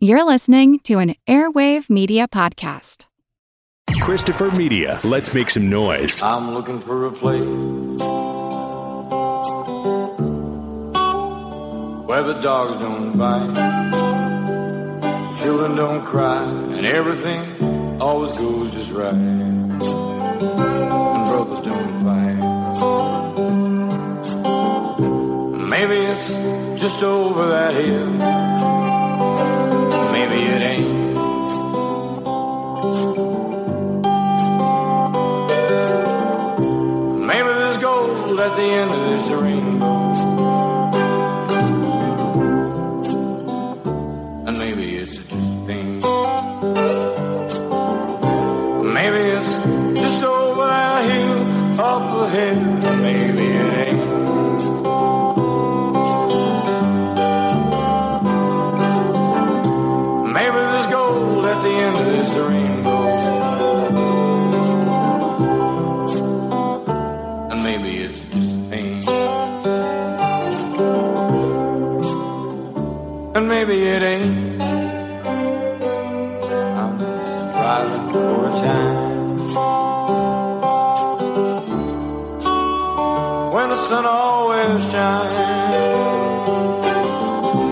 You're listening to an Airwave Media Podcast. Christopher Media. Let's make some noise. I'm looking for a place where the dogs don't bite, children don't cry, and everything always goes just right, and brothers don't fight. Maybe it's just over that hill. Maybe it ain't. Maybe there's gold at the end of this rainbow, and maybe it's just a thing. Maybe it's just over that hill up ahead. Maybe it ain't. Maybe it ain't. I'm just driving for a time when the sun always shines,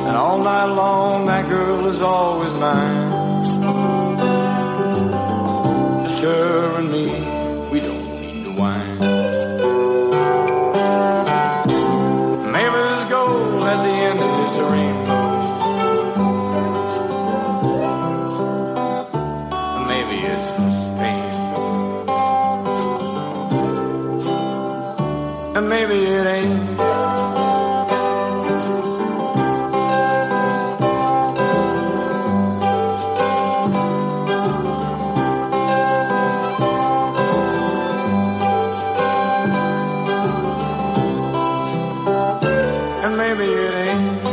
and all night long that girl is always mine. Just her and me, we don't need to whine. Maybe there's gold at the end of this rainbow. Maybe it ain't. And maybe it ain't.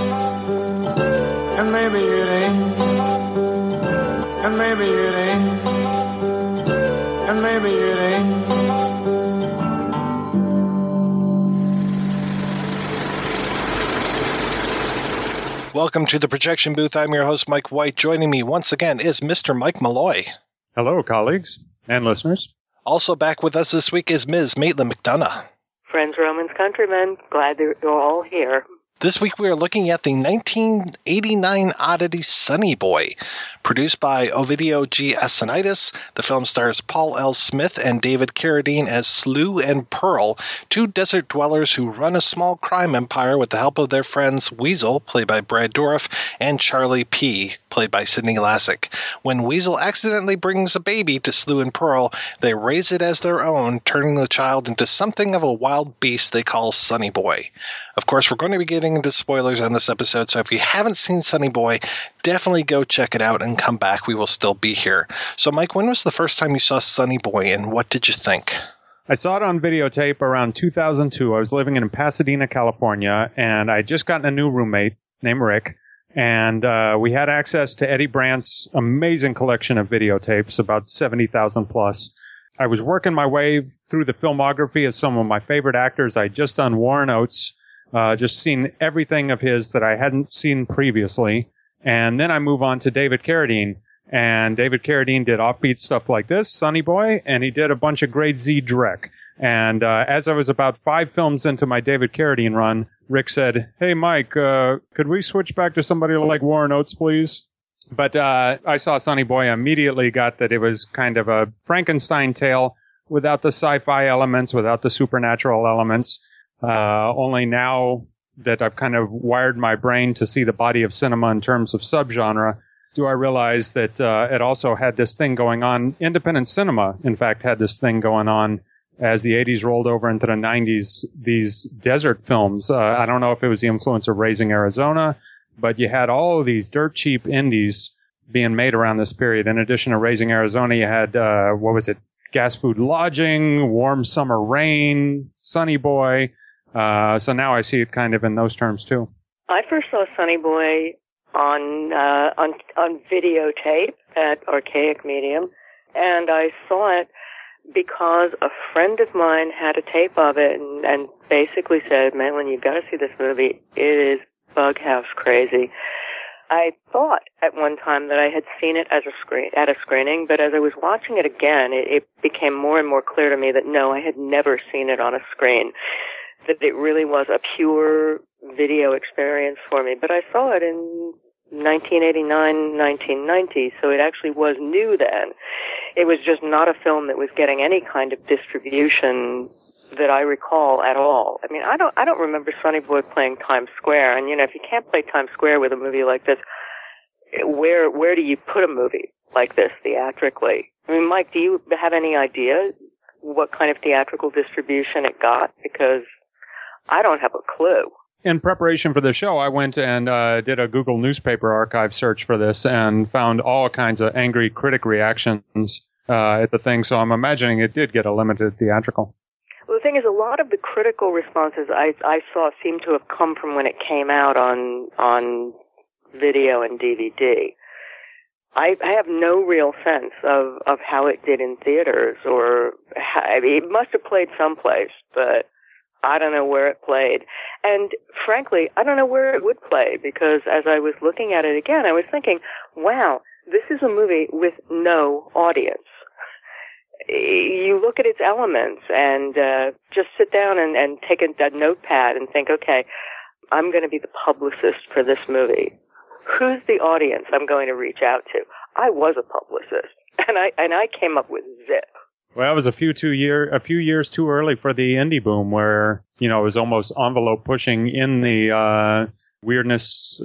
And maybe it ain't. And maybe it ain't. And maybe it ain't. Welcome to the Projection Booth. I'm your host, Mike White. Joining me once again is Mr. Mike Malloy. Hello, colleagues and listeners. Also back with us this week is Ms. Maitland McDonough. Friends, Romans, countrymen, glad that you're all here. This week we are looking at the 1989 oddity Sonny Boy, produced by Ovidio G. Assonitis. The film stars Paul L. Smith and David Carradine as Slue and Pearl, two desert dwellers who run a small crime empire with the help of their friends Weasel, played by Brad Dourif, and Charlie P., played by Sidney Lassick. When Weasel accidentally brings a baby to Slue and Pearl, they raise it as their own, turning the child into something of a wild beast they call Sonny Boy. Of course, we're going to be getting into spoilers on this episode, so if you haven't seen Sonny Boy, definitely go check it out and come back. We will still be here. So, Mike, when was the first time you saw Sonny Boy, and what did you think? I saw it on videotape around 2002. I was living in Pasadena, California, and I had just gotten a new roommate named Rick, and we had access to Eddie Brandt's amazing collection of videotapes, about 70,000 plus. I was working my way through the filmography of some of my favorite actors. I had just done Warren Oates. Just seen everything of his that I hadn't seen previously. And then I move on to David Carradine. And David Carradine did offbeat stuff like this, Sonny Boy, and he did a bunch of Grade Z Drek. And as I was about five films into my David Carradine run, Rick said, "Hey, Mike, could we switch back to somebody like Warren Oates, please?" But I saw Sonny Boy, immediately got that it was kind of a Frankenstein tale without the sci-fi elements, without the supernatural elements. Only now that I've kind of wired my brain to see the body of cinema in terms of subgenre, do I realize that it also had this thing going on. Independent cinema, in fact, had this thing going on as the 80s rolled over into the 90s, these desert films. I don't know if it was the influence of Raising Arizona, but you had all of these dirt cheap indies being made around this period. In addition to Raising Arizona, you had, Gas Food Lodging, Warm Summer Rain, Sonny Boy. So now I see it kind of in those terms too. I first saw Sonny Boy on videotape at Archaic Medium, and I saw it because a friend of mine had a tape of it and basically said, "Maitland, you've got to see this movie. It is bughouse crazy." I thought at one time that I had seen it as at a screening, but as I was watching it again, it became more and more clear to me that no, I had never seen it on a screen, that it really was a pure video experience for me. But I saw it in 1989, 1990, so it actually was new then. It was just not a film that was getting any kind of distribution that I recall at all. I mean, I don't remember Sonny Boy playing Times Square. And, you know, if you can't play Times Square with a movie like this, where do you put a movie like this theatrically? I mean, Mike, do you have any idea what kind of theatrical distribution it got? Because I don't have a clue. In preparation for the show, I went and did a Google newspaper archive search for this and found all kinds of angry critic reactions at the thing. So I'm imagining it did get a limited theatrical. Well, the thing is, a lot of the critical responses I saw seem to have come from when it came out on video and DVD. I have no real sense of how it did in theaters, or it must have played someplace, but I don't know where it played. And frankly, I don't know where it would play, because as I was looking at it again, I was thinking, wow, this is a movie with no audience. You look at its elements and just sit down and take a notepad and think, okay, I'm going to be the publicist for this movie. Who's the audience I'm going to reach out to? I was a publicist, and I came up with Zip. Well, that was a few years too early for the indie boom, where, you know, it was almost envelope pushing in the weirdness,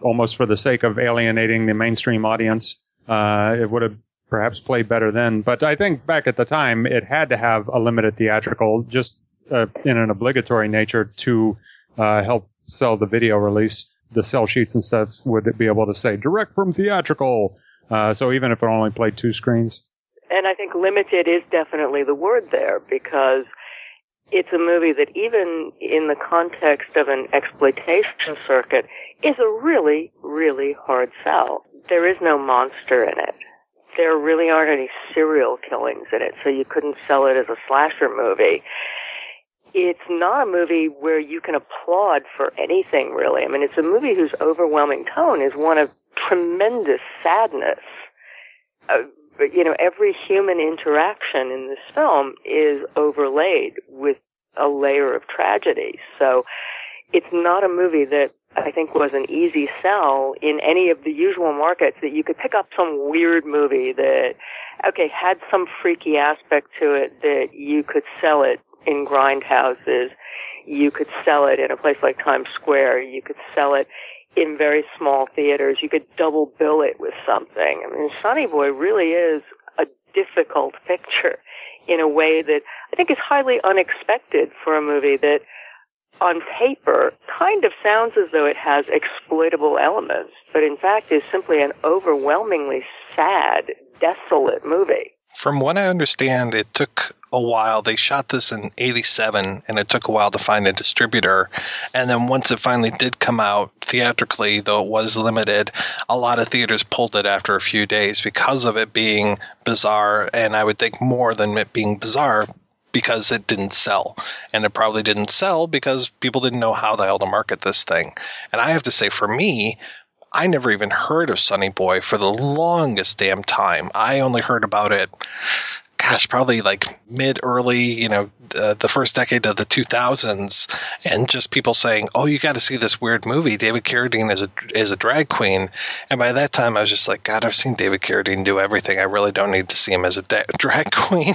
almost for the sake of alienating the mainstream audience. It would have perhaps played better then, but I think back at the time it had to have a limited theatrical, just in an obligatory nature to help sell the video release. The sell sheets and stuff would be able to say direct from theatrical, so even if it only played two screens. And I think limited is definitely the word there, because it's a movie that, even in the context of an exploitation circuit, is a really, really hard sell. There is no monster in it. There really aren't any serial killings in it, so you couldn't sell it as a slasher movie. It's not a movie where you can applaud for anything, really. I mean, it's a movie whose overwhelming tone is one of tremendous sadness. You know, every human interaction in this film is overlaid with a layer of tragedy. So it's not a movie that I think was an easy sell in any of the usual markets, that you could pick up some weird movie that, okay, had some freaky aspect to it, that you could sell it in grindhouses, you could sell it in a place like Times Square, you could sell it in very small theaters, you could double bill it with something. I mean, Sonny Boy really is a difficult picture in a way that I think is highly unexpected for a movie that, on paper, kind of sounds as though it has exploitable elements, but in fact is simply an overwhelmingly sad, desolate movie. From what I understand, it took a while. They shot this in 1987, and it took a while to find a distributor. And then once it finally did come out theatrically, though it was limited, a lot of theaters pulled it after a few days because of it being bizarre, and I would think more than it being bizarre, because it didn't sell. And it probably didn't sell because people didn't know how the hell to market this thing. And I have to say, for me, I never even heard of Sonny Boy for the longest damn time. I only heard about it, gosh, probably like mid-early, you know, the first decade of the 2000s, and just people saying, oh, you got to see this weird movie. David Carradine is a drag queen. And by that time, I was just like, God, I've seen David Carradine do everything. I really don't need to see him as a drag queen.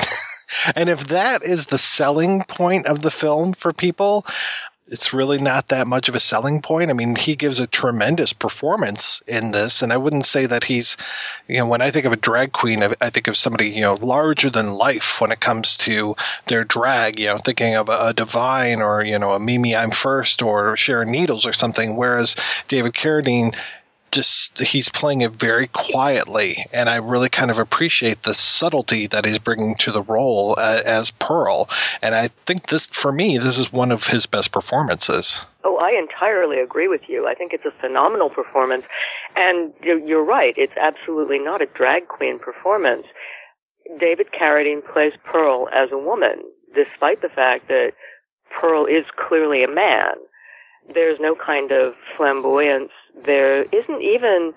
And if that is the selling point of the film for people, it's really not that much of a selling point. I mean, he gives a tremendous performance in this, and I wouldn't say that he's, you know, when I think of a drag queen, I think of somebody, you know, larger than life when it comes to their drag, you know, thinking of a Divine or, you know, a Mimi I'm First or Sharon Needles or something, whereas David Carradine, just he's playing it very quietly, and I really kind of appreciate the subtlety that he's bringing to the role as Pearl. And I think this, for me, this is one of his best performances. Oh, I entirely agree with you. I think it's a phenomenal performance, and you're right, it's absolutely not a drag queen performance. David Carradine plays Pearl as a woman, despite the fact that Pearl is clearly a man. There's no kind of flamboyance There isn't even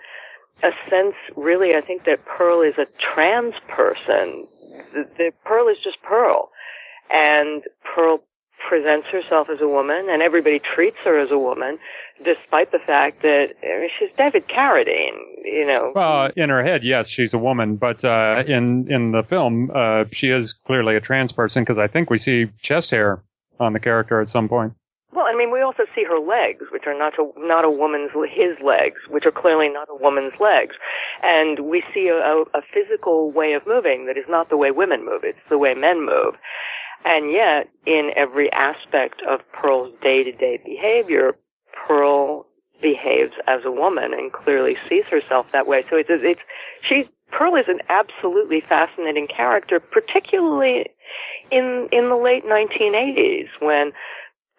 a sense, really, I think, that Pearl is a trans person. The Pearl is just Pearl. And Pearl presents herself as a woman, and everybody treats her as a woman, despite the fact that she's David Carradine, you know. Well, in her head, yes, she's a woman, but in the film, she is clearly a trans person, because I think we see chest hair on the character at some point. Well, I mean, we also see her legs, which are not a woman's, his legs, which are clearly not a woman's legs. And we see a physical way of moving that is not the way women move, it's the way men move. And yet, in every aspect of Pearl's day-to-day behavior, Pearl behaves as a woman and clearly sees herself that way. So Pearl is an absolutely fascinating character, particularly in the late 1980s, when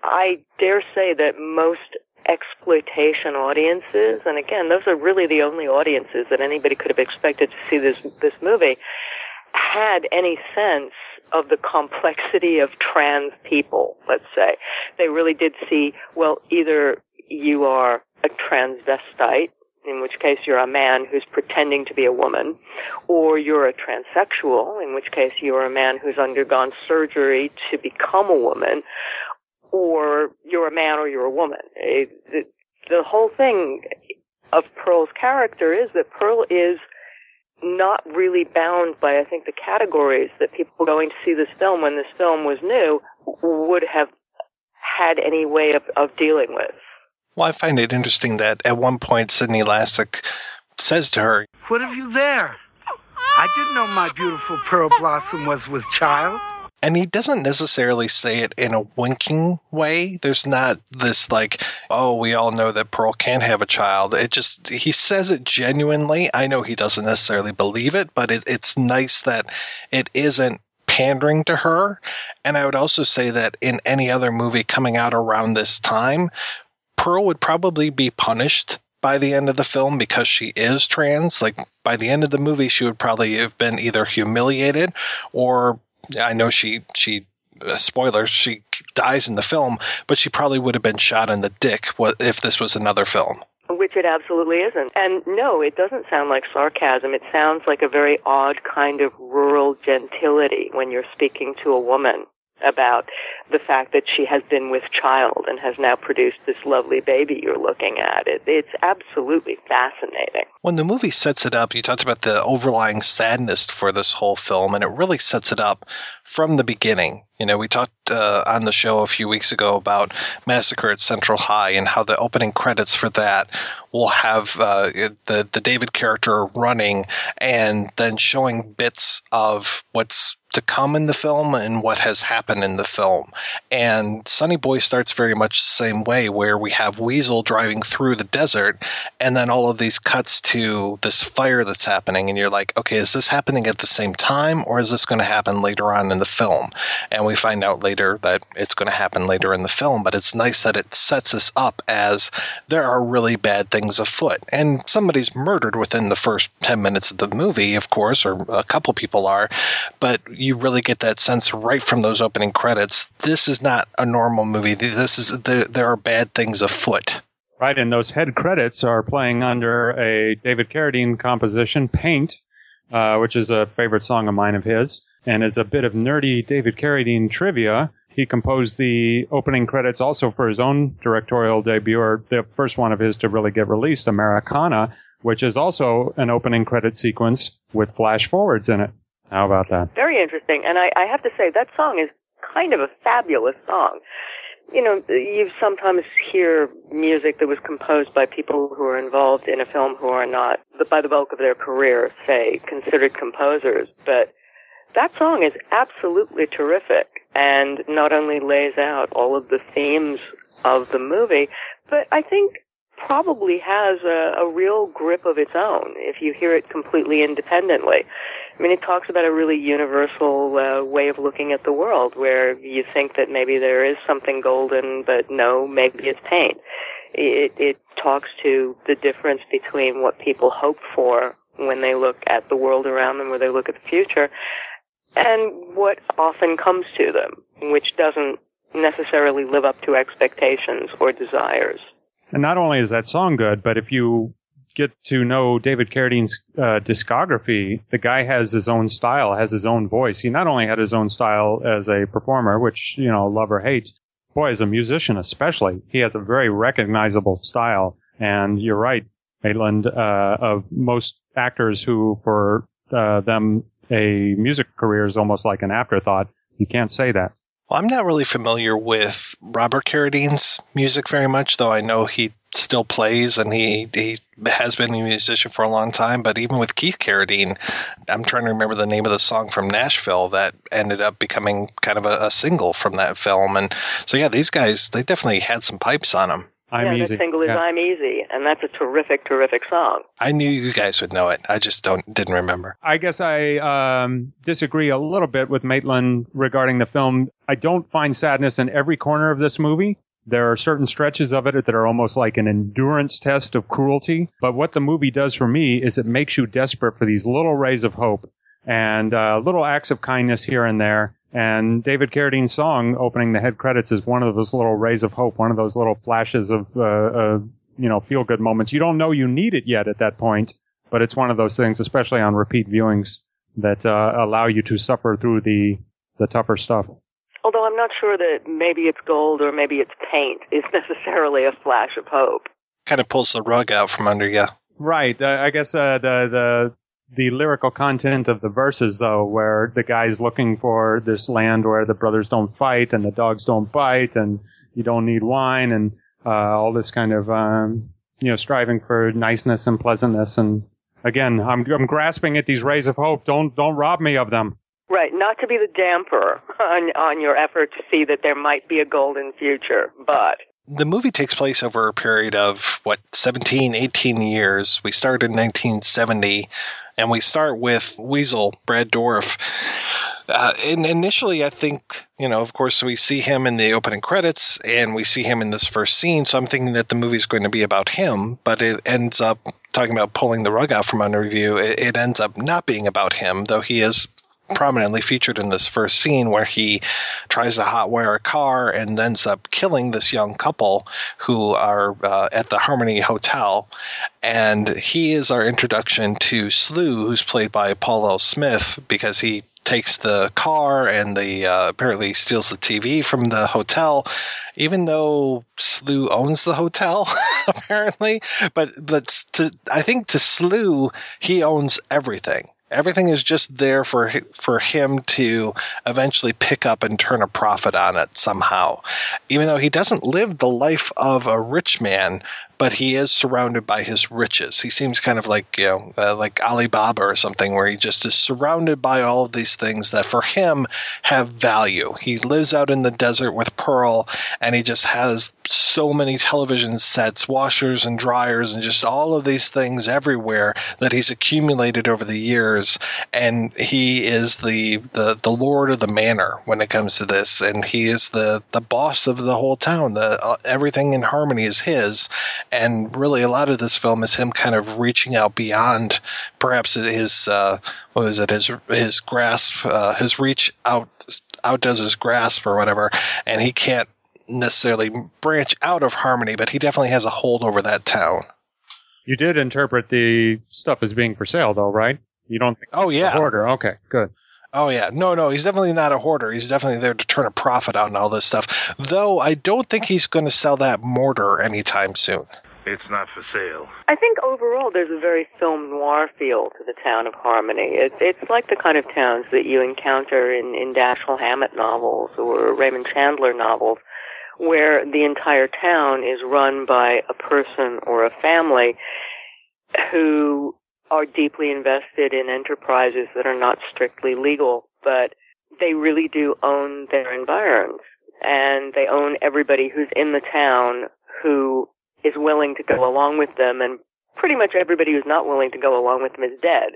I dare say that most exploitation audiences, and again, those are really the only audiences that anybody could have expected to see this movie, had any sense of the complexity of trans people, let's say. They really did see, well, either you are a transvestite, in which case you're a man who's pretending to be a woman, or you're a transsexual, in which case you're a man who's undergone surgery to become a woman, or you're a man or you're a woman. The whole thing of Pearl's character is that Pearl is not really bound by, I think, the categories that people going to see this film when this film was new would have had any way of dealing with. Well, I find it interesting that at one point Sidney Lassick says to her, "What have you there? I didn't know my beautiful Pearl Blossom was with child." And he doesn't necessarily say it in a winking way. There's not this like, oh, we all know that Pearl can't have a child. It just, he says it genuinely. I know he doesn't necessarily believe it, but it's nice that it isn't pandering to her. And I would also say that in any other movie coming out around this time, Pearl would probably be punished by the end of the film because she is trans. Like, by the end of the movie, she would probably have been either humiliated or, I know she dies in the film, but she probably would have been shot in the dick if this was another film. Which it absolutely isn't. And no, it doesn't sound like sarcasm. It sounds like a very odd kind of rural gentility when you're speaking to a woman about the fact that she has been with child and has now produced this lovely baby you're looking at. It's absolutely fascinating. When the movie sets it up, you talked about the overlying sadness for this whole film, and it really sets it up from the beginning. You know, we talked on the show a few weeks ago about Massacre at Central High and how the opening credits for that will have the David character running and then showing bits of what's to come in the film and what has happened in the film. And Sonny Boy starts very much the same way, where we have Weasel driving through the desert and then all of these cuts to this fire that's happening. And you're like, okay, is this happening at the same time or is this going to happen later on in the film? And we find out later that it's going to happen later in the film. But it's nice that it sets us up as there are really bad things afoot. And somebody's murdered within the first 10 minutes of the movie, of course, or a couple people are. But you really get that sense right from those opening credits. This is not a normal movie. There are bad things afoot. Right, and those head credits are playing under a David Carradine composition, Paint, which is a favorite song of mine of his. And as a bit of nerdy David Carradine trivia, he composed the opening credits also for his own directorial debut, or the first one of his to really get released, Americana, which is also an opening credit sequence with flash forwards in it. How about that? Very interesting. And I have to say, that song is kind of a fabulous song. You know, you sometimes hear music that was composed by people who are involved in a film who are not, by the bulk of their career, say, considered composers. But that song is absolutely terrific and not only lays out all of the themes of the movie, but I think probably has a real grip of its own if you hear it completely independently. I mean, it talks about a really universal way of looking at the world, where you think that maybe there is something golden, but no, maybe it's paint. It talks to the difference between what people hope for when they look at the world around them, where they look at the future, and what often comes to them, which doesn't necessarily live up to expectations or desires. And not only is that song good, but if you get to know David Carradine's discography, the guy has his own style, has his own voice. He not only had his own style as a performer, which, you know, love or hate, boy, as a musician especially, he has a very recognizable style. And you're right, Maitland, of most actors who, for them, a music career is almost like an afterthought. You can't say that. Well, I'm not really familiar with Robert Carradine's music very much, though I know he still plays and he has been a musician for a long time. But even with Keith Carradine, I'm trying to remember the name of the song from Nashville that ended up becoming kind of a single from that film. And so, yeah, these guys, they definitely had some pipes on them. I'm Easy. The single is I'm Easy, and that's a terrific, terrific song. I knew you guys would know it. I just didn't remember. I guess I disagree a little bit with Maitland regarding the film. I don't find sadness in every corner of this movie. There are certain stretches of it that are almost like an endurance test of cruelty. But what the movie does for me is it makes you desperate for these little rays of hope and little acts of kindness here and there. And David Carradine's song opening the head credits is one of those little rays of hope, one of those little flashes of, feel-good moments. You don't know you need it yet at that point, but it's one of those things, especially on repeat viewings, that allow you to suffer through the tougher stuff. Although I'm not sure that maybe it's gold or maybe it's paint is necessarily a flash of hope. Kind of pulls the rug out from under you. Right. I guess the lyrical content of the verses, though, where the guy's looking for this land where the brothers don't fight and the dogs don't bite and you don't need wine and all this kind of, striving for niceness and pleasantness. And again, I'm grasping at these rays of hope. Don't rob me of them. Right. Not to be the damper on your effort to see that there might be a golden future, but... The movie takes place over a period of, 17, 18 years. We start in 1970, and we start with Weasel, Brad Dourif. And initially, I think, of course, we see him in the opening credits, and we see him in this first scene, so I'm thinking that the movie's going to be about him, but it ends up talking about pulling the rug out from under you. It ends up not being about him, though he is prominently featured in this first scene where he tries to hotwire a car and ends up killing this young couple who are at the Harmony Hotel. And he is our introduction to Slew, who's played by Paul L. Smith, because he takes the car and apparently steals the TV from the hotel, even though Slew owns the hotel, apparently. But I think to Slew, he owns everything. Everything is just there for him to eventually pick up and turn a profit on it somehow. Even though he doesn't live the life of a rich man, but he is surrounded by his riches. He seems kind of like Alibaba or something, where he just is surrounded by all of these things that for him have value. He lives out in the desert with Pearl, and he just has so many television sets, washers and dryers, and just all of these things everywhere that he's accumulated over the years. And he is the lord of the manor when it comes to this, and he is the boss of the whole town. Everything in Harmony is his. And really, a lot of this film is him kind of reaching out beyond perhaps his his grasp, his reach outdoes his grasp or whatever, and he can't necessarily branch out of Harmony, but he definitely has a hold over that town. You did interpret the stuff as being for sale, though, right? You don't think he's a hoarder? Okay, good. Oh, yeah. No, he's definitely not a hoarder. He's definitely there to turn a profit out and all this stuff. Though, I don't think he's going to sell that mortar anytime soon. It's not for sale. I think overall there's a very film noir feel to the town of Harmony. It's like the kind of towns that you encounter in Dashiell Hammett novels or Raymond Chandler novels, where the entire town is run by a person or a family who are deeply invested in enterprises that are not strictly legal, but they really do own their environs, and they own everybody who's in the town who is willing to go along with them, and pretty much everybody who's not willing to go along with them is dead,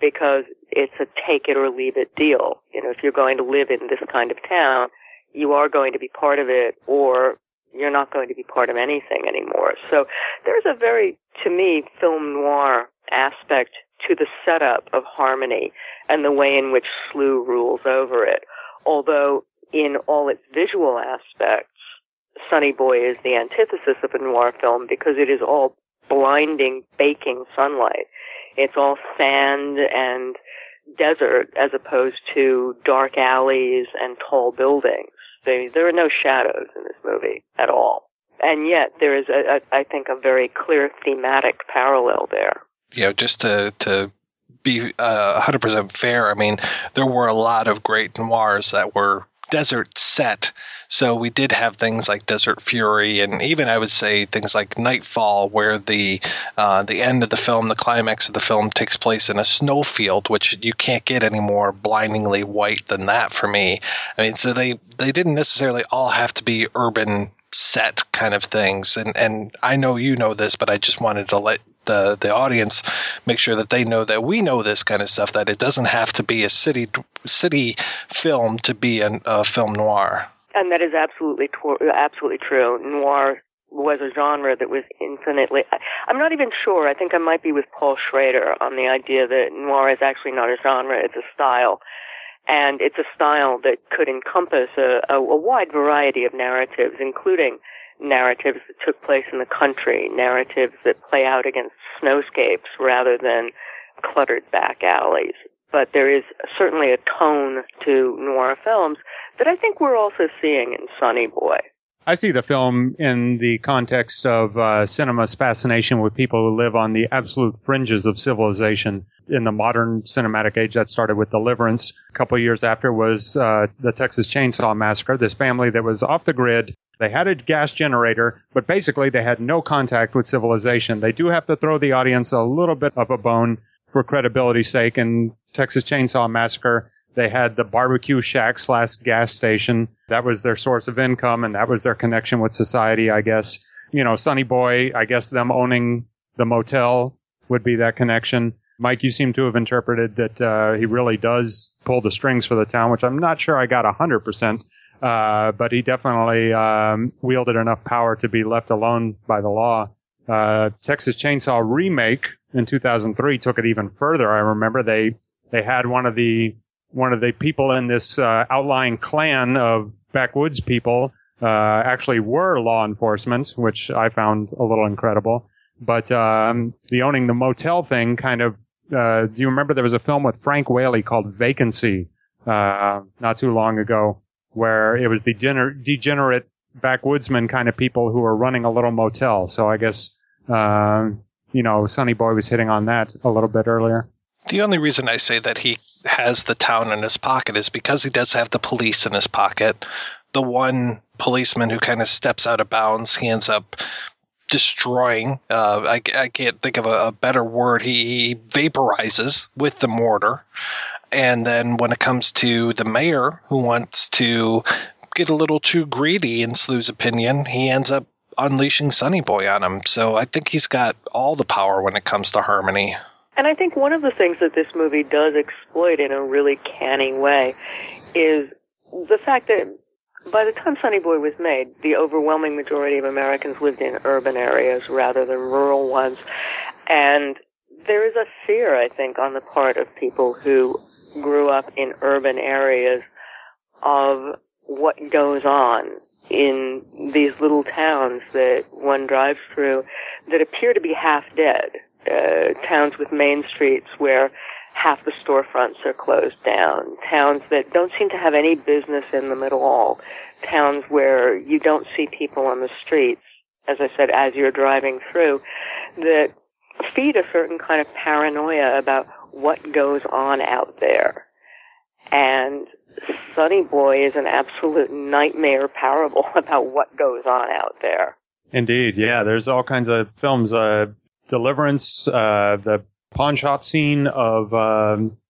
because it's a take-it-or-leave-it deal. If you're going to live in this kind of town, you are going to be part of it, or you're not going to be part of anything anymore. So there's a very, to me, film noir aspect to the setup of Harmony and the way in which Slew rules over it. Although in all its visual aspects, Sonny Boy is the antithesis of a noir film because it is all blinding, baking sunlight. It's all sand and desert as opposed to dark alleys and tall buildings. There are no shadows in this movie at all. And yet there is, I think, a very clear thematic parallel there. Yeah, just to be 100% fair, I mean, there were a lot of great noirs that were desert set. So we did have things like Desert Fury, and even I would say things like Nightfall, where the end of the film, the climax of the film, takes place in a snowfield, which you can't get any more blindingly white than that for me. I mean, so they didn't necessarily all have to be urban set kind of things. And I know you know this, but I just wanted to let the audience make sure that they know that we know this kind of stuff, that it doesn't have to be a city film to be a film noir. And that is absolutely true. Noir was a genre that was infinitely... I'm not even sure. I think I might be with Paul Schrader on the idea that noir is actually not a genre, it's a style. And it's a style that could encompass a wide variety of narratives, including narratives that took place in the country, narratives that play out against snowscapes rather than cluttered back alleys. But there is certainly a tone to noir films that I think we're also seeing in Sonny Boy. I see the film in the context of cinema's fascination with people who live on the absolute fringes of civilization. In the modern cinematic age, that started with Deliverance. A couple of years after was the Texas Chainsaw Massacre, this family that was off the grid. They had a gas generator, but basically they had no contact with civilization. They do have to throw the audience a little bit of a bone for credibility's sake. In Texas Chainsaw Massacre, they had the barbecue shack / gas station. That was their source of income, and that was their connection with society, I guess. You know, Sonny Boy, I guess them owning the motel would be that connection. Mike, you seem to have interpreted that he really does pull the strings for the town, which I'm not sure I got 100%, but he definitely wielded enough power to be left alone by the law. Texas Chainsaw Remake in 2003 took it even further. I remember they had one of the people in this outlying clan of backwoods people actually were law enforcement, which I found a little incredible. But the owning the motel thing kind of... do you remember there was a film with Frank Whaley called Vacancy not too long ago, where it was the degenerate backwoodsman kind of people who were running a little motel. So I guess, Sonny Boy was hitting on that a little bit earlier. The only reason I say that he has the town in his pocket is because he does have the police in his pocket. The one policeman who kind of steps out of bounds, he ends up destroying. I can't think of a better word. He vaporizes with the mortar. And then when it comes to the mayor, who wants to get a little too greedy in Slew's opinion, he ends up unleashing Sonny Boy on him. So I think he's got all the power when it comes to harmony. And I think one of the things that this movie does exploit in a really canny way is the fact that by the time Sonny Boy was made, the overwhelming majority of Americans lived in urban areas rather than rural ones. And there is a fear, I think, on the part of people who grew up in urban areas of what goes on in these little towns that one drives through that appear to be half dead. Towns with main streets where half the storefronts are closed down, towns that don't seem to have any business in them at all, towns where you don't see people on the streets, as I said, as you're driving through, that feed a certain kind of paranoia about what goes on out there. And Sonny Boy is an absolute nightmare parable about what goes on out there. Indeed, yeah. There's all kinds of films... Deliverance, the pawn shop scene of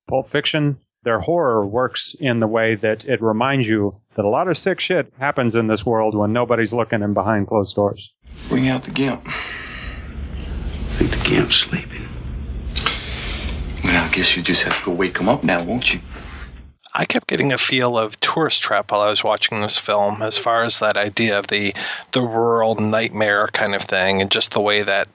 Pulp Fiction, their horror works in the way that it reminds you that a lot of sick shit happens in this world when nobody's looking and behind closed doors. Bring out the gimp. I think the gimp's sleeping. Well, I guess you just have to go wake him up now, won't you? I kept getting a feel of Tourist Trap while I was watching this film, as far as that idea of the rural nightmare kind of thing, and just the way that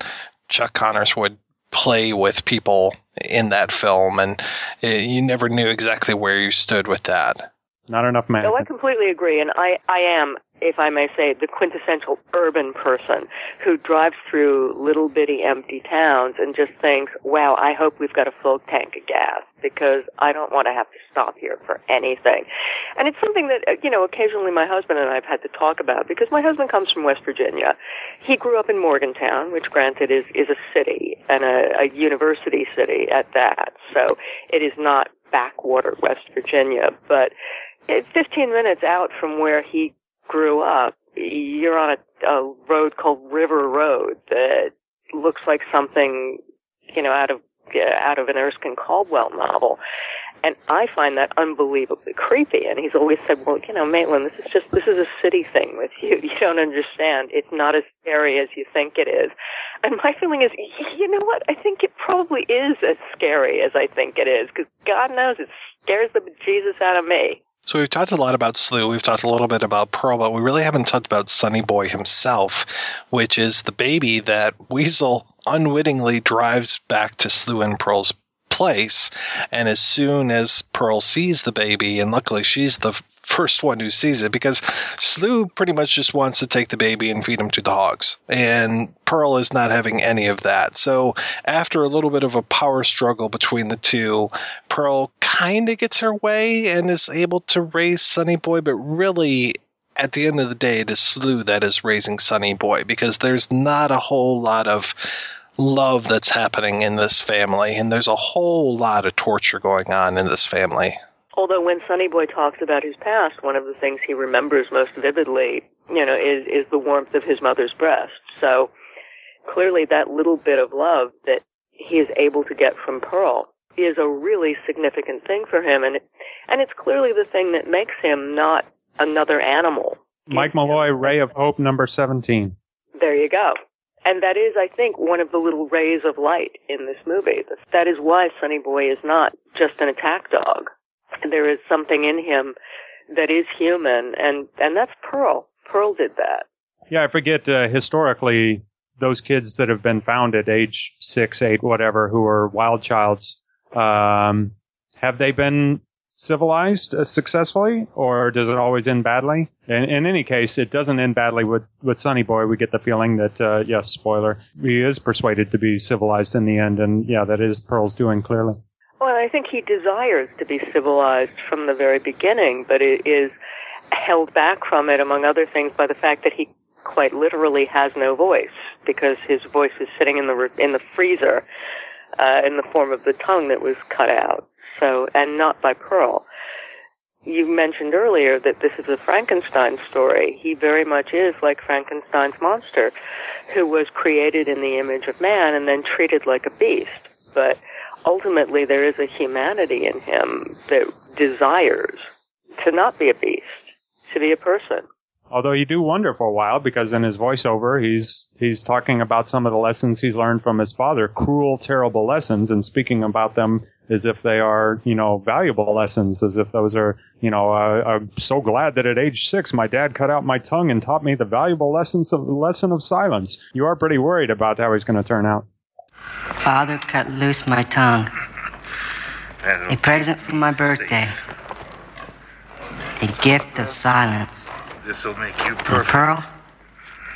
Chuck Connors would play with people in that film, and you never knew exactly where you stood with that. Not enough man. No, I completely agree, and I am, if I may say, the quintessential urban person who drives through little bitty empty towns and just thinks, wow, I hope we've got a full tank of gas because I don't want to have to stop here for anything. And it's something that, you know, occasionally my husband and I have had to talk about because my husband comes from West Virginia. He grew up in Morgantown, which granted is a city and a university city at that. So it is not backwater West Virginia, but it's 15 minutes out from where he grew up. You're on a road called River Road that looks like something, you know, out of an Erskine Caldwell novel. And I find that unbelievably creepy. And he's always said, well, you know, Maitland, this is a city thing with you. You don't understand. It's not as scary as you think it is. And my feeling is, you know what? I think it probably is as scary as I think it is, because God knows it scares the bejesus out of me. So we've talked a lot about Slough. We've talked a little bit about Pearl, but we really haven't talked about Sonny Boy himself, which is the baby that Weasel unwittingly drives back to Slough and Pearl's place. And as soon as Pearl sees the baby, and luckily she's the first one who sees it, because Slough pretty much just wants to take the baby and feed him to the hogs. And Pearl is not having any of that. So after a little bit of a power struggle between the two, Pearl kind of gets her way and is able to raise Sonny Boy, but really, at the end of the day, it is Slough that is raising Sonny Boy, because there's not a whole lot of love that's happening in this family, and there's a whole lot of torture going on in this family. Although when Sonny Boy talks about his past, one of the things he remembers most vividly, you know, is the warmth of his mother's breast. So clearly that little bit of love that he is able to get from Pearl is a really significant thing for him, and it's clearly the thing that makes him not another animal. Mike Malloy, Ray of Hope, number 17. There you go. And that is, I think, one of the little rays of light in this movie. That is why Sonny Boy is not just an attack dog. There is something in him that is human, and that's Pearl. Pearl did that. Yeah, I forget, historically, those kids that have been found at age 6, 8, whatever, who are wild childs, have they been civilized successfully, or does it always end badly? In any case, it doesn't end badly with Sonny Boy. We get the feeling that, yes, spoiler, he is persuaded to be civilized in the end, and yeah, that is Pearl's doing, clearly. Well, I think he desires to be civilized from the very beginning, but it is held back from it, among other things, by the fact that he quite literally has no voice, because his voice is sitting in the freezer in the form of the tongue that was cut out. So, and not by Pearl. You mentioned earlier that this is a Frankenstein story. He very much is like Frankenstein's monster, who was created in the image of man and then treated like a beast. But ultimately, there is a humanity in him that desires to not be a beast, to be a person. Although you do wonder for a while, because in his voiceover, he's talking about some of the lessons he's learned from his father, cruel, terrible lessons, and speaking about them as if they are, you know, valuable lessons, as if those are, you know, I'm so glad that at age 6, my dad cut out my tongue and taught me the valuable lesson of silence. You are pretty worried about how he's going to turn out. Father cut loose my tongue. A present for my birthday. A gift of silence. This'll make you perfect. And Pearl,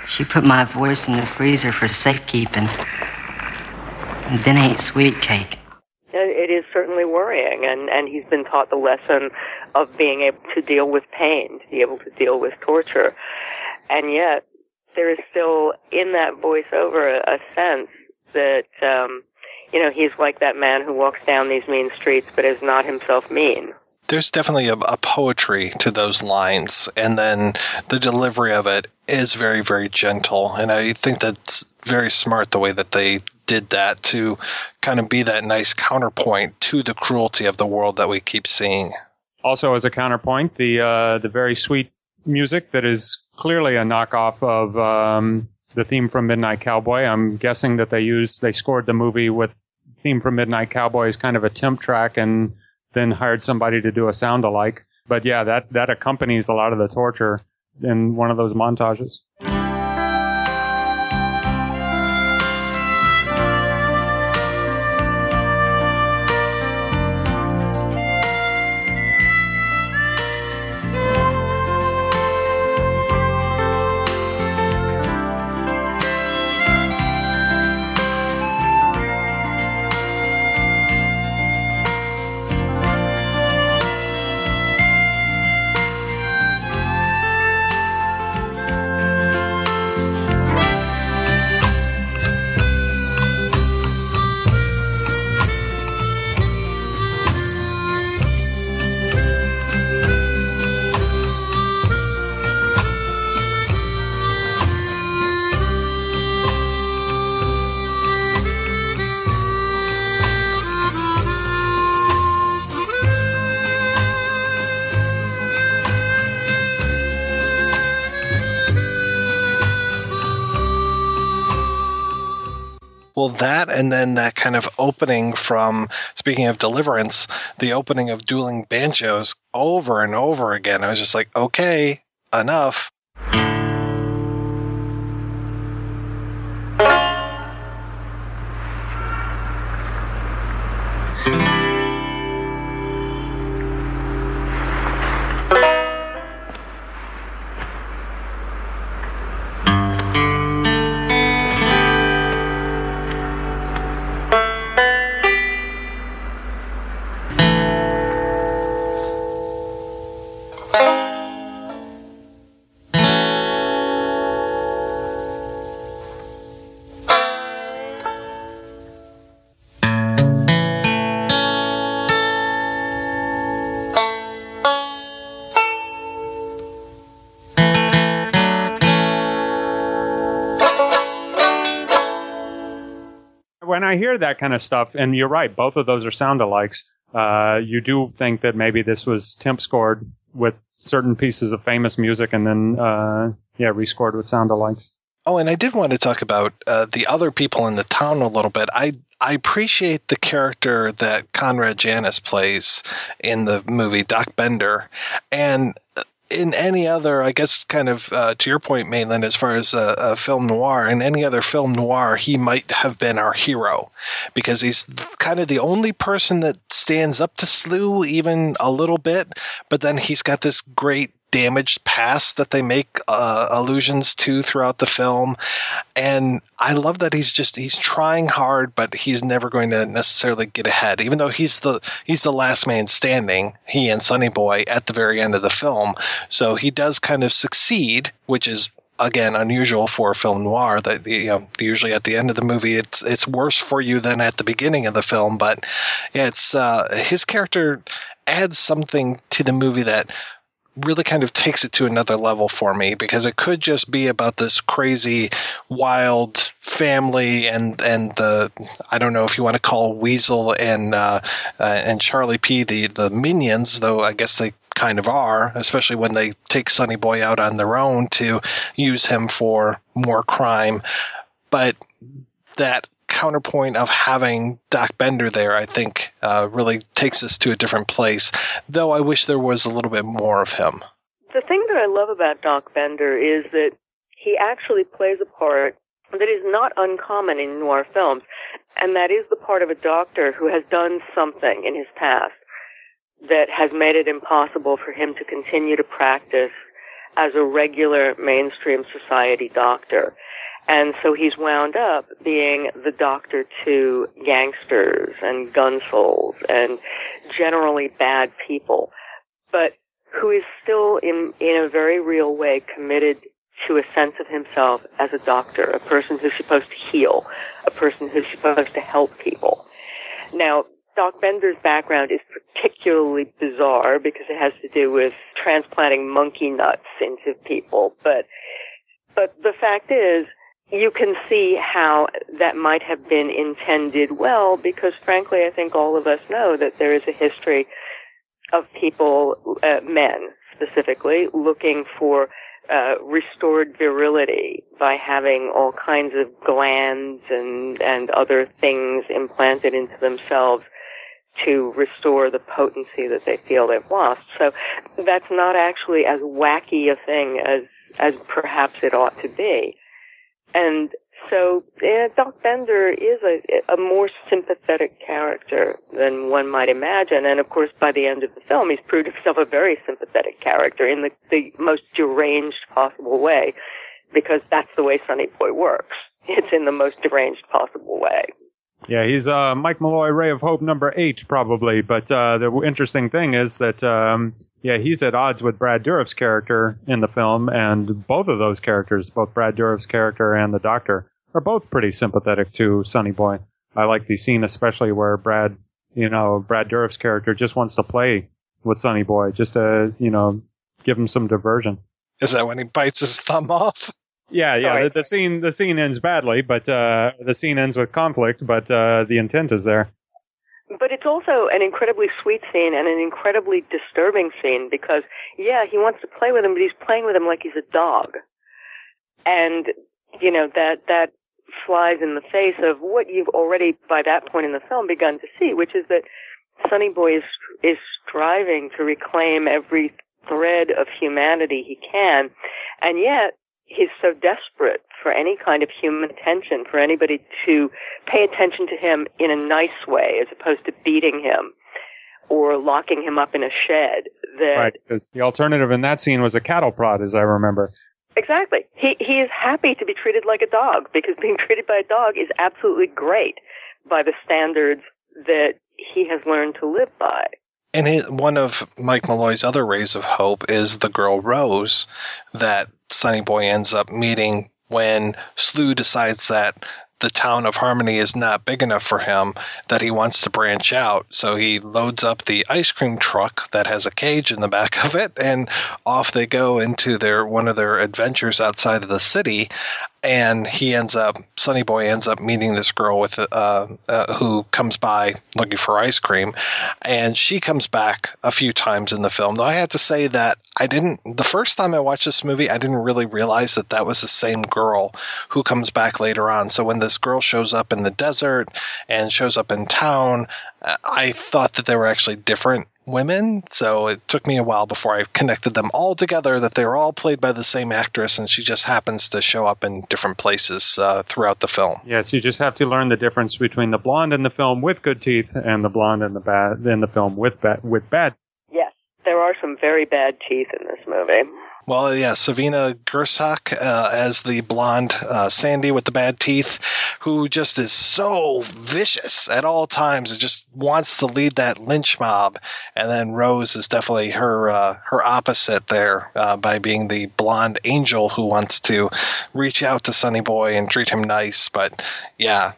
she put my voice in the freezer for safekeeping. And then ate sweet cake. It is certainly worrying, and he's been taught the lesson of being able to deal with pain, to be able to deal with torture. And yet, there is still, in that voiceover, a sense that, you know, he's like that man who walks down these mean streets but is not himself mean. There's definitely a poetry to those lines, and then the delivery of it is very, very gentle. And I think that's very smart, the way that they did that, to kind of be that nice counterpoint to the cruelty of the world that we keep seeing. Also, as a counterpoint, the very sweet music that is clearly a knockoff of the theme from Midnight Cowboy. I'm guessing that they scored the movie with theme from Midnight Cowboy as kind of a temp track, and then hired somebody to do a sound alike. But yeah, that accompanies a lot of the torture in one of those montages. Well, that and then that kind of opening from, speaking of Deliverance, the opening of Dueling Banjos over and over again. I was just like, okay, enough. I hear that kind of stuff, and you're right, both of those are sound alikes. You do think that maybe this was temp scored with certain pieces of famous music and then rescored with sound alikes. Oh, and I did want to talk about the other people in the town a little bit. I appreciate the character that Conrad Janis plays in the movie, Doc Bender, and in any other, I guess, kind of to your point, Maitland, as far as a film noir, in any other film noir, he might have been our hero because he's kind of the only person that stands up to Slue even a little bit. But then he's got this great damaged past that they make allusions to throughout the film. And I love that he's trying hard, but he's never going to necessarily get ahead, even though he's the last man standing, he and Sonny Boy, at the very end of the film. So he does kind of succeed, which is, again, unusual for a film noir, that, you know, usually at the end of the movie, it's worse for you than at the beginning of the film. But it's his character adds something to the movie that really kind of takes it to another level for me, because it could just be about this crazy, wild family and the, I don't know if you want to call Weasel and Charlie P the minions, though I guess they kind of are, especially when they take Sonny Boy out on their own to use him for more crime. But that counterpoint of having Doc Bender there, I think, really takes us to a different place, though I wish there was a little bit more of him. The thing that I love about Doc Bender is that he actually plays a part that is not uncommon in noir films, and that is the part of a doctor who has done something in his past that has made it impossible for him to continue to practice as a regular mainstream society doctor. And so he's wound up being the doctor to gangsters and gunsoles and generally bad people, but who is still in a very real way committed to a sense of himself as a doctor, a person who's supposed to heal, a person who's supposed to help people. Now, Doc Bender's background is particularly bizarre because it has to do with transplanting monkey nuts into people, but the fact is, you can see how that might have been intended well, because frankly, I think all of us know that there is a history of people, men specifically, looking for restored virility by having all kinds of glands and other things implanted into themselves to restore the potency that they feel they've lost. So that's not actually as wacky a thing as perhaps it ought to be. And so Doc Bender is a more sympathetic character than one might imagine. And, of course, by the end of the film, he's proved himself a very sympathetic character in the most deranged possible way, because that's the way Sonny Boy works. It's in the most deranged possible way. Yeah, he's Mike Malloy, Ray of Hope number 8, probably. But the interesting thing is that, he's at odds with Brad Dourif's character in the film. And both of those characters, both Brad Dourif's character and the doctor, are both pretty sympathetic to Sonny Boy. I like the scene especially where Brad Dourif's character just wants to play with Sonny Boy, just to, give him some diversion. Is that when he bites his thumb off? Yeah. Right. The scene ends badly, but the scene ends with conflict, but the intent is there. But it's also an incredibly sweet scene and an incredibly disturbing scene because, he wants to play with him, but he's playing with him like he's a dog. And, that flies in the face of what you've already, by that point in the film, begun to see, which is that Sonny Boy is striving to reclaim every thread of humanity he can, and yet he's so desperate for any kind of human attention, for anybody to pay attention to him in a nice way as opposed to beating him or locking him up in a shed. That right, because the alternative in that scene was a cattle prod, as I remember. Exactly. He is happy to be treated like a dog, because being treated by a dog is absolutely great by the standards that he has learned to live by. And one of Mike Malloy's other rays of hope is the girl Rose that Sonny Boy ends up meeting when Slue decides that the town of Harmony is not big enough for him, that he wants to branch out. So he loads up the ice cream truck that has a cage in the back of it, and off they go into one of their adventures outside of the city. And Sonny Boy ends up meeting this girl with who comes by looking for ice cream, and she comes back a few times in the film. Now, I have to say that the first time I watched this movie, I didn't really realize that that was the same girl who comes back later on. So when this girl shows up in the desert and shows up in town, I thought that they were actually different women, so it took me a while before I connected them all together, that they were all played by the same actress, and she just happens to show up in different places throughout the film. Yes, you just have to learn the difference between the blonde in the film with good teeth and the blonde in the film with bad. Yes, there are some very bad teeth in this movie. Well, yeah, Savina Gersak as the blonde Sandy with the bad teeth, who just is so vicious at all times and just wants to lead that lynch mob. And then Rose is definitely her opposite there by being the blonde angel who wants to reach out to Sonny Boy and treat him nice. But, yeah,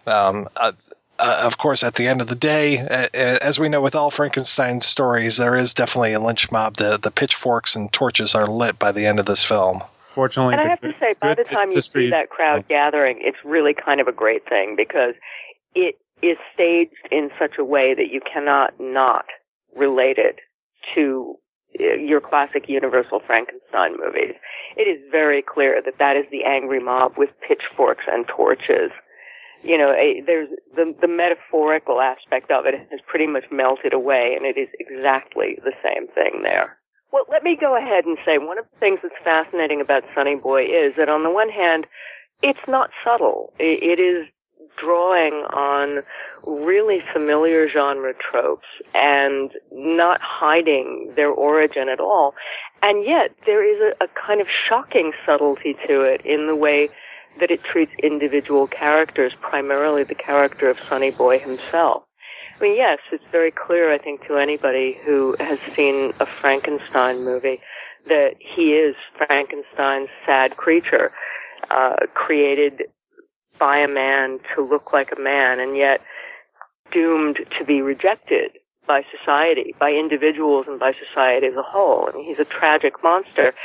of course, at the end of the day, as we know with all Frankenstein stories, there is definitely a lynch mob. The pitchforks and torches are lit by the end of this film. Fortunately, and I have to say, by the time you see that crowd gathering, it's really kind of a great thing, because it is staged in such a way that you cannot not relate it to your classic Universal Frankenstein movies. It is very clear that that is the angry mob with pitchforks and torches. You know, there's the metaphorical aspect of it has pretty much melted away, and it is exactly the same thing there. Well, let me go ahead and say one of the things that's fascinating about Sonny Boy is that on the one hand, it's not subtle. It is drawing on really familiar genre tropes and not hiding their origin at all. And yet there is a kind of shocking subtlety to it in the way that it treats individual characters, primarily the character of Sonny Boy himself. I mean, yes, it's very clear, I think, to anybody who has seen a Frankenstein movie that he is Frankenstein's sad creature, created by a man to look like a man, and yet doomed to be rejected by society, by individuals and by society as a whole. I mean, he's a tragic monster,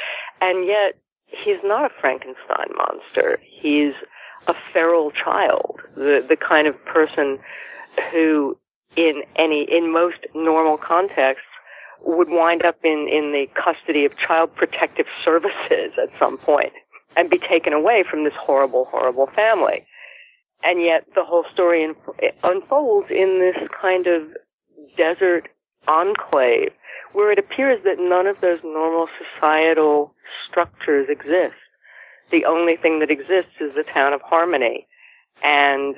and yet he's not a Frankenstein monster. He's a feral child, the kind of person who, in most normal contexts, would wind up in the custody of child protective services at some point and be taken away from this horrible, horrible family. And yet the whole story unfolds in this kind of desert enclave where it appears that none of those normal societal structures exist. The only thing that exists is the town of Harmony. And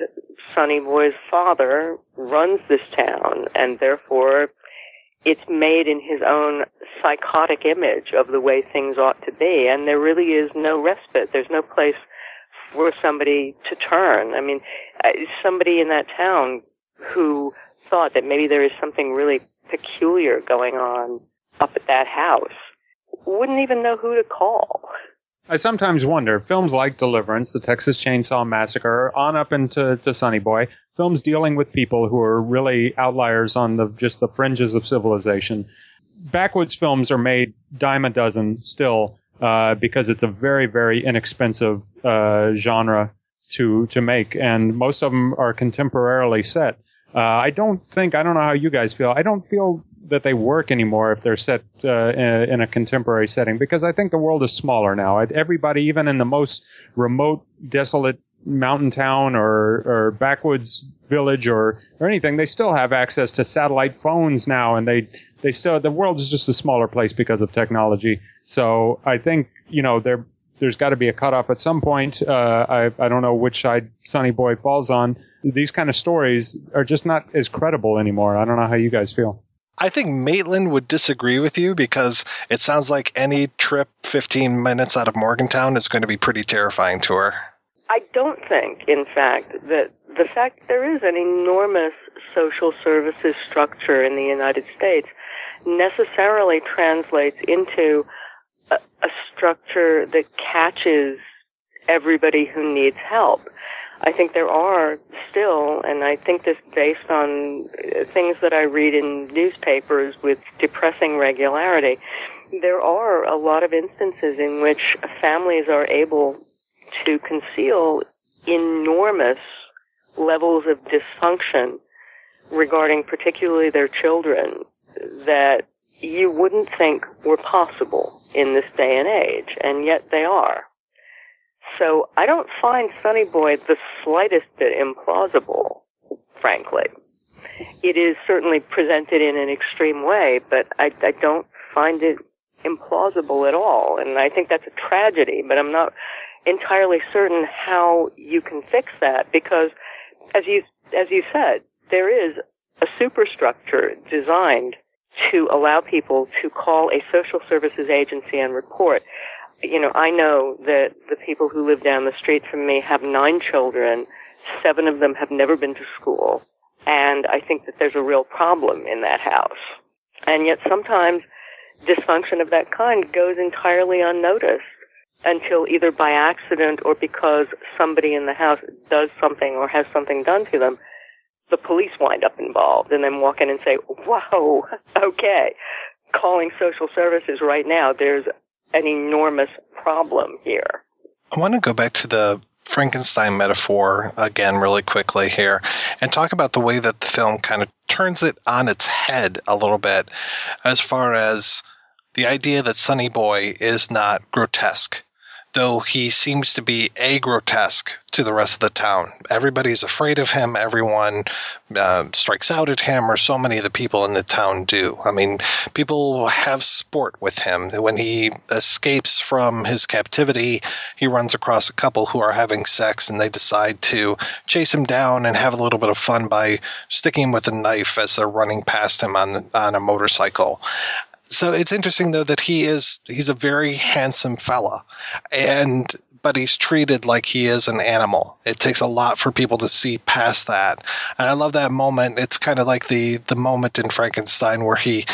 Sonny Boy's father runs this town, and therefore it's made in his own psychotic image of the way things ought to be. And there really is no respite. There's no place for somebody to turn. I mean, somebody in that town who thought that maybe there is something really peculiar going on up at that house wouldn't even know who to call. I sometimes wonder, films like Deliverance, the Texas Chainsaw Massacre, on up into Sonny Boy, films dealing with people who are really outliers on just the fringes of civilization. Backwoods films are made dime a dozen still because it's a very, very inexpensive genre to make, and most of them are contemporarily set. I don't know how you guys feel. I don't feel that they work anymore if they're set in a contemporary setting, because I think the world is smaller now. Everybody, even in the most remote, desolate mountain town or backwoods village or anything, they still have access to satellite phones now, and they still, the world is just a smaller place because of technology. So I think, you know, there's got to be a cutoff at some point. I don't know which side Sonny Boy falls on. These kind of stories are just not as credible anymore. I don't know how you guys feel. I think Maitland would disagree with you, because it sounds like any trip 15 minutes out of Morgantown is going to be pretty terrifying to her. I don't think, in fact, that the fact there is an enormous social services structure in the United States necessarily translates into a structure that catches everybody who needs help. I think there are still, and I think this based on things that I read in newspapers with depressing regularity, there are a lot of instances in which families are able to conceal enormous levels of dysfunction regarding particularly their children that you wouldn't think were possible in this day and age, and yet they are. So I don't find Sonny Boy the slightest bit implausible, frankly. It is certainly presented in an extreme way, but I don't find it implausible at all. And I think that's a tragedy, but I'm not entirely certain how you can fix that, because as you said, there is a superstructure designed to allow people to call a social services agency and report. You know, I know that the people who live down the street from me have 9 children. 7 of them have never been to school. And I think that there's a real problem in that house. And yet sometimes dysfunction of that kind goes entirely unnoticed until either by accident or because somebody in the house does something or has something done to them, the police wind up involved and then walk in and say, whoa, okay, calling social services right now. There's an enormous problem here. I want to go back to the Frankenstein metaphor again really quickly here and talk about the way that the film kind of turns it on its head a little bit, as far as the idea that Sonny Boy is not grotesque, though he seems to be a grotesque to the rest of the town. Everybody's afraid of him. Everyone strikes out at him, or so many of the people in the town do. I mean, people have sport with him. When he escapes from his captivity, he runs across a couple who are having sex, and they decide to chase him down and have a little bit of fun by sticking him with a knife as they're running past him on a motorcycle. So it's interesting, though, that he's a very handsome fella, but he's treated like he is an animal. It takes a lot for people to see past that. And I love that moment. It's kind of like the moment in Frankenstein where he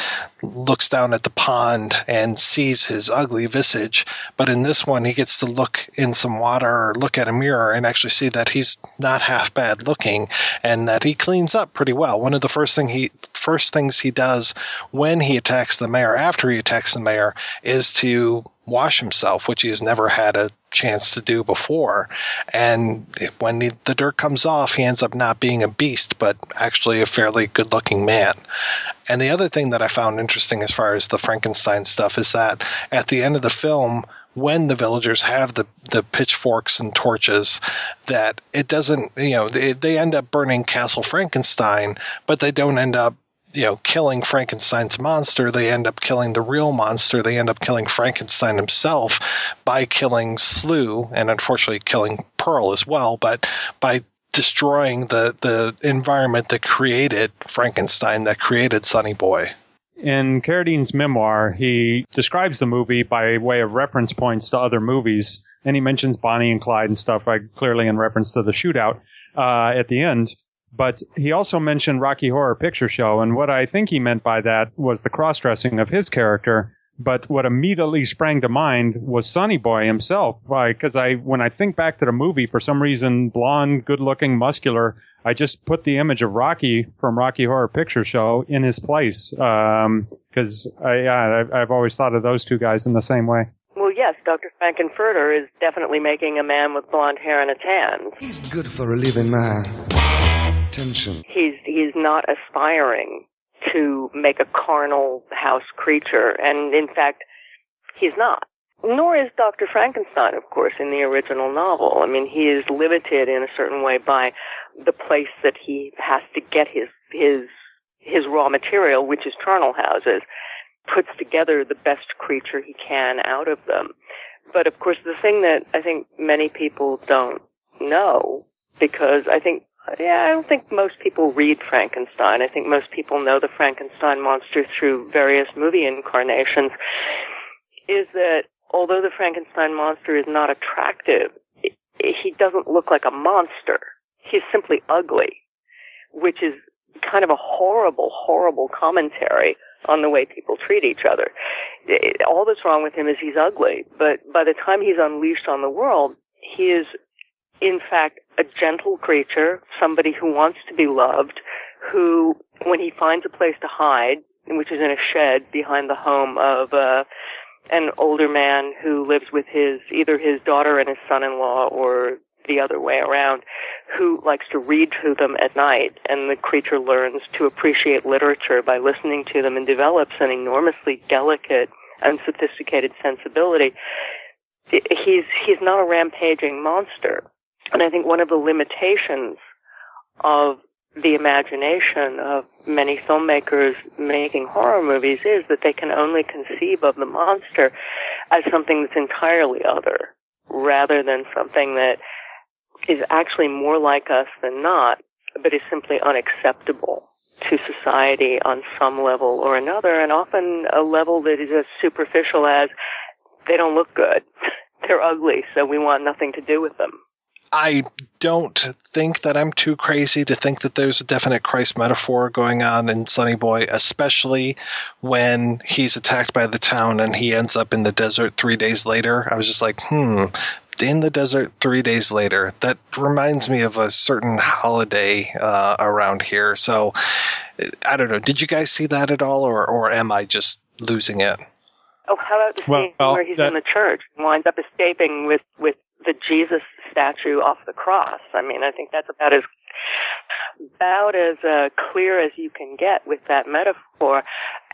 looks down at the pond and sees his ugly visage. But in this one, he gets to look in some water or look at a mirror and actually see that he's not half bad looking and that he cleans up pretty well. One of the first things he does when he attacks the mayor, after he attacks the mayor, is to wash himself, which he has never had a chance to do before. And when the dirt comes off, he ends up not being a beast, but actually a fairly good-looking man. And the other thing that I found interesting as far as the Frankenstein stuff is that at the end of the film, when the villagers have the pitchforks and torches, that it doesn't, you know, they end up burning Castle Frankenstein, but they don't end up, you know, killing Frankenstein's monster. They end up killing the real monster. They end up killing Frankenstein himself by killing Slew, and unfortunately killing Pearl as well, but by destroying the environment that created Frankenstein, that created Sonny Boy. In Carradine's memoir, he describes the movie by way of reference points to other movies, and he mentions Bonnie and Clyde and stuff, clearly in reference to the shootout at the end. But he also mentioned Rocky Horror Picture Show, and what I think he meant by that was the cross-dressing of his character. But what immediately sprang to mind was Sonny Boy himself, because when I think back to the movie, for some reason, blonde, good-looking, muscular, I just put the image of Rocky from Rocky Horror Picture Show in his place, because I've always thought of those two guys in the same way. Well, yes, Dr. Frankenfurter is definitely making a man with blonde hair and a tan. He's good for a living man. He's not aspiring to make a carnal house creature, and in fact, he's not. Nor is Dr. Frankenstein, of course, in the original novel. I mean, he is limited in a certain way by the place that he has to get his raw material, which is charnel houses, puts together the best creature he can out of them. But, of course, the thing that I think many people don't know, because I don't think most people read Frankenstein. I think most people know the Frankenstein monster through various movie incarnations, is that although the Frankenstein monster is not attractive, he doesn't look like a monster. He's simply ugly, which is kind of a horrible, horrible commentary on the way people treat each other. All that's wrong with him is he's ugly, but by the time he's unleashed on the world, he is, in fact, a gentle creature, somebody who wants to be loved, who, when he finds a place to hide, which is in a shed behind the home of an older man who lives with either his daughter and his son-in-law, or the other way around, who likes to read to them at night, and the creature learns to appreciate literature by listening to them and develops an enormously delicate and sophisticated sensibility. He's not a rampaging monster. And I think one of the limitations of the imagination of many filmmakers making horror movies is that they can only conceive of the monster as something that's entirely other, rather than something that is actually more like us than not, but is simply unacceptable to society on some level or another, and often a level that is as superficial as they don't look good, they're ugly, so we want nothing to do with them. I don't think that I'm too crazy to think that there's a definite Christ metaphor going on in Sonny Boy, especially when he's attacked by the town and he ends up in the desert 3 days later. I was just like, in the desert 3 days later. That reminds me of a certain holiday around here. So I don't know. Did you guys see that at all, or am I just losing it? Oh, how about the scene where he's in the church and winds up escaping with the Jesus statue off the cross? I mean, I think that's about as clear as you can get with that metaphor.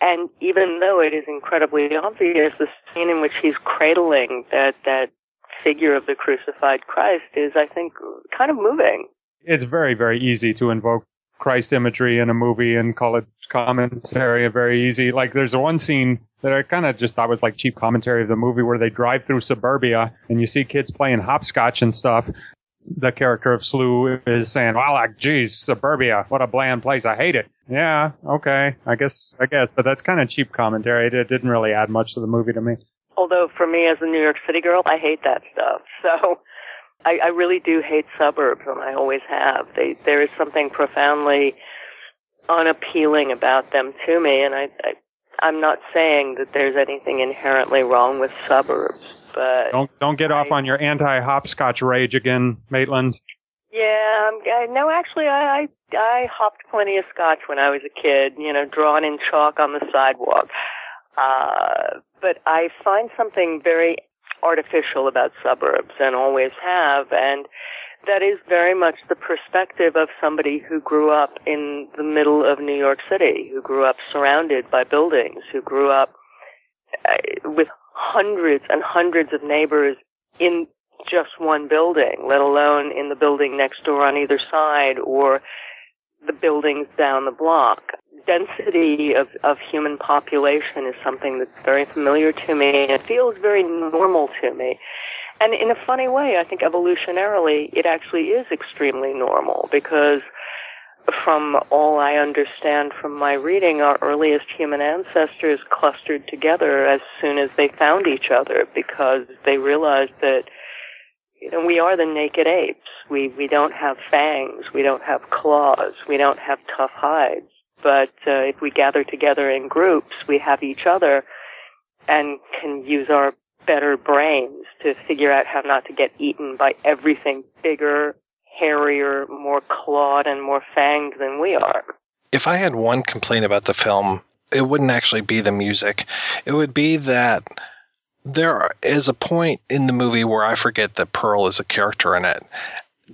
And even though it is incredibly obvious, the scene in which he's cradling that figure of the crucified Christ is, I think, kind of moving. It's very, very easy to invoke Christ imagery in a movie and call it commentary. Very easy. Like, there's one scene that I kind of just thought was like cheap commentary of the movie, where they drive through suburbia and you see kids playing hopscotch and stuff. The character of Slue is saying, "Well, like, geez, suburbia, what a bland place. I hate it." Yeah, okay, I guess, but that's kind of cheap commentary. It didn't really add much to the movie to me. Although for me, as a New York City girl, I hate that stuff. So I really do hate suburbs, and I always have. There is something profoundly unappealing about them to me, and I'm not saying that there's anything inherently wrong with suburbs, but don't get off on your anti-hopscotch rage again, Maitland. Yeah, no, actually, I hopped plenty of scotch when I was a kid, drawn in chalk on the sidewalk. But I find something very artificial about suburbs, and always have, and that is very much the perspective of somebody who grew up in the middle of New York City, who grew up surrounded by buildings, who grew up with hundreds and hundreds of neighbors in just one building, let alone in the building next door on either side, or the buildings down the block. Density of human population is something that's very familiar to me, and it feels very normal to me. And in a funny way, I think evolutionarily, it actually is extremely normal, because from all I understand from my reading, our earliest human ancestors clustered together as soon as they found each other, because they realized that we are the naked apes. We don't have fangs, we don't have claws, we don't have tough hides. But if we gather together in groups, we have each other and can use our better brains to figure out how not to get eaten by everything bigger, hairier, more clawed, and more fanged than we are. If I had one complaint about the film, it wouldn't actually be the music. It would be that there is a point in the movie where I forget that Pearl is a character in it,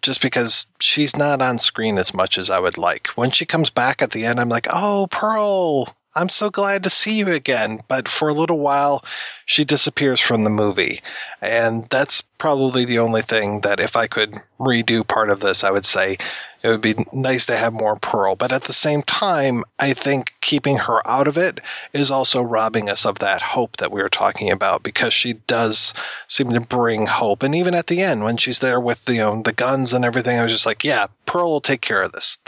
just because she's not on screen as much as I would like. When she comes back at the end, I'm like, oh, Pearl, I'm so glad to see you again. But for a little while, she disappears from the movie. And that's probably the only thing that if I could redo part of this, I would say it would be nice to have more Pearl. But at the same time, I think keeping her out of it is also robbing us of that hope that we were talking about, because she does seem to bring hope. And even at the end, when she's there with the guns and everything, I was just like, yeah, Pearl will take care of this.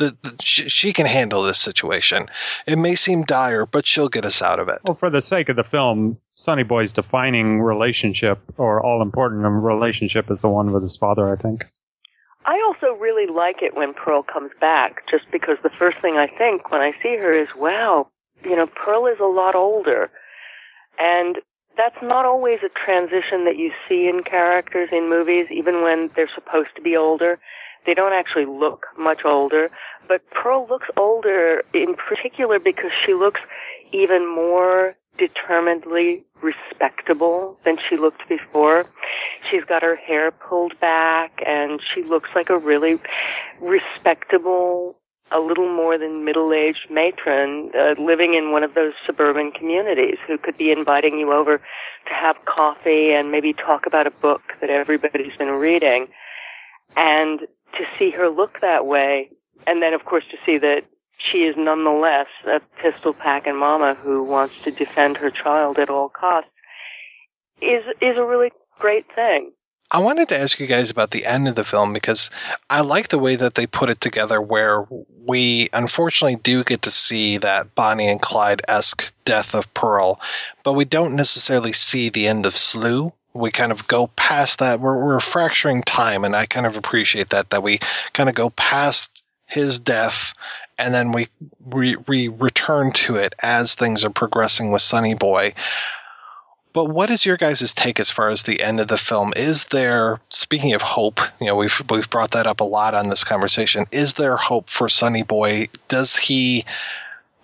She can handle this situation. It may seem dire, but she'll get us out of it. Well, for the sake of the film, Sonny Boy's defining relationship, or all-important relationship, is the one with his father, I think. I also really like it when Pearl comes back, just because the first thing I think when I see her is, wow, Pearl is a lot older. And that's not always a transition that you see in characters in movies, even when they're supposed to be older. They don't actually look much older. But Pearl looks older in particular because she looks even more determinedly respectable than she looked before. She's got her hair pulled back, and she looks like a really respectable, a little more than middle-aged matron living in one of those suburban communities who could be inviting you over to have coffee and maybe talk about a book that everybody's been reading. And to see her look that way, and then, of course, to see that she is nonetheless a pistol-packing mama who wants to defend her child at all costs, is a really great thing. I wanted to ask you guys about the end of the film, because I like the way that they put it together, where we unfortunately do get to see that Bonnie and Clyde-esque death of Pearl, but we don't necessarily see the end of Slue. We kind of go past that. We're fracturing time, and I kind of appreciate that we kind of go past his death, and then we return to it as things are progressing with Sonny Boy. But what is your guys' take as far as the end of the film? Is there, speaking of hope, we've brought that up a lot on this conversation, is there hope for Sonny Boy?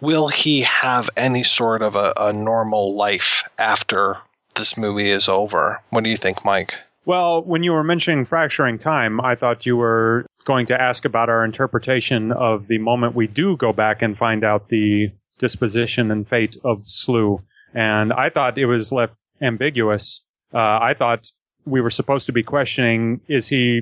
Will he have any sort of a normal life after this movie is over? What do you think, Mike? Well, when you were mentioning fracturing time, I thought you were going to ask about our interpretation of the moment we do go back and find out the disposition and fate of Slue. And I thought it was left ambiguous. I thought we were supposed to be questioning, is he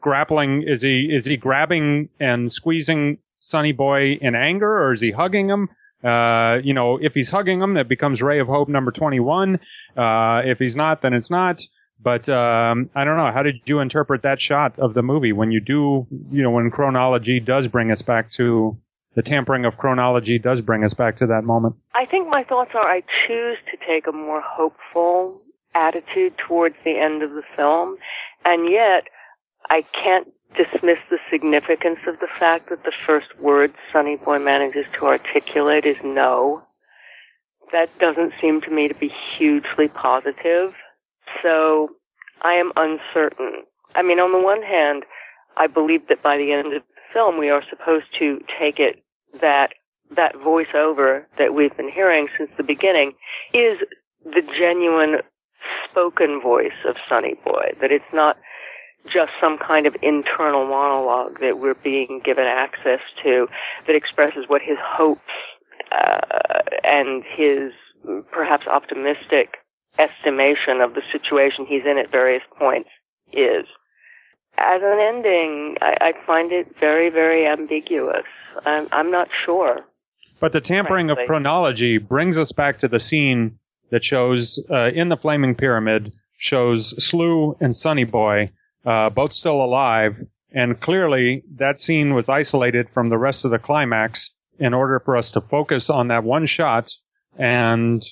grappling? Is he grabbing and squeezing Sonny Boy in anger, or is he hugging him? If he's hugging him, that becomes Ray of Hope number 21. If he's not, then it's not. But I don't know. How did you interpret that shot of the movie when you do, when chronology does bring us back to the tampering of chronology does bring us back to that moment? I think my thoughts are I choose to take a more hopeful attitude towards the end of the film, and yet I can't dismiss the significance of the fact that the first word Sonny Boy manages to articulate is no. That doesn't seem to me to be hugely positive. So I am uncertain. I mean, on the one hand, I believe that by the end of the film, we are supposed to take it that voiceover that we've been hearing since the beginning is the genuine spoken voice of Sonny Boy, that it's not just some kind of internal monologue that we're being given access to that expresses what his hopes and his perhaps optimistic estimation of the situation he's in at various points is. As an ending, I find it very, very ambiguous. I'm not sure. But the tampering of chronology brings us back to the scene that shows, in the Flaming Pyramid, shows Slue and Sonny Boy, both still alive, and clearly that scene was isolated from the rest of the climax in order for us to focus on that one shot and,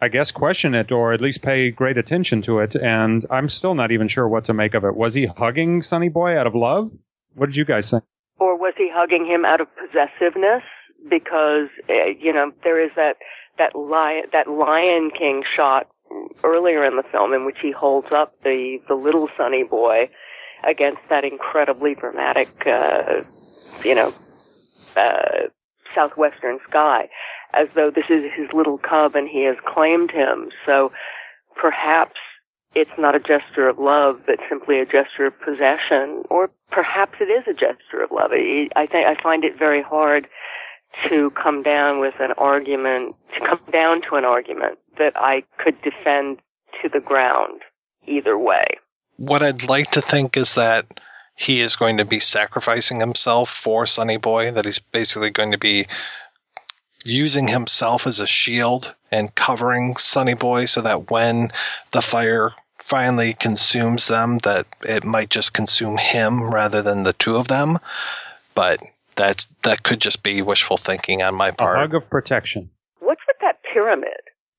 I guess, question it, or at least pay great attention to it, and I'm still not even sure what to make of it. Was he hugging Sonny Boy out of love? What did you guys think? Or was he hugging him out of possessiveness? Because, there is that Lion King shot earlier in the film in which he holds up the little Sonny Boy against that incredibly dramatic, southwestern sky, as though this is his little cub and he has claimed him. So perhaps it's not a gesture of love, but simply a gesture of possession, or perhaps it is a gesture of love. I find it very hard to come down with an argument, to come down to an argument that I could defend to the ground either way. What I'd like to think is that he is going to be sacrificing himself for Sonny Boy, that he's basically going to be using himself as a shield and covering Sonny Boy so that when the fire finally consumes them, that it might just consume him rather than the two of them. But that could just be wishful thinking on my part. A hug of protection. What's with that pyramid?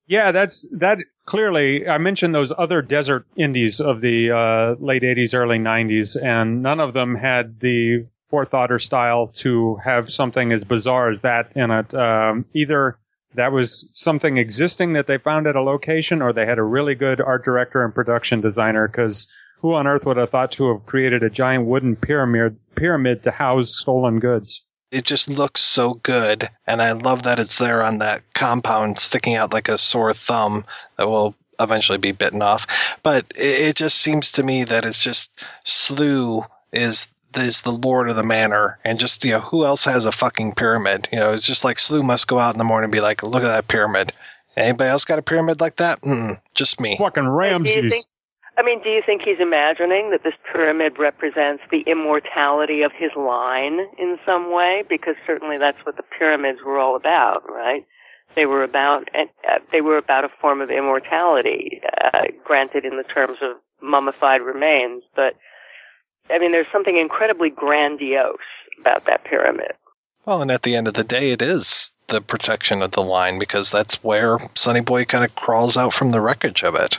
Yeah, that clearly, I mentioned those other desert indies of the late 80s, early 90s, and none of them had the forethought or style to have something as bizarre as that in it. Either that was something existing that they found at a location, or they had a really good art director and production designer, because who on earth would have thought to have created a giant wooden pyramid to house stolen goods? It just looks so good, and I love that it's there on that compound sticking out like a sore thumb that will eventually be bitten off. But it just seems to me that it's just Slew is the lord of the manor, and just, you know, who else has a fucking pyramid? You know, it's just like Slew must go out in the morning and be like, look at that pyramid. Anybody else got a pyramid like that? Just me. Fucking Ramses. I mean, do you think he's imagining that this pyramid represents the immortality of his line in some way? Because certainly that's what the pyramids were all about, right? They were about a form of immortality, granted in the terms of mummified remains. But, I mean, there's something incredibly grandiose about that pyramid. Well, and at the end of the day, it is the protection of the line, because that's where Sonny Boy kind of crawls out from the wreckage of it.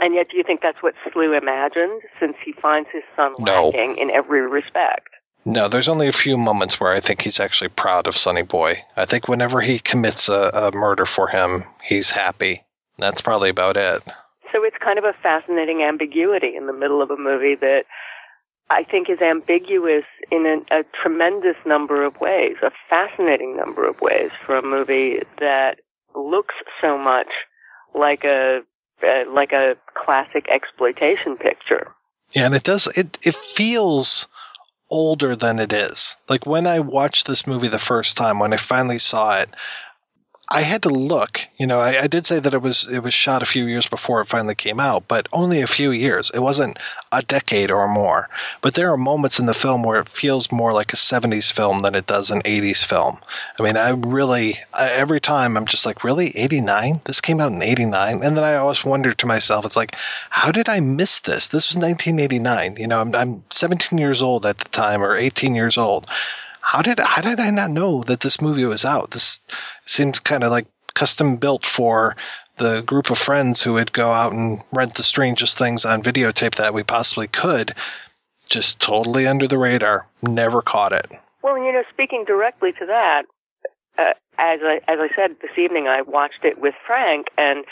And yet, do you think that's what Slew imagined, since he finds his son lacking in every respect? No, there's only a few moments where I think he's actually proud of Sonny Boy. I think whenever he commits a murder for him, he's happy. That's probably about it. So it's kind of a fascinating ambiguity in the middle of a movie that I think is ambiguous in a tremendous number of ways, a fascinating number of ways, for a movie that looks so much like a classic exploitation picture. Yeah, and it does. It feels older than it is. Like, when I watched this movie the first time, when I finally saw it, I had to look. You know, I did say that it was shot a few years before it finally came out, but only a few years. It wasn't a decade or more. But there are moments in the film where it feels more like a 70s film than it does an 80s film. I mean, every time I'm just like, really? 89? This came out in 89? And then I always wonder to myself, it's like, how did I miss this? This was 1989. You know, I'm 17 years old at the time, or 18 years old. How did I not know that this movie was out? This seems kind of like custom built for the group of friends who would go out and rent the strangest things on videotape that we possibly could. Just totally under the radar. Never caught it. Well, you know, speaking directly to that, as I said this evening, I watched it with Frank, and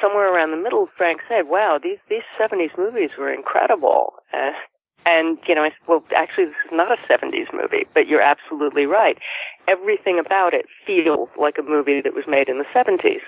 somewhere around the middle, Frank said, "Wow, these 70s movies were incredible." And, you know, I said, well, actually, this is not a 70s movie, but you're absolutely right. Everything about it feels like a movie that was made in the 70s.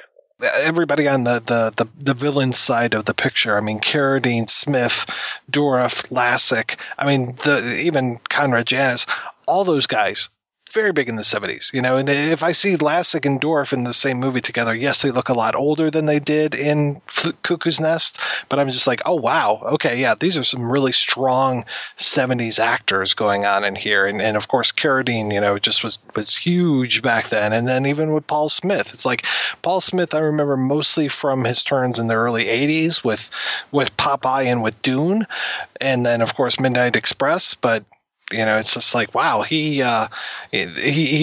Everybody on the villain side of the picture, I mean, Carradine, Smith, Dourif, Lassick, I mean, even Conrad Janis, all those guys, very big in the 70s. You know, and if I see Lassick and Dourif in the same movie together, yes, they look a lot older than they did in Cuckoo's Nest, but I'm just like, oh, wow, okay, yeah, these are some really strong 70s actors going on in here. And of course, Carradine, you know, just was huge back then. And then even with Paul Smith, it's like Paul Smith, I remember mostly from his turns in the early 80s with Popeye and with Dune, and then, of course, Midnight Express, but you know, it's just like, wow, he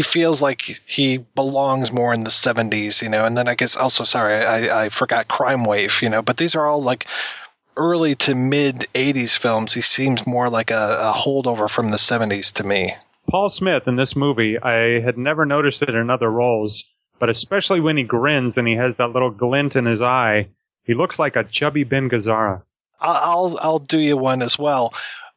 feels like he belongs more in the 70s, you know. And then I guess also, sorry, I forgot Crime Wave, you know. But these are all like early to mid 80s films. He seems more like a holdover from the 70s to me. Paul Smith in this movie, I had never noticed it in other roles, but especially when he grins and he has that little glint in his eye, he looks like a chubby Ben Gazzara. I'll do you one as well.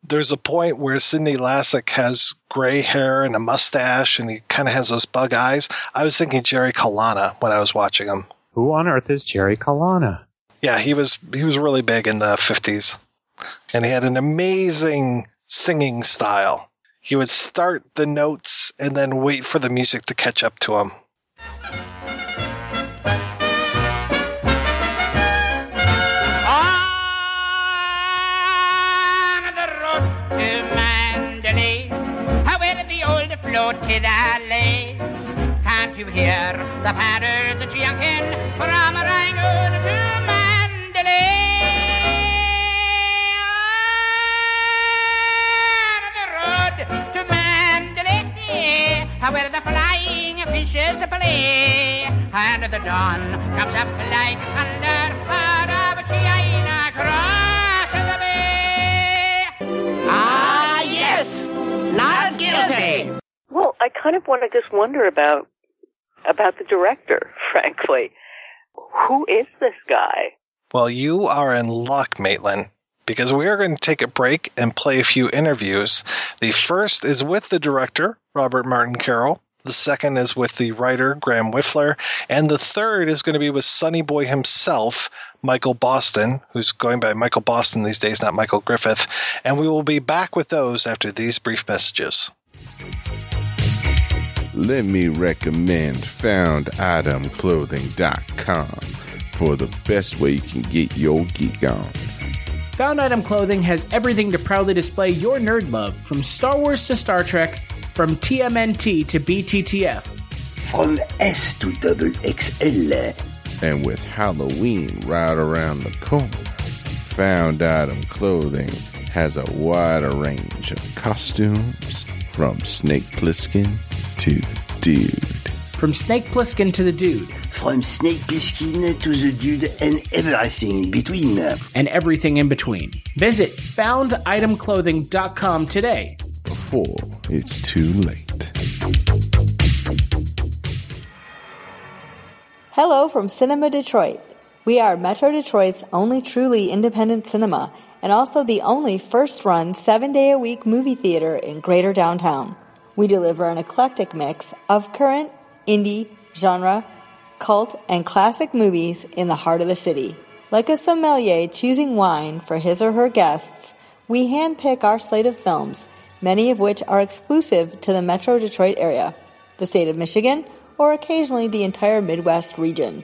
There's a point where Sidney Lassick has gray hair and a mustache, and he kind of has those bug eyes. I was thinking Jerry Colonna when I was watching him. Who on earth is Jerry Colonna? Yeah, he was really big in the 50s, and he had an amazing singing style. He would start the notes and then wait for the music to catch up to him. Till I lay, can't you hear the padders yanking from Rangoon to Mandalay? On the road to Mandalay, where the flying fishes play, and the dawn comes up like thunder out of China across the bay. Ah, yes, not guilty. Well, I kind of want to just wonder about the director, frankly. Who is this guy? Well, you are in luck, Maitland, because we are going to take a break and play a few interviews. The first is with the director, Robert Martin Carroll. The second is with the writer, Graham Whiffler. And the third is going to be with Sonny Boy himself, Michael Boston, who's going by Michael Boston these days, not Michael Griffith. And we will be back with those after these brief messages. Let me recommend FoundItemClothing.com for the best way you can get your geek on. Found Item Clothing has everything to proudly display your nerd love, from Star Wars to Star Trek, from TMNT to BTTF. From S to XXL. And with Halloween right around the corner, Found Item Clothing has a wider range of costumes, from Snake Plissken to the dude. From Snake Plissken to the dude. From Snake Plissken to the dude and everything in between. And everything in between. Visit FoundItemClothing.com today. Before it's too late. Hello from Cinema Detroit. We are Metro Detroit's only truly independent cinema, and also the only first-run 7-day-a-week movie theater in Greater Downtown. We deliver an eclectic mix of current, indie, genre, cult, and classic movies in the heart of the city. Like a sommelier choosing wine for his or her guests, we handpick our slate of films, many of which are exclusive to the Metro Detroit area, the state of Michigan, or occasionally the entire Midwest region.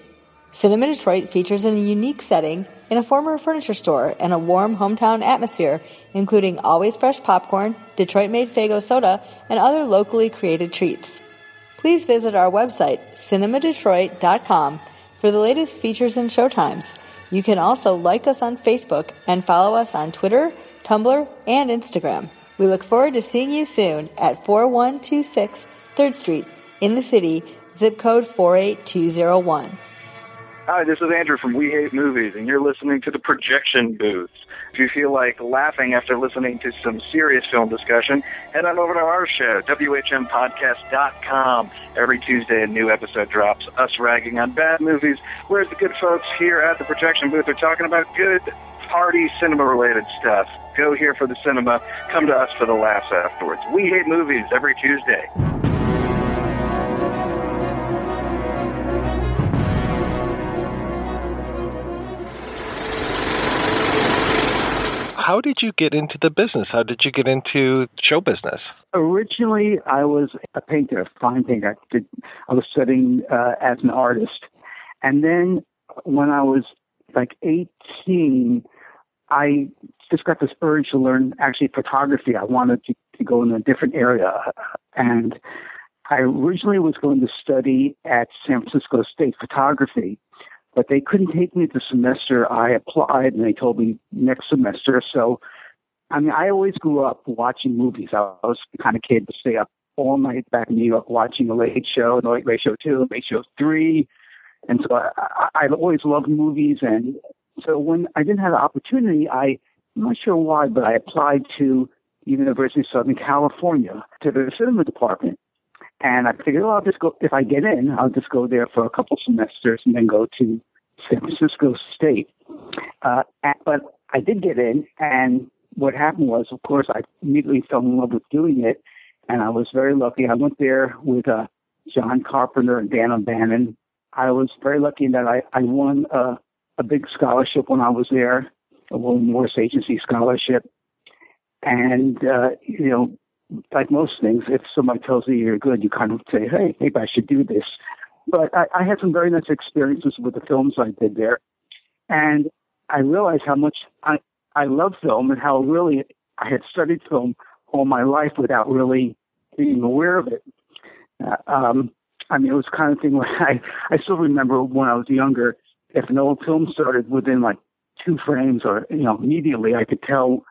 Cinema Detroit features in a unique setting in a former furniture store and a warm hometown atmosphere, including always fresh popcorn, Detroit-made Faygo soda, and other locally created treats. Please visit our website, cinemadetroit.com, for the latest features and showtimes. You can also like us on Facebook and follow us on Twitter, Tumblr, and Instagram. We look forward to seeing you soon at 4126 3rd Street in the city, zip code 48201. Hi, this is Andrew from We Hate Movies, and you're listening to The Projection Booth. If you feel like laughing after listening to some serious film discussion, head on over to our show, WHMPodcast.com. Every Tuesday, a new episode drops, us ragging on bad movies, whereas the good folks here at The Projection Booth are talking about good, hearty, cinema-related stuff. Go here for the cinema. Come to us for the laughs afterwards. We Hate Movies every Tuesday. How did you get into the business? How did you get into show business? Originally, I was a painter, a fine painter. I was studying as an artist. And then when I was like 18, I just got this urge to learn actually photography. I wanted to go in a different area. And I originally was going to study at San Francisco State Photography. But they couldn't take me this semester. I applied, and they told me next semester. So, I mean, I always grew up watching movies. I was the kind of kid to stay up all night back in New York watching The Late Show, The Late Show 2, The Late Show 3. And so I've always loved movies. And so when I didn't have the opportunity, I'm not sure why, but I applied to the University of Southern California, to the cinema department. And I figured, well, I'll just go, if I get in, I'll just go there for a couple semesters and then go to San Francisco State. But I did get in, and what happened was, of course, I immediately fell in love with doing it, and I was very lucky. I went there with John Carpenter and Dan O'Bannon. I was very lucky in that I won a big scholarship when I was there, a William Morris Agency scholarship. And, like most things, if somebody tells you you're good, you kind of say, hey, maybe I should do this. But I had some very nice experiences with the films I did there. And I realized how much I love film and how really I had studied film all my life without really being aware of it. I mean, it was the kind of thing where I still remember when I was younger, if an old film started within like two frames or, you know, immediately I could tell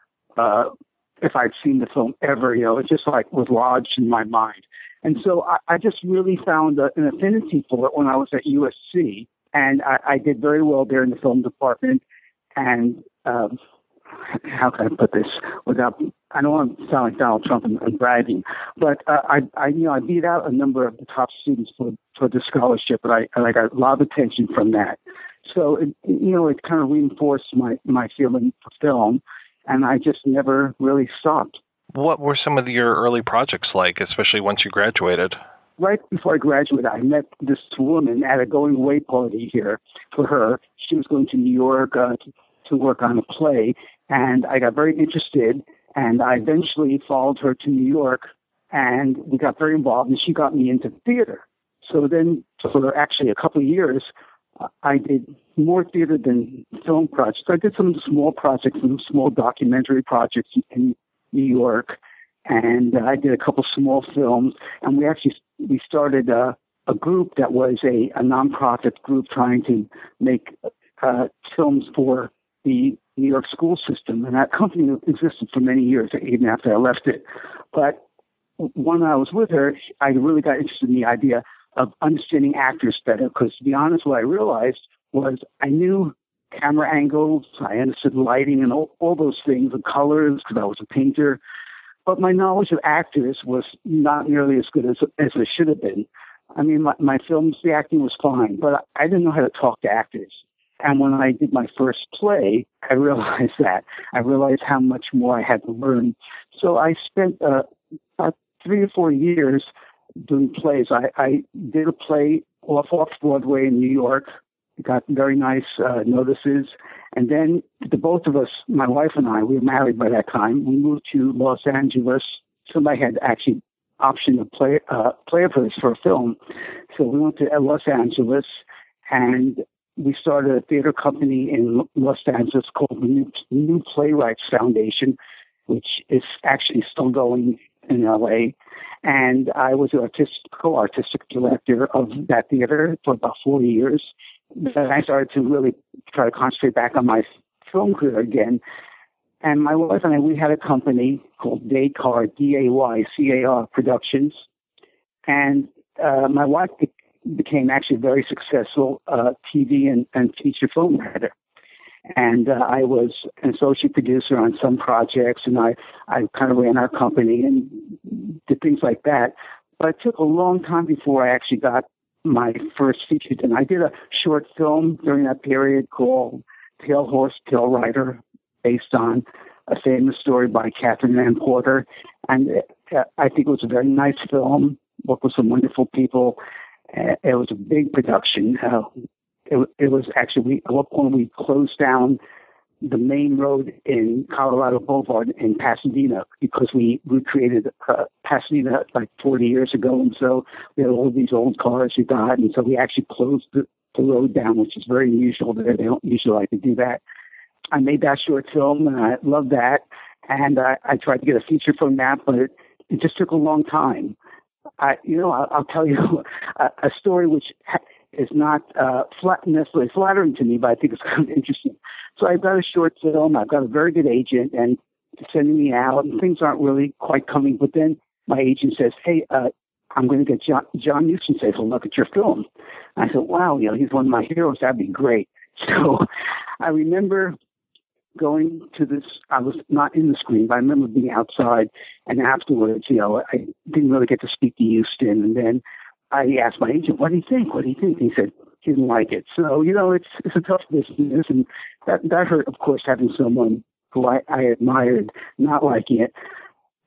if I'd seen the film ever, you know, it just like was lodged in my mind. And so I just really found an affinity for it when I was at USC, and I did very well there in the film department. And how can I put this without, I don't want to sound like Donald Trump and bragging, but I beat out a number of the top students for the scholarship, and I got a lot of attention from that. So, it kind of reinforced my feeling for film, and I just never really stopped. What were some of your early projects like, especially once you graduated? Right before I graduated, I met this woman at a going away party here for her. She was going to New York to work on a play, and I got very interested, and I eventually followed her to New York, and we got very involved, and she got me into theater. So then for actually a couple of years, I did more theater than film projects. I did some small projects, some small documentary projects in New York, and I did a couple small films, and we started a group that was a nonprofit group trying to make films for the New York school system, and that company existed for many years, even after I left it. But when I was with her, I really got interested in the idea of understanding actors better, because to be honest, what I realized was I knew camera angles, I understood lighting and all those things, and colors, because I was a painter, but my knowledge of actors was not nearly as good as it should have been. I mean, my films, the acting was fine, but I didn't know how to talk to actors. And when I did my first play, I realized that. I realized how much more I had to learn. So I spent about 3 or 4 years doing plays. I did a play off-Broadway in New York. It got very nice notices. And then the both of us, my wife and I, we were married by that time. We moved to Los Angeles. Somebody had actually optioned a play of hers for a film. So we went to Los Angeles, and we started a theater company in Los Angeles called the New Playwrights Foundation, which is actually still going in L.A. And I was co-artistic director of that theater for about 4 years. Then I started to really try to concentrate back on my film career again. And my wife and I, we had a company called Daycar, D-A-Y-C-A-R Productions. And my wife became actually a very successful TV and feature film writer. And I was an associate producer on some projects, and I kind of ran our company and did things like that. But it took a long time before I actually got my first feature. And I did a short film during that period called Pale Horse, Pale Rider, based on a famous story by Catherine Ann Porter. And I think it was a very nice film, worked with some wonderful people. It was a big production. It was actually, at one point we closed down the main road in Colorado Boulevard in Pasadena because we recreated Pasadena like 40 years ago. And so we had all these old cars who died. And so we actually closed the road down, which is very unusual there. They don't usually like to do that. I made that short film, and I loved that. And I tried to get a feature from that, but it just took a long time. I'll tell you a story which is not necessarily flattering to me, but I think it's kind of interesting. So I've got a short film, I've got a very good agent, and sending me out, and things aren't really quite coming. But then my agent says, hey, I'm going to get John Huston to look at your film. And I said, wow, he's one of my heroes. That'd be great. So I remember going to this, I was not in the screen, but I remember being outside, and afterwards, I didn't really get to speak to Houston. And then I asked my agent, what do you think? And he said, he didn't like it. So, it's a tough business, and that hurt, of course, having someone who I admired not liking it.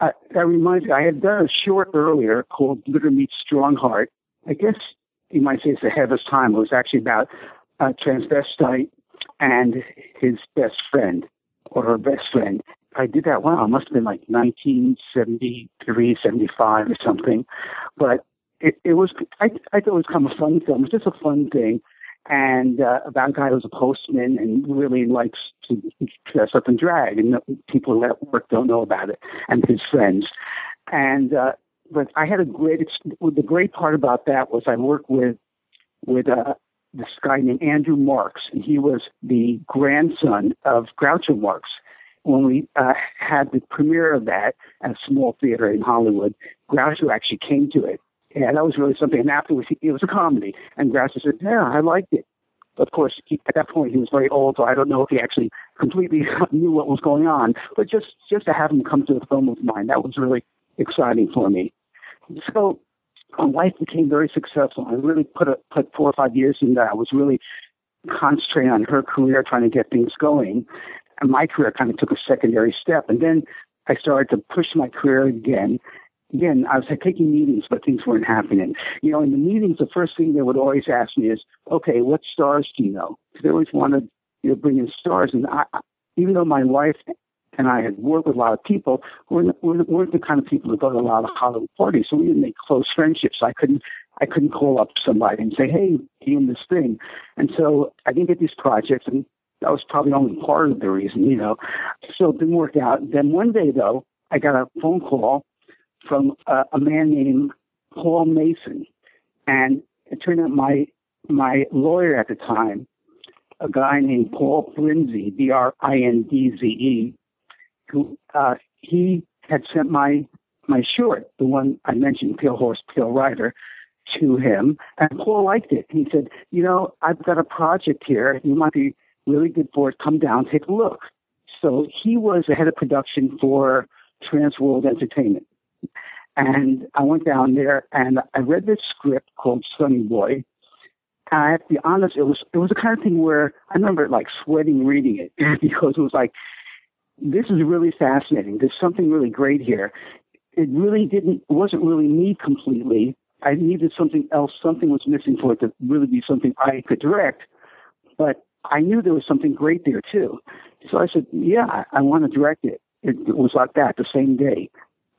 That reminds me, I had done a short earlier called Glitter Meets Strongheart. I guess you might say it's ahead of its time. It was actually about a transvestite and his best friend, or her best friend. I did that, wow, it must have been like 1973, 75 or something. But it was, I thought it was kind of a fun film. It was just a fun thing. And about a guy who was a postman and really likes to dress up and drag. And people at work don't know about it, and his friends. And but I had a great, the great part about that was I worked with this guy named Andrew Marx. And he was the grandson of Groucho Marx. When we had the premiere of that at a small theater in Hollywood, Groucho actually came to it. And that was really something. And afterwards, it was a comedy. And Groucho said, yeah, I liked it. But of course, at that point, he was very old, so I don't know if he actually completely knew what was going on. But just to have him come to a film of mine, that was really exciting for me. So my life became very successful. I really put 4 or 5 years in that. I was really concentrating on her career, trying to get things going. And my career kind of took a secondary step. And then I started to push my career again. Again, I was taking meetings, but things weren't happening. You know, in the meetings, the first thing they would always ask me is, okay, what stars do you know? Because they always wanted to bring in stars. And even though my wife and I had worked with a lot of people, weren't the kind of people who go to a lot of Hollywood parties. So we didn't make close friendships. I couldn't call up somebody and say, hey, be in this thing. And so I didn't get these projects, and that was probably only part of the reason, you know. So it didn't work out. Then one day, though, I got a phone call from a man named Paul Mason. And it turned out my lawyer at the time, a guy named Paul Brindze, B-R-I-N-D-Z-E, who he had sent my short, the one I mentioned, Pale Horse, Pale Rider, to him. And Paul liked it. He said, you know, I've got a project here. You might be really good for it. Come down, take a look. So he was the head of production for Trans World Entertainment. And I went down there and I read this script called Sonny Boy. And I have to be honest, it was the kind of thing where I remember like sweating reading it because it was like, this is really fascinating. There's something really great here. It wasn't really me completely. I needed something else. Something was missing for it to really be something I could direct. But I knew there was something great there too. So I said, yeah, I want to direct it. It was like that the same day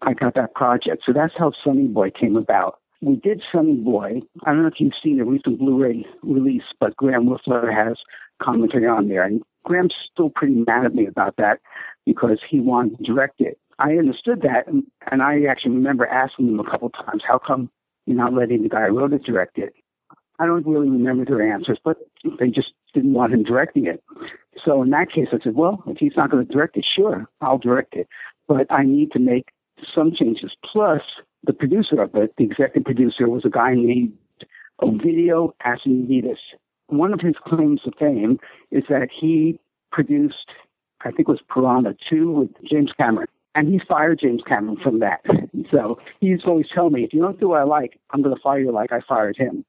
I got that project. So that's how Sonny Boy came about. We did Sonny Boy. I don't know if you've seen a recent Blu-ray release, but Graham Whistler has commentary on there. And Graham's still pretty mad at me about that because he wanted to direct it. I understood that, and I actually remember asking him a couple times, how come you're not letting the guy who wrote it direct it? I don't really remember their answers, but they just didn't want him directing it. So in that case, I said, well, if he's not going to direct it, sure, I'll direct it. But I need to make some changes. Plus, the producer of it, the executive producer, was a guy named Ovidio Asinidis. One of his claims to fame is that he produced, I think it was Piranha 2 with James Cameron. And he fired James Cameron from that. So he used to always tell me, if you don't do what I like, I'm going to fire you like I fired him.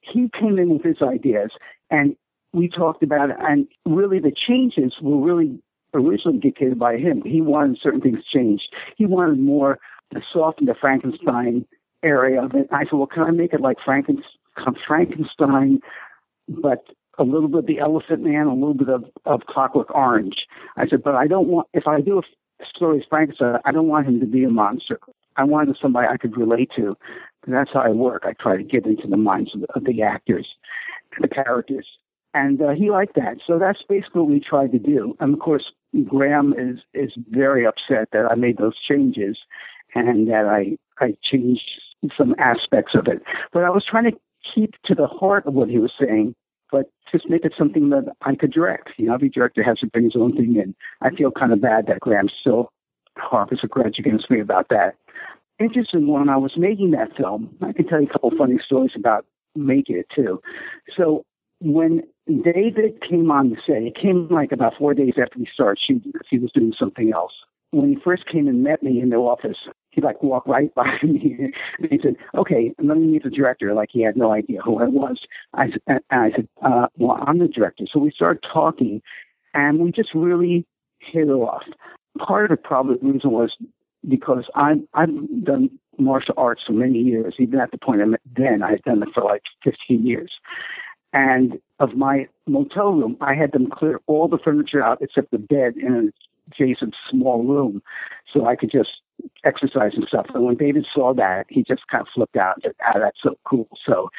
He came in with his ideas, and we talked about it. And really, the changes were really originally dictated by him. He wanted certain things changed. He wanted more to soften the Frankenstein area of it. I said, well, can I make it like Frankenstein, but a little bit of The Elephant Man, a little bit of Clockwork Orange? I said, but I don't want, if I do a story as Frankenstein, I don't want him to be a monster. I wanted somebody I could relate to. And that's how I work. I try to get into the minds of the actors, the characters. And he liked that. So that's basically what we tried to do. And, of course, Graham is very upset that I made those changes and that I changed some aspects of it. But I was trying to keep to the heart of what he was saying, but just make it something that I could direct. You know, every director has to bring his own thing in. I feel kind of bad that Graham still harbors a grudge against me about that. Interesting, when I was making that film, I can tell you a couple of funny stories about making it too. So when David came on the set, it came like about 4 days after we started shooting because he was doing something else. When he first came and met me in the office, he like walked right by me and he said, okay, let me meet the director. Like he had no idea who I was. I said, well, I'm the director. So we started talking and we just really hit it off. Part of the problem, the reason was because I've done martial arts for many years. Even at the point I met then, I had done it for like 15 years. And of my motel room, I had them clear all the furniture out except the bed and Jason's small room, so I could just exercise and stuff. And when David saw that, he just kind of flipped out and said, "Ah, that's so cool." So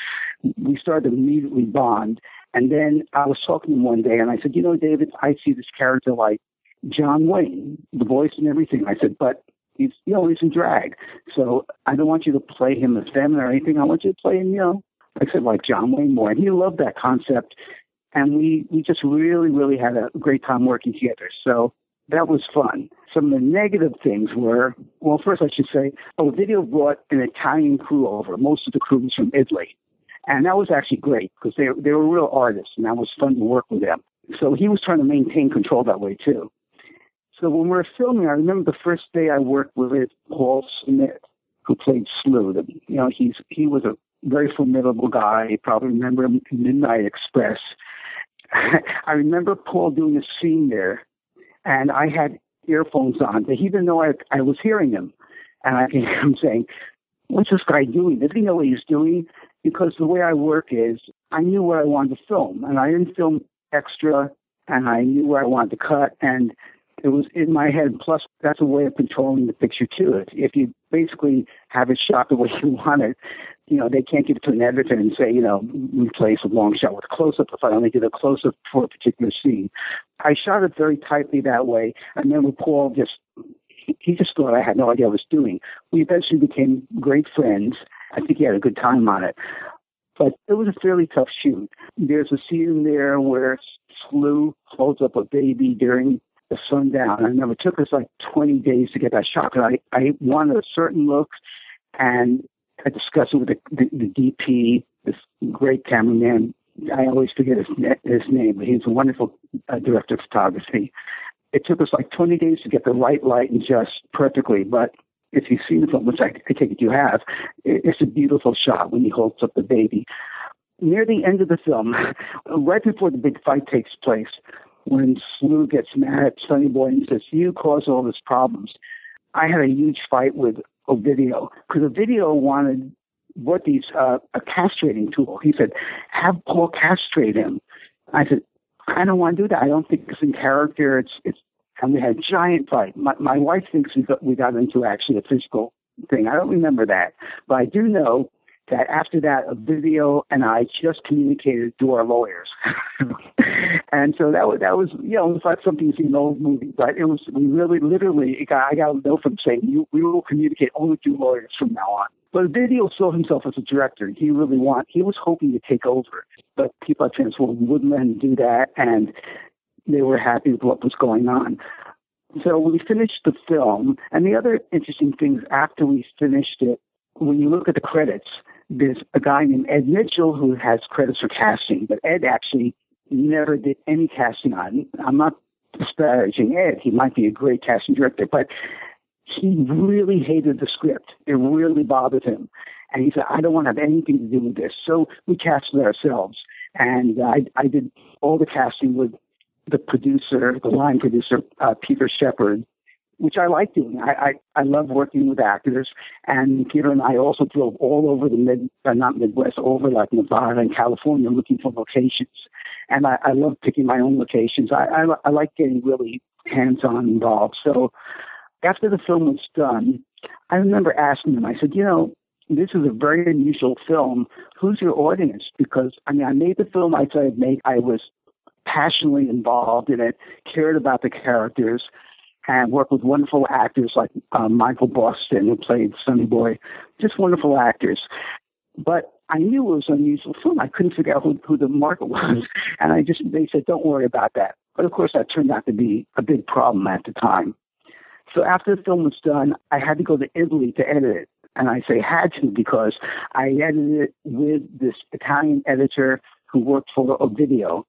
we started to immediately bond. And then I was talking to him one day, and I said, "You know, David, I see this character like John Wayne, the voice and everything." I said, "But he's, you know, he's in drag. So I don't want you to play him as feminine or anything. I want you to play him, you know," I said, "like John Wayne Moore." And he loved that concept. And we just really, really had a great time working together. So that was fun. Some of the negative things were, well, first I should say, Ovidio brought an Italian crew over. Most of the crew was from Italy. And that was actually great because they were real artists, and that was fun to work with them. So he was trying to maintain control that way, too. So when we were filming, I remember the first day I worked with Paul Smith, who played Slew. You know, he was a very formidable guy. You probably remember him in Midnight Express. I remember Paul doing a scene there, and I had earphones on, but he didn't know I was hearing him. And I can hear him saying, "What's this guy doing? Does he know what he's doing?" Because the way I work is I knew what I wanted to film, and I didn't film extra, and I knew what I wanted to cut, and it was in my head. Plus, that's a way of controlling the picture, too. If you basically have it shot the way you want it, you know, they can't give it to an editor and say, you know, replace a long shot with a close-up if I only did a close-up for a particular scene. I shot it very tightly that way. I remember Paul he just thought I had no idea what I was doing. We eventually became great friends. I think he had a good time on it. But it was a fairly tough shoot. There's a scene there where Slew holds up a baby during the sundown. I remember it took us like 20 days to get that shot. And I wanted a certain look, and I discussed it with the DP, this great cameraman. I always forget his name, but he's a wonderful director of photography. It took us like 20 days to get the right light and just perfectly. But if you've seen the film, which I take it you have, it's a beautiful shot when he holds up the baby. Near the end of the film, right before the big fight takes place, when Slew gets mad at Sonny Boy and says, "You caused all these problems," I had a huge fight with Ovidio because Ovidio brought these a castrating tool. He said, "Have Paul castrate him." I said, "I don't want to do that. I don't think it's in character." And we had a giant fight. My wife thinks we got into actually a physical thing. I don't remember that, but I do know that after that, Ovidio and I just communicated through our lawyers. And so that was, you know, it's like something you see in an old movie, but I got a note from saying, we will communicate only through lawyers from now on. But Ovidio saw himself as a director. He was hoping to take over, but people at Transform wouldn't let him do that, and they were happy with what was going on. So we finished the film, and the other interesting things after we finished it, when you look at the credits, there's a guy named Ed Mitchell who has credits for casting, but Ed actually never did any casting on it. I'm not disparaging Ed. He might be a great casting director, but he really hated the script. It really bothered him. And he said, "I don't want to have anything to do with this." So we casted ourselves. And I did all the casting with the producer, the line producer, Peter Shepard, which I like doing. I love working with actors. And Peter and I also drove all over the over like Nevada and California looking for locations. And I love picking my own locations. I like getting really hands-on involved. So after the film was done, I remember asking them, I said, "You know, this is a very unusual film. Who's your audience?" Because, I mean, I made the film I thought I'd make. I was passionately involved in it, cared about the characters, and worked with wonderful actors like Michael Boston, who played Sonny Boy, just wonderful actors. But I knew it was an unusual film. I couldn't figure out who the market was. And they said, "Don't worry about that." But, of course, that turned out to be a big problem at the time. So after the film was done, I had to go to Italy to edit it. And I say had to because I edited it with this Italian editor who worked for Ovidio.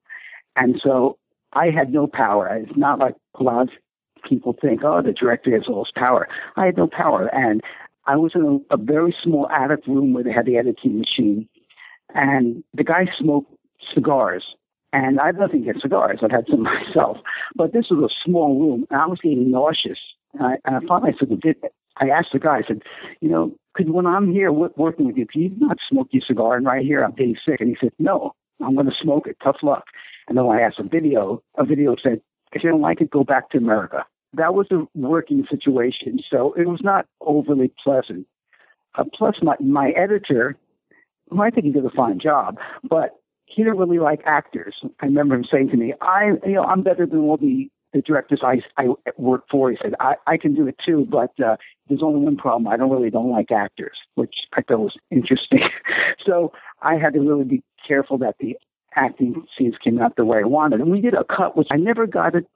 And so I had no power. It's not like a lot of people think, "Oh, the director has all his power." I had no power. And I was in a very small attic room where they had the editing machine. And the guy smoked cigars. And I have nothing against cigars. I've had some myself. But this was a small room, and I was getting nauseous. And I finally said, I asked the guy, I said, "You know, when I'm here working with you, can you not smoke your cigar? And right here, I'm getting sick." And he said, "No, I'm going to smoke it. Tough luck." And then when I asked Ovidio said, "If you don't like it, go back to America." that was a working situation, so it was not overly pleasant. Plus, my editor, who I think he did a fine job, but he didn't really like actors. I remember him saying to me, I'm better than all the directors I work for. He said, I can do it too, but there's only one problem. I don't like actors, which I thought was interesting. So I had to really be careful that the acting scenes came out the way I wanted. And we did a cut, which I never got it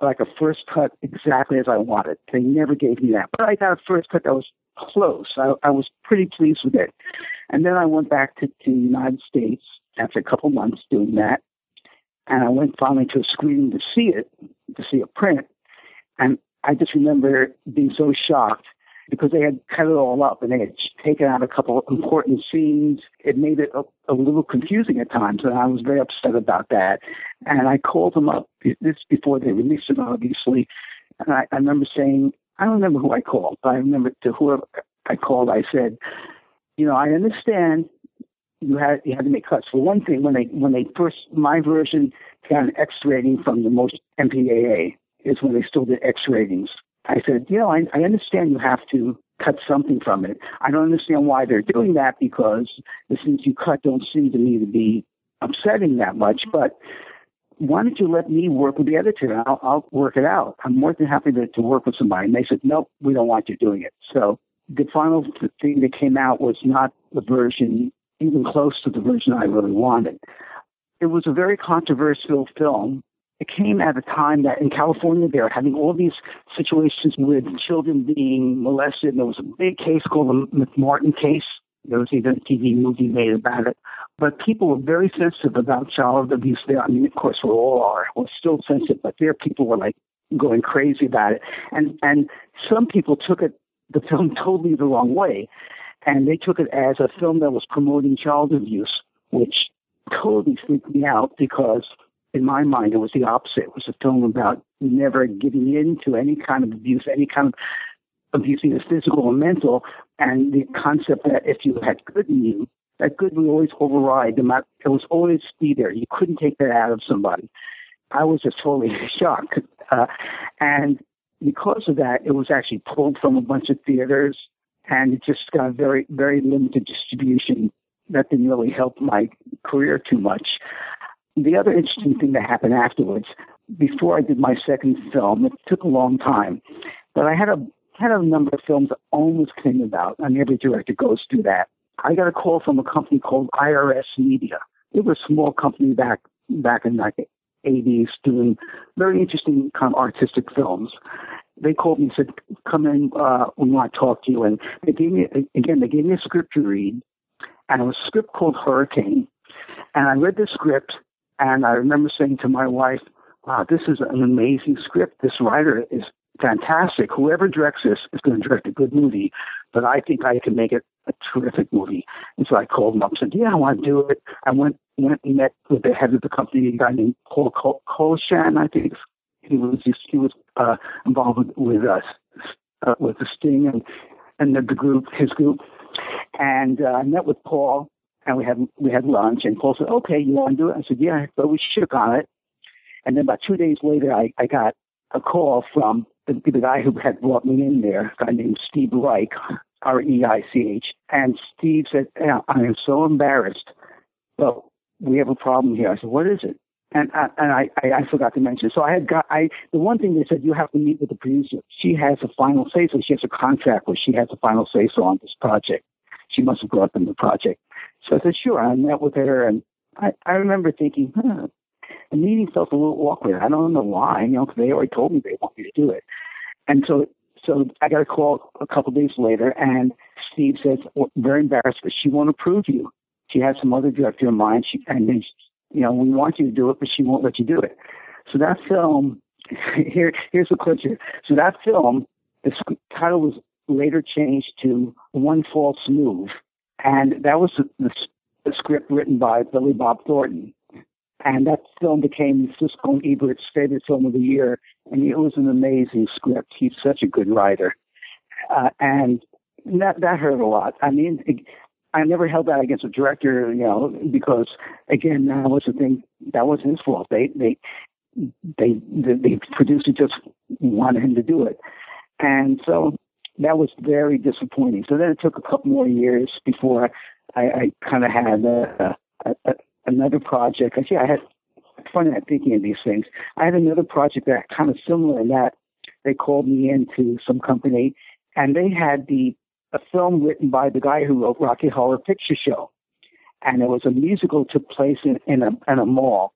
like a first cut exactly as I wanted. They never gave me that. But I got a first cut that was close. I was pretty pleased with it. And then I went back to the United States after a couple months doing that. And I went finally to a screening to see a print. And I just remember being so shocked because they had cut it all up and they had taken out a couple of important scenes. It made it a little confusing at times. And I was very upset about that. And I called them up this before they released it, obviously. And I remember saying, I don't remember who I called, but I remember to whoever I called, I said, I understand you had to make cuts. For one thing, when they first, my version got an X rating from the most MPAA is when they still did X ratings. I said, I understand you have to cut something from it. I don't understand why they're doing that because the things you cut don't seem to me to be upsetting that much, but why don't you let me work with the editor? I'll work it out. I'm more than happy to work with somebody. And they said, nope, we don't want you doing it. So the final thing that came out was not the version even close to the version I really wanted. It was a very controversial film. It came at a time that in California they were having all these situations with children being molested. And there was a big case called the McMartin case. There was even a TV movie made about it. But people were very sensitive about child abuse there. I mean, of course, we all are. We're still sensitive, but there people were like going crazy about it. And some people took the film totally the wrong way. And they took it as a film that was promoting child abuse, which totally freaked me out because, in my mind, it was the opposite. It was a film about never giving in to any kind of abuse, either physical or mental, and the concept that if you had good in you, that good would always override them. It was always be there. You couldn't take that out of somebody. I was just totally shocked. And because of that, it was actually pulled from a bunch of theaters, and it just got very, very limited distribution. That didn't really help my career too much. The other interesting thing that happened afterwards, before I did my second film, it took a long time, but I had a number of films that almost came about, and every director goes through that. I got a call from a company called IRS Media. It was a small company back in like the 80s doing very interesting kind of artistic films. They called me and said, come in, we want to talk to you. And they gave me a script to read, and it was a script called Hurricane. And I read the script, and I remember saying to my wife, wow, this is an amazing script. This writer is fantastic. Whoever directs this is going to direct a good movie, but I think I can make it a terrific movie. And so I called him up and said, yeah, I want to do it. I went and met with the head of the company, a guy named Paul Colshan, I think. He was involved with us, with the Sting and his group. And I met with Paul, and we had lunch. And Paul said, okay, you want to do it? I said, yeah. So we shook on it. And then about 2 days later, I got a call from the guy who had brought me in there, a guy named Steve Reich, R-E-I-C-H. And Steve said, I am so embarrassed, but we have a problem here. I said, what is it? And I forgot to mention. So the one thing they said, you have to meet with the producer. She has a final say, so she has a contract where she has a final say so on this project. She must have brought them the project. So I said, sure. I met with her, and I remember thinking, the meeting felt a little awkward. I don't know why, because they already told me they want me to do it. And so I got a call a couple of days later, and Steve says, well, very embarrassed, but she won't approve you. She has some other director in mind, we want you to do it, but she won't let you do it. So that film, here's the clincher. So that film, the title was later changed to One False Move. And that was the script written by Billy Bob Thornton. And that film became Siskel and Ebert's favorite film of the year. And it was an amazing script. He's such a good writer. And that hurt a lot. I mean, I never held that against a director, because again, that was the thing. That wasn't his fault. The producer just wanted him to do it. And so that was very disappointing. So then it took a couple more years before I kind of had another project. Actually, I had fun at thinking of these things. I had another project that kind of similar in that they called me into some company, and they had a film written by the guy who wrote Rocky Horror Picture Show. And it was a musical took place in a mall.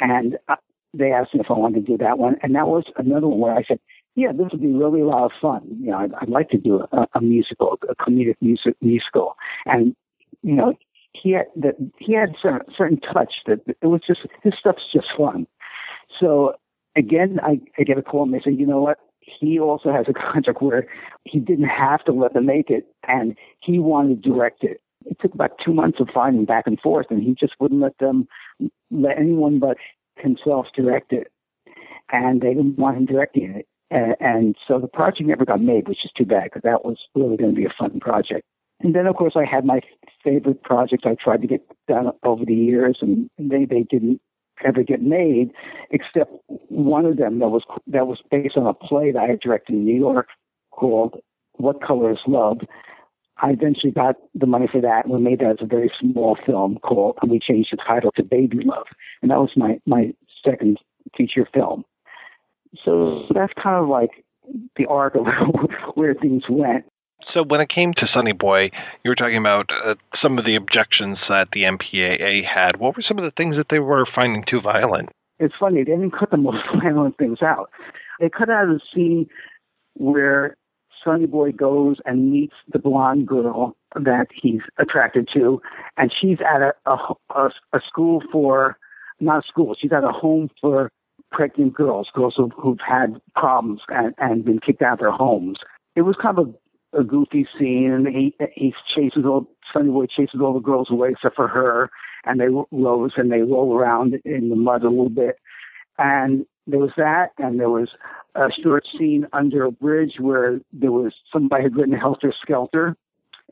And they asked me if I wanted to do that one. And that was another one where I said, yeah, this would be really a lot of fun. You know, I'd like to do a musical, a comedic musical. And, you know, he had certain touch that it was just, his stuff's just fun. So again, I get a call and they say, you know what? He also has a contract where he didn't have to let them make it, and he wanted to direct it. It took about 2 months of fighting back and forth, and he just wouldn't let anyone but himself direct it. And they didn't want him directing it. And so the project never got made, which is too bad, because that was really going to be a fun project. And then, of course, I had my favorite projects I tried to get done over the years, and they didn't ever get made, except one of them that was based on a play that I had directed in New York called What Color is Love. I eventually got the money for that, and we made that as a very small film and we changed the title to Baby Love. And that was my second feature film. So that's kind of like the arc of where things went. So when it came to Sonny Boy, you were talking about some of the objections that the MPAA had. What were some of the things that they were finding too violent? It's funny, they didn't cut the most violent things out. They cut out a scene where Sonny Boy goes and meets the blonde girl that he's attracted to, and she's at a school for, not a school, she's at a home for pregnant girls who've had problems and been kicked out of their homes. It was kind of a goofy scene, and Sonny Boy chases all the girls away except for her, and they rose and they roll around in the mud a little bit. And there was that, and there was a short scene under a bridge where there was somebody had written Helter Skelter,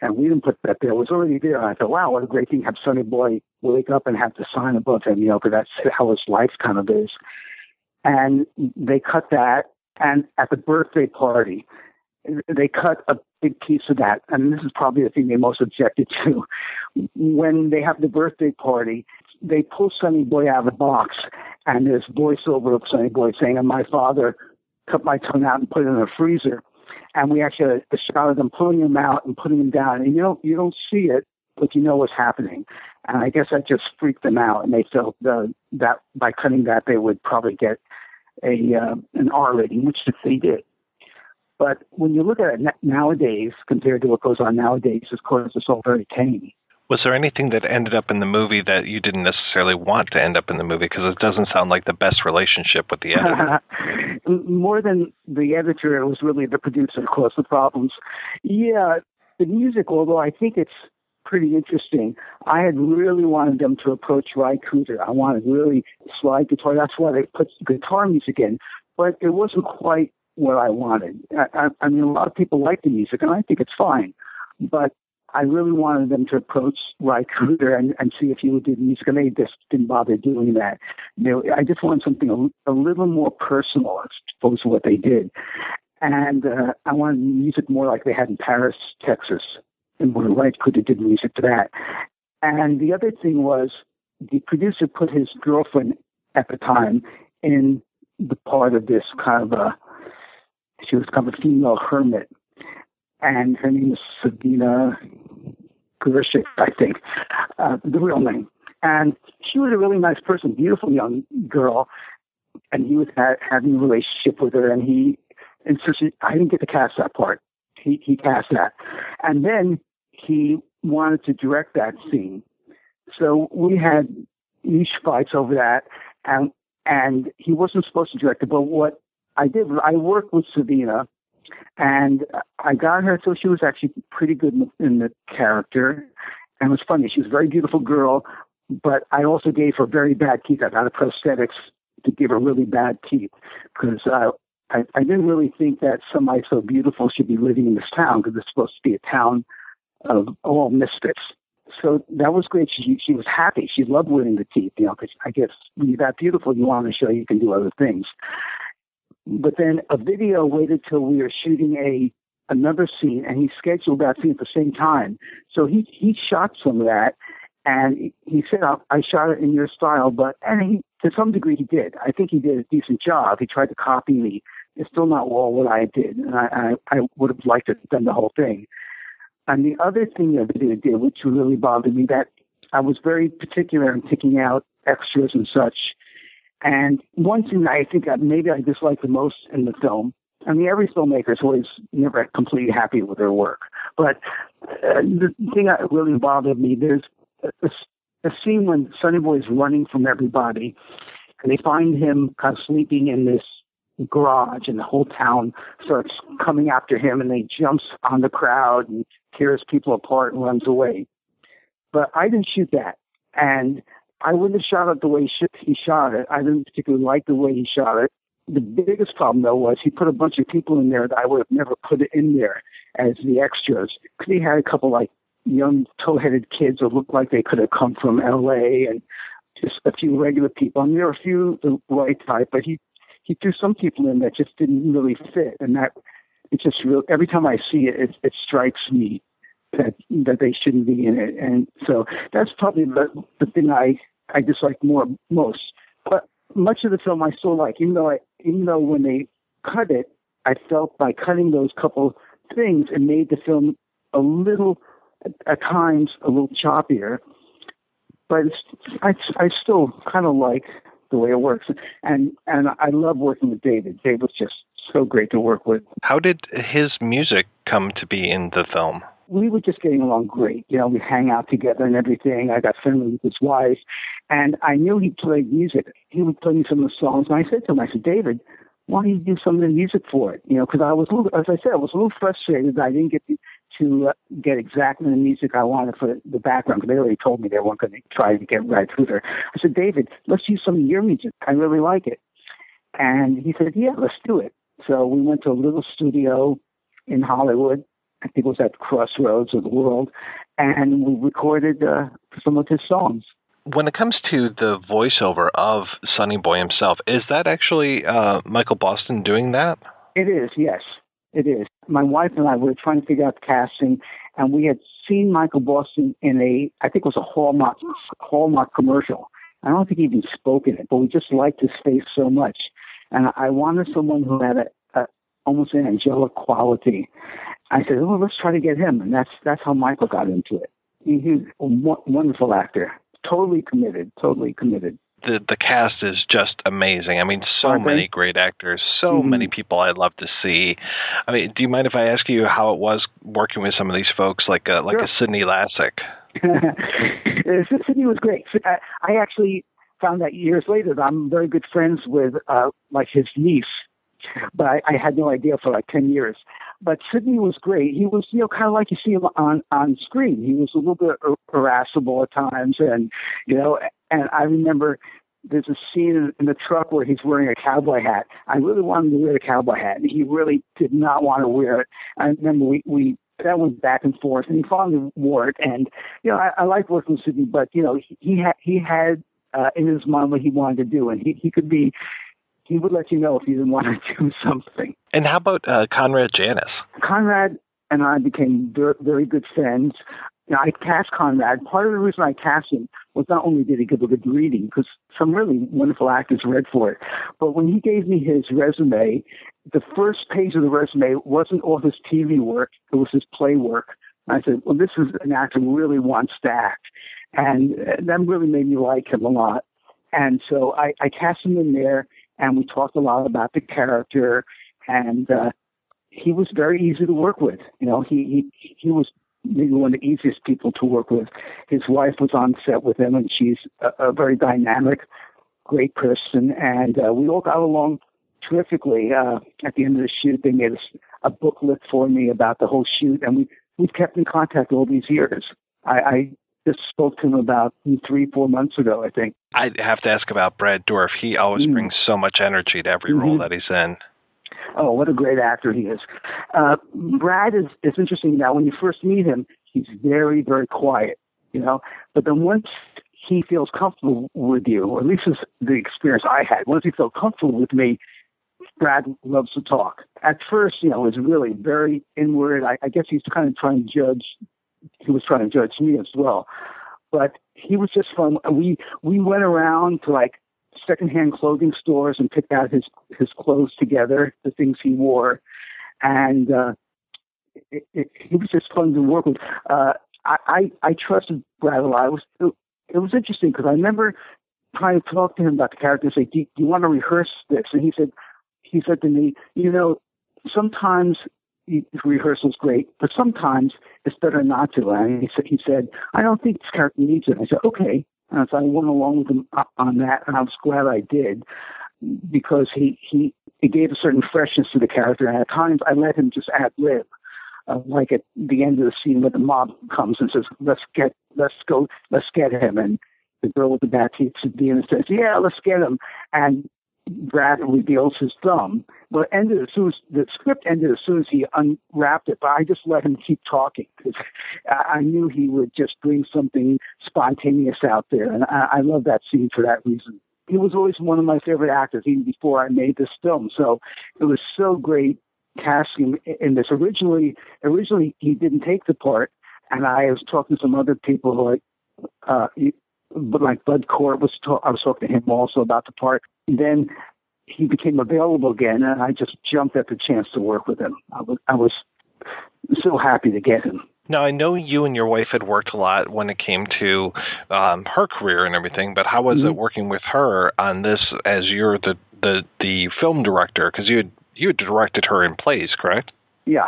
and we didn't put that there. It was already there, and I thought, wow, what a great thing, have Sonny Boy wake up and have the sign above him, you know, because that's how his life kind of is. And they cut that, and at the birthday party, they cut a big piece of that, and this is probably the thing they most objected to. When they have the birthday party, they pull Sonny Boy out of the box, and there's voiceover of Sonny Boy saying, and my father cut my tongue out and put it in the freezer. And we actually had a shot of them pulling him out and putting him down, and you don't see it, but you know what's happening. And I guess that just freaked them out, and they felt that by cutting that, they would probably get an R rating, which they did. But when you look at it nowadays, compared to what goes on nowadays, of course, it's all very tame. Was there anything that ended up in the movie that you didn't necessarily want to end up in the movie? Because it doesn't sound like the best relationship with the editor. More than the editor, it was really the producer that caused the problems. Yeah, the music, although I think it's pretty interesting, I had really wanted them to approach Ry Cooder. I wanted really slide guitar. That's why they put guitar music in. But it wasn't quite what I wanted. I mean, a lot of people like the music, and I think it's fine, but I really wanted them to approach Ry Cooder and see if he would do the music, and they just didn't bother doing that. I just wanted something a little more personal as opposed to what they did, and I wanted music more like they had in Paris, Texas, and where Ry Cooder did music to that. And the other thing was, the producer put his girlfriend at the time in the part of this kind of she was kind of a female hermit, and her name is Sabina Grishik, I think, the real name. And she was a really nice person, beautiful young girl, and he was having a relationship with her, and he insisted, I didn't get to cast that part. He cast that. And then he wanted to direct that scene. So we had niche fights over that, and he wasn't supposed to direct it, but what I did. I worked with Sabina, and I got her, so she was actually pretty good in the character. And it was funny. She was a very beautiful girl, but I also gave her very bad teeth. I got her prosthetics to give her really bad teeth, because I didn't really think that somebody so beautiful should be living in this town, because it's supposed to be a town of all misfits. So that was great. She was happy. She loved winning the teeth, you know, because I guess when you're that beautiful, you want to show you can do other things. But then a video waited till we were shooting another scene, and he scheduled that scene at the same time. So he shot some of that, and he said, I shot it in your style, to some degree he did. I think he did a decent job. He tried to copy me. It's still not all what I did, and I would have liked to have done the whole thing. And the other thing that the video did, which really bothered me, that I was very particular in picking out extras and such. And one thing I think maybe I disliked the most in the film, I mean, every filmmaker is always never completely happy with their work. But the thing that really bothered me, there's a scene when Sonny Boy is running from everybody, and they find him kind of sleeping in this garage, and the whole town starts coming after him, and he jumps on the crowd and tears people apart and runs away. But I didn't shoot that, and I wouldn't have shot it the way he shot it. I didn't particularly like the way he shot it. The biggest problem, though, was he put a bunch of people in there that I would have never put in there as the extras, because he had a couple, like, young tow-headed kids that looked like they could have come from L.A., and just a few regular people. I mean, there were a few the right type, but he threw some people in that just didn't really fit, and that it just really, every time I see it, it strikes me that they shouldn't be in it. And so that's probably the thing I dislike most. But much of the film I still like, even though when they cut it, I felt by cutting those couple things, it made the film a little, at times, a little choppier. But I still kind of like the way it works. And I love working with David. Dave was just so great to work with. How did his music come to be in the film? We were just getting along great. You know, we hang out together and everything. I got friendly with his wife, and I knew he played music. He would play me some of the songs, and I said to him, I said, David, why don't you do some of the music for it? You know, because I was a little frustrated that I didn't get to get exactly the music I wanted for the background, because they already told me they weren't going to try to get right through there. I said, David, let's use some of your music. I really like it. And he said, yeah, let's do it. So we went to a little studio in Hollywood. I think it was at the Crossroads of the World, and we recorded some of his songs. When it comes to the voiceover of Sonny Boy himself, is that actually Michael Boston doing that? It is, yes, it is. My wife and I were trying to figure out the casting, and we had seen Michael Boston in I think it was a Hallmark commercial. I don't think he even spoke in it, but we just liked his face so much. And I wanted someone who had almost an angelic quality. I said, well, let's try to get him. And that's how Michael got into it. He's a wonderful actor. Totally committed. The cast is just amazing. I mean, so many great actors, so many people I love to see. I mean, do you mind if I ask you how it was working with some of these folks, like a Sidney Lassick? Sidney was great. I actually found that years later that I'm very good friends with his niece. But I had no idea for 10 years. But Sidney was great. He was, kind of like you see him on screen. He was a little bit irascible at times. And I remember there's a scene in the truck where he's wearing a cowboy hat. I really wanted him to wear a cowboy hat, and he really did not want to wear it. I remember that went back and forth, and he finally wore it. And, I liked working with Sidney, but, he had in his mind what he wanted to do, and he could be... He would let you know if you didn't want to do something. And how about Conrad Janis? Conrad and I became very, very good friends. You know, I cast Conrad. Part of the reason I cast him was not only did he give a good reading, because some really wonderful actors read for it, but when he gave me his resume, the first page of the resume wasn't all his TV work. It was his play work. And I said, well, this is an actor who really wants to act. And that really made me like him a lot. And so I cast him in there. And we talked a lot about the character, and he was very easy to work with. You know, he was maybe one of the easiest people to work with. His wife was on set with him, and she's a very dynamic, great person. And we all got along terrifically. At the end of the shoot, they made a booklet for me about the whole shoot, and we've kept in contact all these years. I just spoke to him about 3-4 months ago, I think. I have to ask about Brad Dourif. He always brings so much energy to every role that he's in. Oh, what a great actor he is. Brad is, it's interesting now, when you first meet him, he's very, very quiet, But then once he feels comfortable with you, or at least is the experience I had, once he felt comfortable with me, Brad loves to talk. At first, it's really very inward. I guess he's kind of trying to judge. He was trying to judge me as well. But he was just fun. We went around to like secondhand clothing stores and picked out his clothes together, the things he wore. And it was just fun to work with. I trusted Brad a lot. It was interesting because I remember trying to talk to him about the character and say, do you want to rehearse this? And he said to me, sometimes rehearsal's great, but sometimes it's better not to. And he said, I don't think this character needs it. And I said, okay. And so I went along with him on that, and I was glad I did because it gave a certain freshness to the character. And at times I let him just ad lib, like at the end of the scene when the mob comes and says, let's get him. And the girl with the bad teeth sits down and says, yeah, let's get him. And Brad reveals his thumb. Well, the script ended as soon as he unwrapped it, but I just let him keep talking because I knew he would just bring something spontaneous out there, and I love that scene for that reason. He was always one of my favorite actors, even before I made this film, so it was so great casting in this. Originally, he didn't take the part, and I was talking to some other people like Bud Cort, I was talking to him also about the part. Then he became available again, and I just jumped at the chance to work with him. I was so happy to get him. Now, I know you and your wife had worked a lot when it came to her career and everything, but how was it working with her on this as you're the film director? Because you had directed her in plays, correct? Yeah.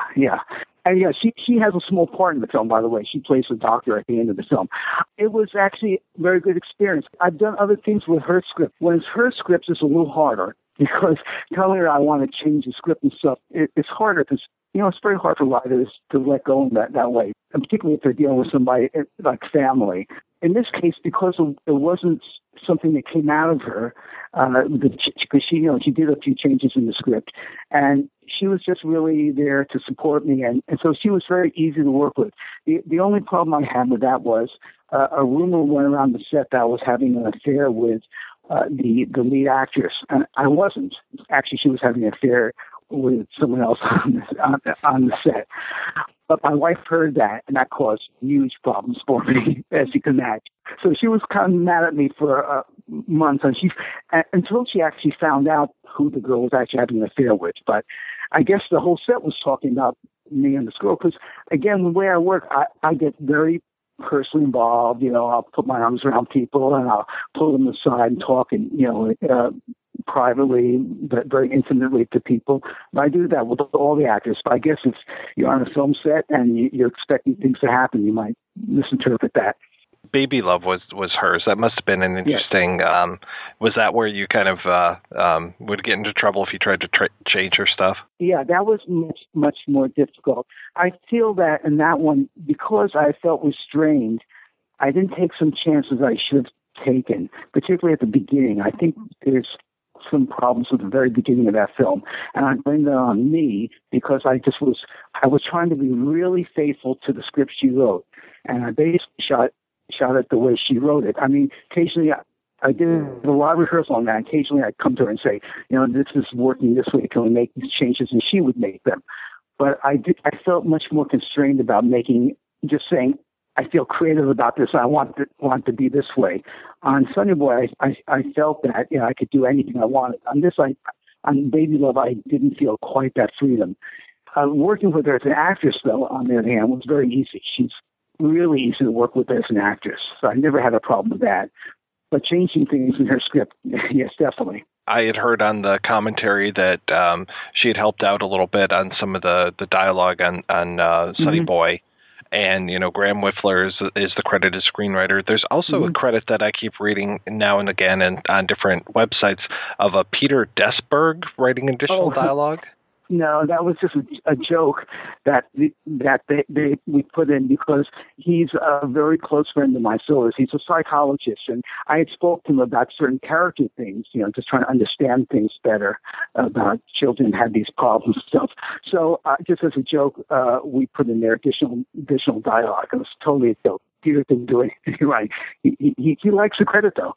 And she has a small part in the film, by the way. She plays the doctor at the end of the film. It was actually a very good experience. I've done other things with her script. When it's her script, it's a little harder because telling her I want to change the script and stuff, it's harder because, it's very hard for writers to let go in that way, and particularly if they're dealing with somebody like family. In this case, because it wasn't something that came out of her, because she did a few changes in the script, and she was just really there to support me, and so she was very easy to work with. The only problem I had with that was a rumor went around the set that I was having an affair with the lead actress, and I wasn't. Actually, she was having an affair with someone else on the set. But my wife heard that, and that caused huge problems for me, as you can imagine. So she was kind of mad at me for months, and until she actually found out who the girl was actually having an affair with. But I guess the whole set was talking about me and this girl, because, again, the way I work, I get very personally involved. I'll put my arms around people, and I'll pull them aside and talk, and, privately, but very intimately to people. And I do that with all the actors. But I guess if you're on a film set and you're expecting things to happen, you might misinterpret that. Baby Love was hers. That must have been an interesting... Yes. Was that where you kind of would get into trouble if you tried to change her stuff? Yeah, that was much more difficult. I feel that in that one, because I felt restrained, I didn't take some chances I should have taken, particularly at the beginning. I think there's some problems at the very beginning of that film, and I blame that on me because I was trying to be really faithful to the script she wrote, and I basically shot it the way she wrote it. I mean, occasionally I did a lot of rehearsal on that. Occasionally I'd come to her and say, this is working this way, can we make these changes? And she would make them. But I felt much more constrained about just saying, I feel creative about this. I want to be this way. On Sonny Boy, I felt that I could do anything I wanted. On Baby Love, I didn't feel quite that freedom. Working with her as an actress, though, on the other hand, was very easy. She's really easy to work with as an actress, so I never had a problem with that. But changing things in her script, yes, definitely. I had heard on the commentary that she had helped out a little bit on some of the dialogue on Sonny Boy. And, Graham Whiffler is the credited screenwriter. There's also a credit that I keep reading now and again and on different websites of a Peter Desberg writing additional dialogue. No, that was just a joke that we put in because he's a very close friend of my source. He's a psychologist, and I had spoken to him about certain character things, just trying to understand things better about children who had these problems and stuff. So just as a joke, we put in there additional dialogue. It was totally a joke. Peter didn't do anything right. He likes the credit, though.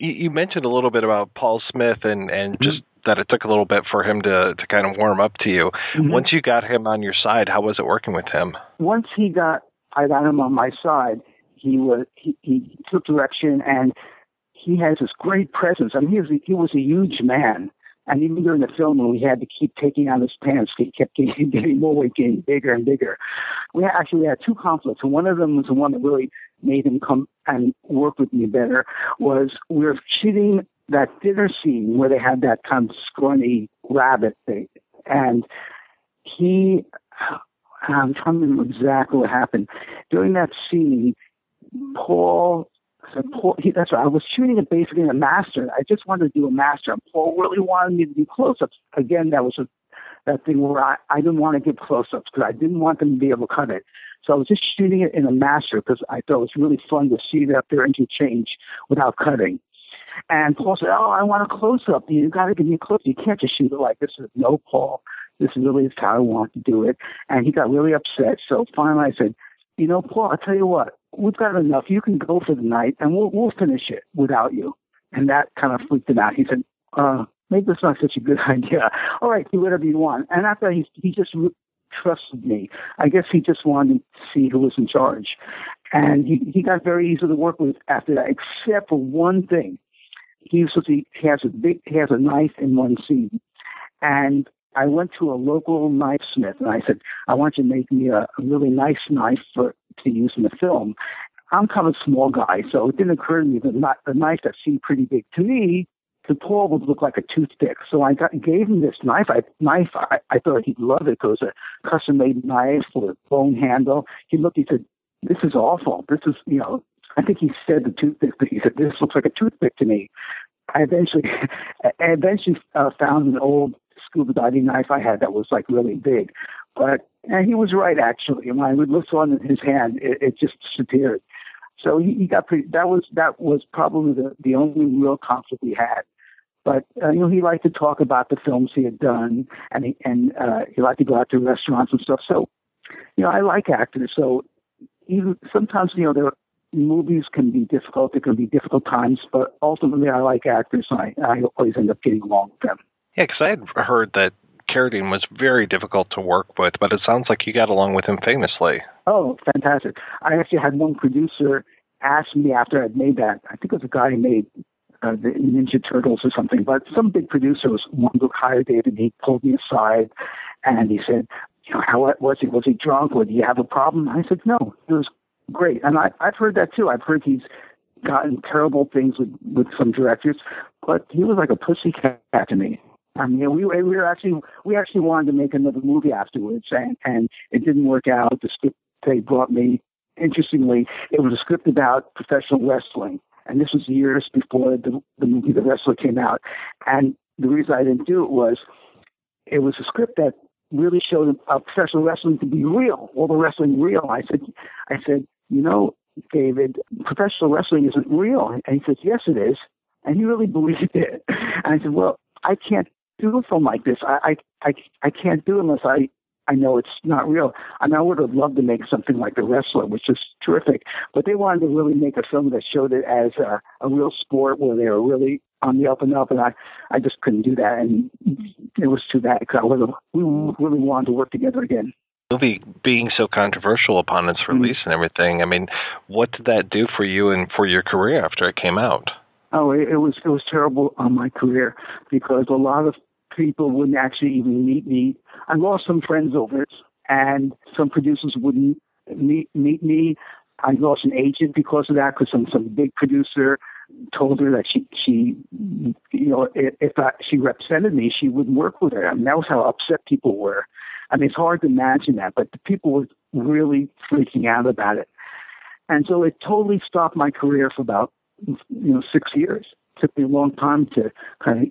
You mentioned a little bit about Paul Smith and just that it took a little bit for him to kind of warm up to you. Mm-hmm. Once you got him on your side, how was it working with him? Once I got him on my side, he took direction, and he has this great presence. I mean, he was a huge man. And even during the film, when we had to keep taking on his pants, he kept getting more weight, getting bigger and bigger. We actually had two conflicts. And one of them was the one that really made him come and work with me better, was we were shooting that dinner scene where they had that kind of scrawny rabbit thing. And he, I'm trying to remember exactly what happened. During that scene, that's right. I was shooting it basically in a master. I just wanted to do a master. And Paul really wanted me to do close-ups. Again, that was that thing where I didn't want to give close-ups because I didn't want them to be able to cut it. So I was just shooting it in a master because I thought it was really fun to see it up there and to change without cutting. And Paul said, "Oh, I want a close-up. You got to give me a close-up. You can't just shoot it like this." I said, "No, Paul. This really is how I want to do it." And he got really upset. So finally I said, "You know, Paul, I'll tell you what. We've got enough. You can go for the night, and we'll finish it without you." And that kind of freaked him out. He said, "Maybe that's not such a good idea. All right, do whatever you want." And after he just trusted me. I guess he just wanted to see who was in charge. And he got very easy to work with after that, except for one thing. He has a knife in one scene, and I went to a local knifesmith, and I said, "I want you to make me a really nice knife to use in the film." I'm kind of a small guy, so it didn't occur to me that the knife that seemed pretty big to me, to Paul, would look like a toothpick. So I gave him this knife. I thought he'd love it because it was a custom-made knife with a bone handle. He looked, he said, "This is awful. This is, you know," I think he said the toothpick, but he said, "This looks like a toothpick to me." I eventually found an old scuba diving knife I had that was like really big, and he was right actually. When I would look on his hand, it just disappeared. So he got pretty. That was probably the only real conflict we had. But he liked to talk about the films he had done, and he liked to go out to restaurants and stuff. So I like actors. So even sometimes there are movies can be difficult. There can be difficult times, but ultimately I like actors, and I always end up getting along with them. Yeah, because I had heard that Carradine was very difficult to work with, but it sounds like you got along with him famously. Oh, fantastic. I actually had one producer ask me after I'd made that. I think it was a guy who made the Ninja Turtles or something, but some big producer was one who hired David, and he pulled me aside, and he said, "How was he? Was he drunk? Or do you have a problem?" I said, "No, it was great." And I've heard that too. I've heard he's gotten terrible things with some directors, but he was like a pussycat to me. I mean, we actually wanted to make another movie afterwards, and it didn't work out. The script they brought me, interestingly, it was a script about professional wrestling, and this was years before the movie The Wrestler came out. And the reason I didn't do it was, it was a script that really showed professional wrestling to be real, all the wrestling real. I said, "David, professional wrestling isn't real," and he says, "Yes, it is," and he really believed it. And I said, "Well, I can't do a film like this. I can't do it unless I know it's not real." And I would have loved to make something like The Wrestler, which is terrific. But they wanted to really make a film that showed it as a real sport where they were really on the up and up. And I just couldn't do that. And it was too bad because we really wanted to work together again. The movie being so controversial upon its release and everything, I mean, what did that do for you and for your career after it came out? Oh, it was terrible on my career because a lot of people wouldn't actually even meet me. I lost some friends over it, and some producers wouldn't meet me. I lost an agent because of that, because some big producer told her that she represented me, she wouldn't work with her. I mean, that was how upset people were. I mean, it's hard to imagine that, but the people were really freaking out about it, and so it totally stopped my career for about 6 years. It took me a long time to kind of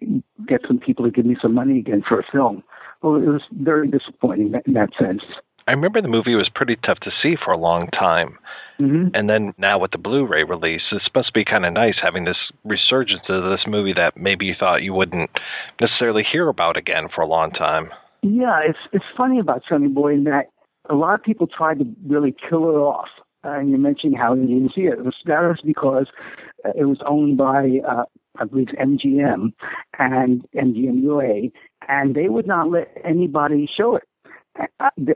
get some people to give me some money again for a film. Well, it was very disappointing in that sense. I remember the movie was pretty tough to see for a long time. Mm-hmm. And then now with the Blu-ray release, it's supposed to be kind of nice having this resurgence of this movie that maybe you thought you wouldn't necessarily hear about again for a long time. Yeah, it's funny about Sonny Boy in that a lot of people tried to really kill it off. And you mentioned how you didn't see it. That was because it was owned by, I believe, MGM. and GMUA, and they would not let anybody show it.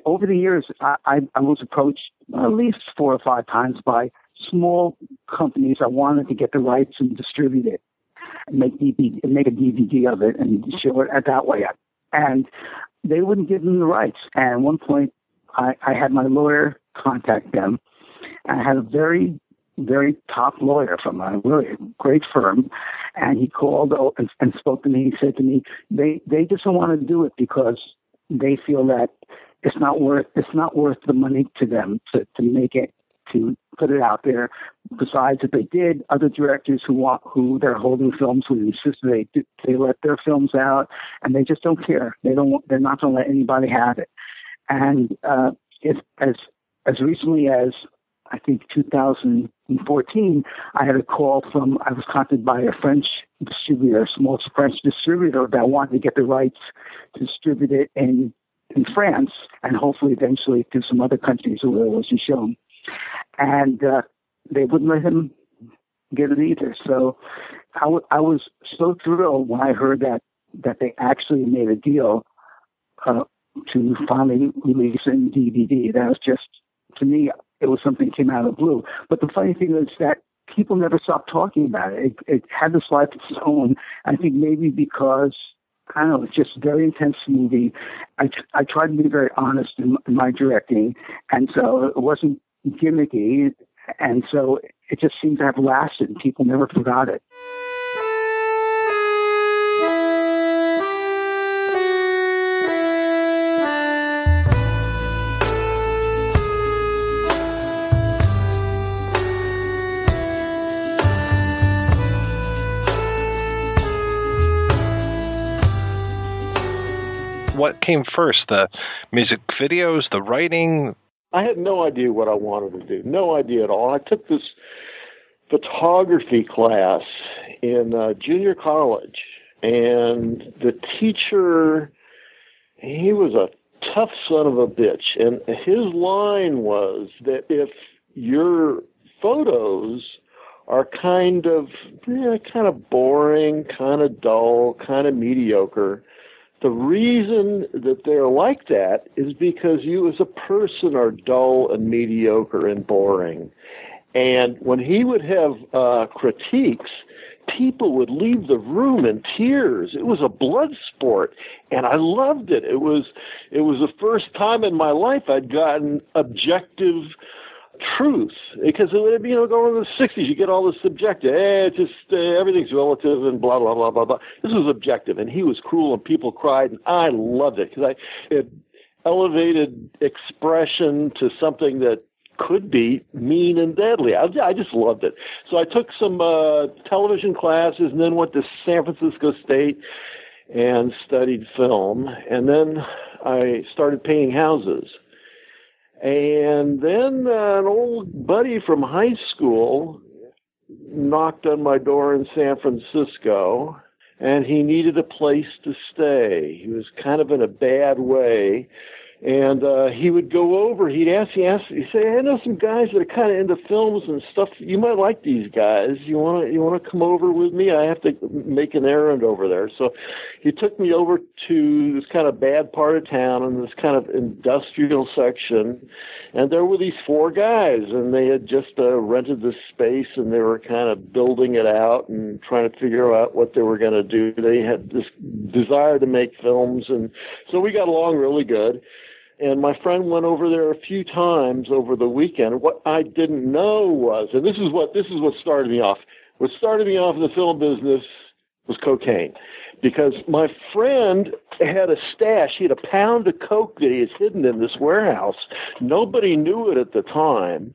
Over the years, I was approached at least 4 or 5 times by small companies that wanted to get the rights and distribute it, and make a DVD of it and show it that way. And they wouldn't give them the rights. And at one point, I had my lawyer contact them. I had a very, very top lawyer from a really great firm, and he called and spoke to me. He said to me, they just don't want to do it because they feel that it's not worth the money to them to make it, to put it out there. Besides, if they did, other directors who they're holding films would insist they let their films out, and they just don't care. They're not going to let anybody have it. And as recently as I think 2014, I had a call I was contacted by a French distributor, a small French distributor that wanted to get the rights to distribute it in France and hopefully eventually to some other countries where it wasn't shown. And they wouldn't let him get it either. So I was so thrilled when I heard that they actually made a deal to finally release it in DVD. That was just, to me, it was something that came out of the blue. But the funny thing is that people never stopped talking about it. It had this life of its own. I think maybe because, I don't know, it's just a very intense movie. I tried to be very honest in my directing, and so it wasn't gimmicky, and so it just seemed to have lasted, and people never forgot it. What came first, the music videos, the writing? I had no idea what I wanted to do, no idea at all. I took this photography class in junior college, and the teacher, he was a tough son of a bitch, and his line was that if your photos are kind of boring, kind of dull, kind of mediocre, the reason that they're like that is because you as a person are dull and mediocre and boring. And when he would have critiques, people would leave the room in tears. It was a blood sport, and I loved it. It was the first time in my life I'd gotten objective truth, because going to the 60s, you get all this subjective. It's just everything's relative and blah blah blah blah blah. This was objective, and he was cool, and people cried, and I loved it because it elevated expression to something that could be mean and deadly. I just loved it. So I took some television classes, and then went to San Francisco State and studied film, and then I started painting houses. And then an old buddy from high school knocked on my door in San Francisco, and he needed a place to stay. He was kind of in a bad way, and he would go over. He'd say, "I know some guys that are kind of into films and stuff. You might like these guys. You want to come over with me? I have to make an errand over there." So he took me over to this kind of bad part of town in this kind of industrial section, and there were these 4 guys, and they had just rented this space, and they were kind of building it out and trying to figure out what they were going to do. They had this desire to make films, and so we got along really good. And my friend went over there a few times over the weekend. What I didn't know was, and this is what started me off. What started me off in the film business was cocaine, because my friend had a stash. He had a pound of coke that he had hidden in this warehouse. Nobody knew it at the time,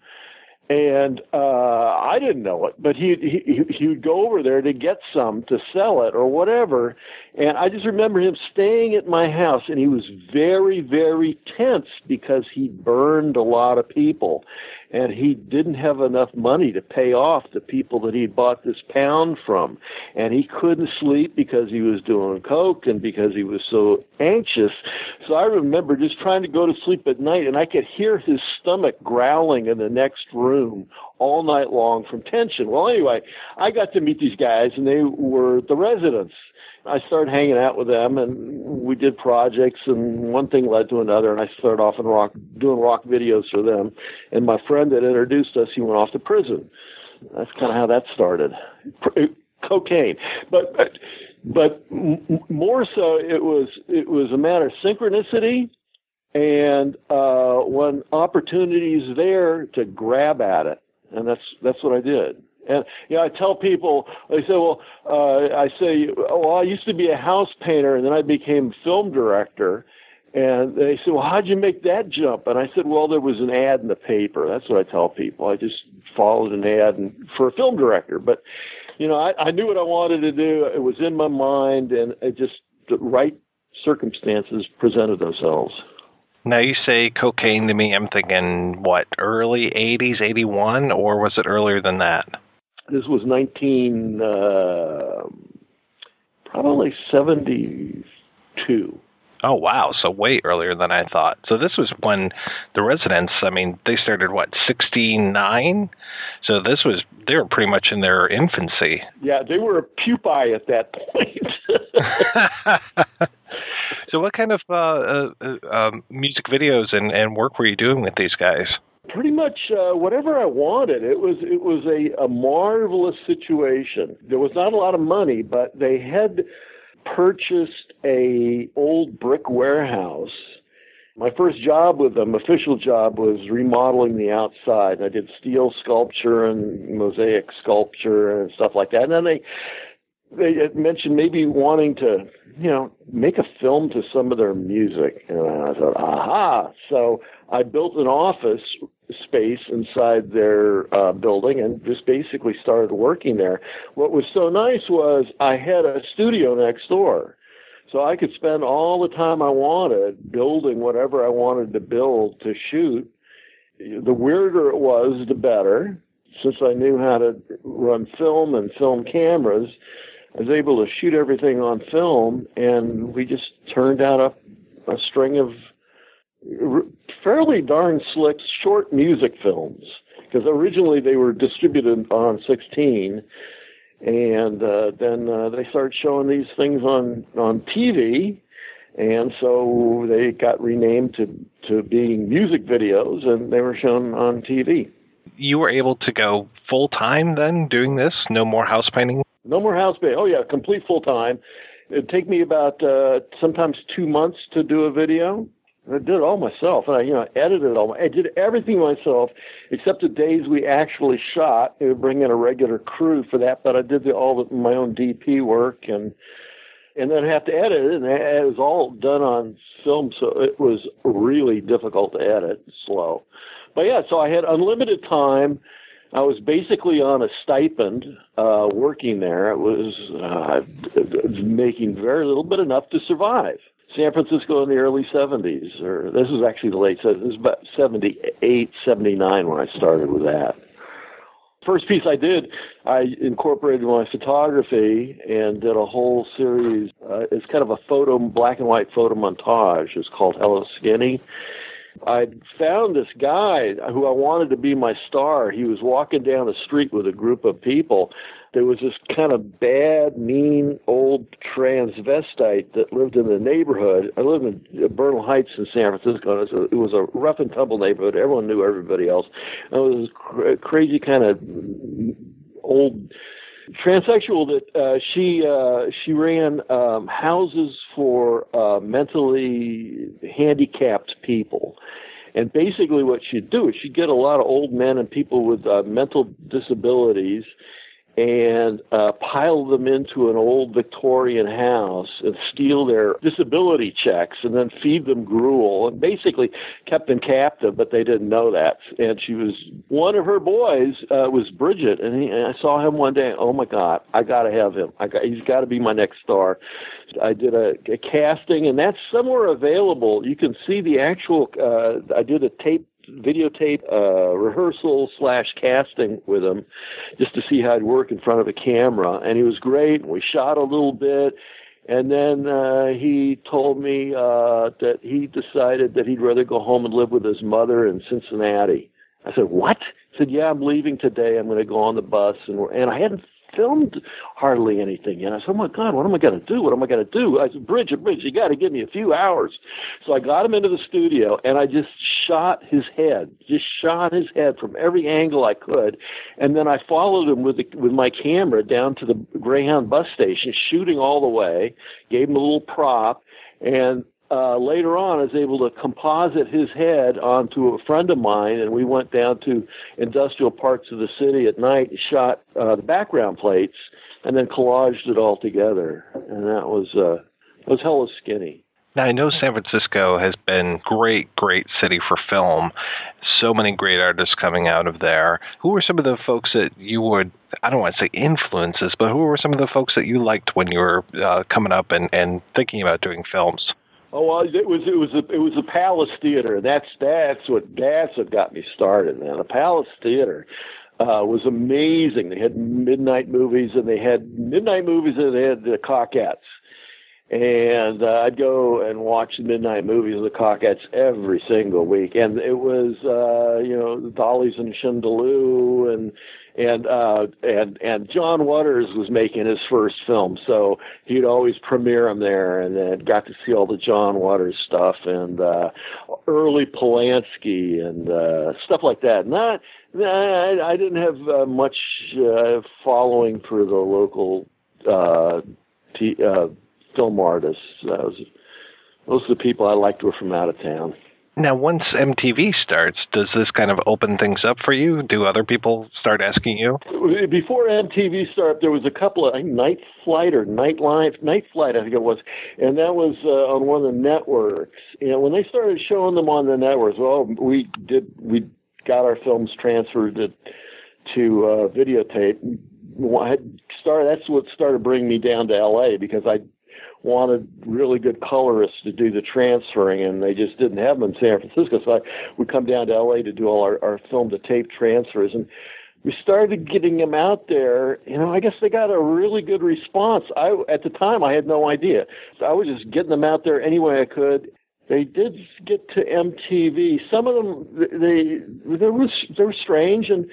and I didn't know it. But he would go over there to get some to sell it or whatever. And I just remember him staying at my house, and he was very, very tense because he burned a lot of people, and he didn't have enough money to pay off the people that he bought this pound from, and he couldn't sleep because he was doing coke and because he was so anxious. So I remember just trying to go to sleep at night, and I could hear his stomach growling in the next room all night long from tension. Well, anyway, I got to meet these guys, and they were the residents, I started hanging out with them, and we did projects, and one thing led to another, and I started off in doing rock videos for them. And my friend that introduced us, he went off to prison. That's kind of how that started. Cocaine, but more so, it was a matter of synchronicity and when opportunity's there to grab at it, and that's what I did. And you know, I tell people, they say, I used to be a house painter, and then I became film director. And they said, well, how'd you make that jump? And I said, well, there was an ad in the paper. That's what I tell people. I just followed an ad for a film director. But, you know, I knew what I wanted to do. It was in my mind, and it just the right circumstances presented themselves. Now, you say cocaine to me. I'm thinking, what, early 80s, 81, or was it earlier than that? This was probably 72. Oh, wow. So way earlier than I thought. So this was when the Residents, I mean, they started, what, 69? So this was, they were pretty much in their infancy. Yeah, they were a pupae at that point. So what kind of music videos and work were you doing with these guys? Pretty much whatever I wanted. It was a marvelous situation. There was not a lot of money, but they had purchased a old brick warehouse. My first job with them, official job, was remodeling the outside. I did steel sculpture and mosaic sculpture and stuff like that. And then they had mentioned maybe wanting to, you know, make a film to some of their music. And I thought, aha! So I built an office space inside their building and just basically started working there. What was so nice was I had a studio next door, so I could spend all the time I wanted building whatever I wanted to build to shoot. The weirder it was, the better. Since I knew how to run film and film cameras, I was able to shoot everything on film, and we just turned out a string of fairly darn slick short music films, because originally they were distributed on 16, and then they started showing these things on TV, and so they got renamed to being music videos, and they were shown on TV. You were able to go full-time then doing this? No more house painting? No more house painting. Oh, yeah, complete full-time. It'd take me about sometimes 2 months to do a video. I did it all myself, and I edited it all. I did everything myself, except the days we actually shot. They would bring in a regular crew for that, but I did my own DP work, and then have to edit it. And it was all done on film, so it was really difficult to edit, slow. But yeah, so I had unlimited time. I was basically on a stipend working there. It was making very little, but enough to survive. San Francisco in the early 70s, or this was actually the late 70s. It was about 78, 79 when I started with that. First piece I did, I incorporated my photography and did a whole series. It's kind of a black and white photo montage. It's called Hello Skinny. I found this guy who I wanted to be my star. He was walking down the street with a group of people. There was this kind of bad, mean, old transvestite that lived in the neighborhood. I lived in Bernal Heights in San Francisco. And it was a rough-and-tumble neighborhood. Everyone knew everybody else. And it was this crazy kind of old transsexual that she ran houses for mentally handicapped people. And basically what she'd do is she'd get a lot of old men and people with mental disabilities and pile them into an old Victorian house and steal their disability checks and then feed them gruel and basically kept them captive, but they didn't know that. And she was, one of her boys was Bridget, and I saw him one day. Oh my God, I got to have him. He's got to be my next star. I did a casting, and that's somewhere available. You can see the actual, I did a videotape rehearsal / casting with him just to see how I'd work in front of a camera, and he was great. We shot a little bit, and then he told me that he decided that he'd rather go home and live with his mother in Cincinnati. I said, what? He said, yeah, I'm leaving today. I'm going to go on the bus. And I hadn't filmed hardly anything. And I said, oh, my God, what am I going to do? What am I going to do? I said, Bridge, you got to give me a few hours. So I got him into the studio, and I just shot his head, from every angle I could. And then I followed him with my camera down to the Greyhound bus station, shooting all the way, gave him a little prop, and later on, I was able to composite his head onto a friend of mine, and we went down to industrial parts of the city at night and shot the background plates, and then collaged it all together. And that was hella skinny. Now, I know San Francisco has been great, great city for film. So many great artists coming out of there. Who were some of the folks that you would, I don't want to say influences, but who were some of the folks that you liked when you were coming up and thinking about doing films? Oh, well, it was the Palace Theater. That's what got me started, man. The Palace Theater was amazing. They had midnight movies, and they had the Cockettes. And I'd go and watch the midnight movies of the Cockettes every single week. And it was, Dolly's and Shindaloo and John Waters was making his first film. So he'd always premiere him there, and then got to see all the John Waters stuff and early Polanski and stuff like that. I didn't have much following for the local film artists. Most of the people I liked were from out of town. Now, once MTV starts, does this kind of open things up for you? Do other people start asking you? Before MTV started, there was a couple of Night Flight, I think it was, and that was on one of the networks. And when they started showing them on the networks, we got our films transferred to videotape. That's what started bringing me down to L.A. because I wanted really good colorists to do the transferring, and they just didn't have them in San Francisco. So we come down to L.A. to do all our film-to-tape transfers, and we started getting them out there. I guess they got a really good response. At the time, I had no idea. So I was just getting them out there any way I could. They did get to MTV. Some of them, they were strange, and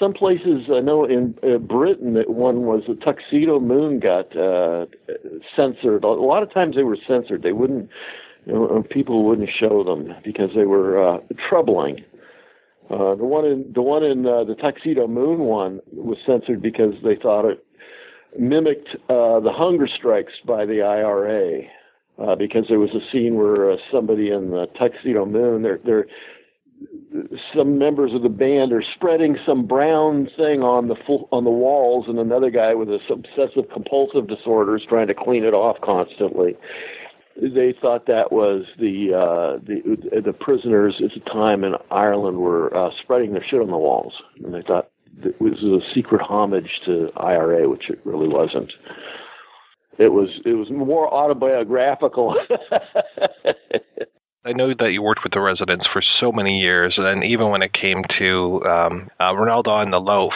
some places I know in Britain that one was the Tuxedo Moon got censored. A lot of times they were censored. They wouldn't, people wouldn't show them because they were troubling. The one in the Tuxedo Moon one was censored because they thought it mimicked the hunger strikes by the IRA. Because there was a scene where somebody in the Tuxedo Moon, some members of the band are spreading some brown thing on the walls, and another guy with obsessive compulsive disorder is trying to clean it off constantly. They thought that was the prisoners at the time in Ireland were spreading their shit on the walls, and they thought it was a secret homage to IRA, which it really wasn't. It was more autobiographical. I know that you worked with the Residents for so many years, and even when it came to Ronaldo and the Loaf.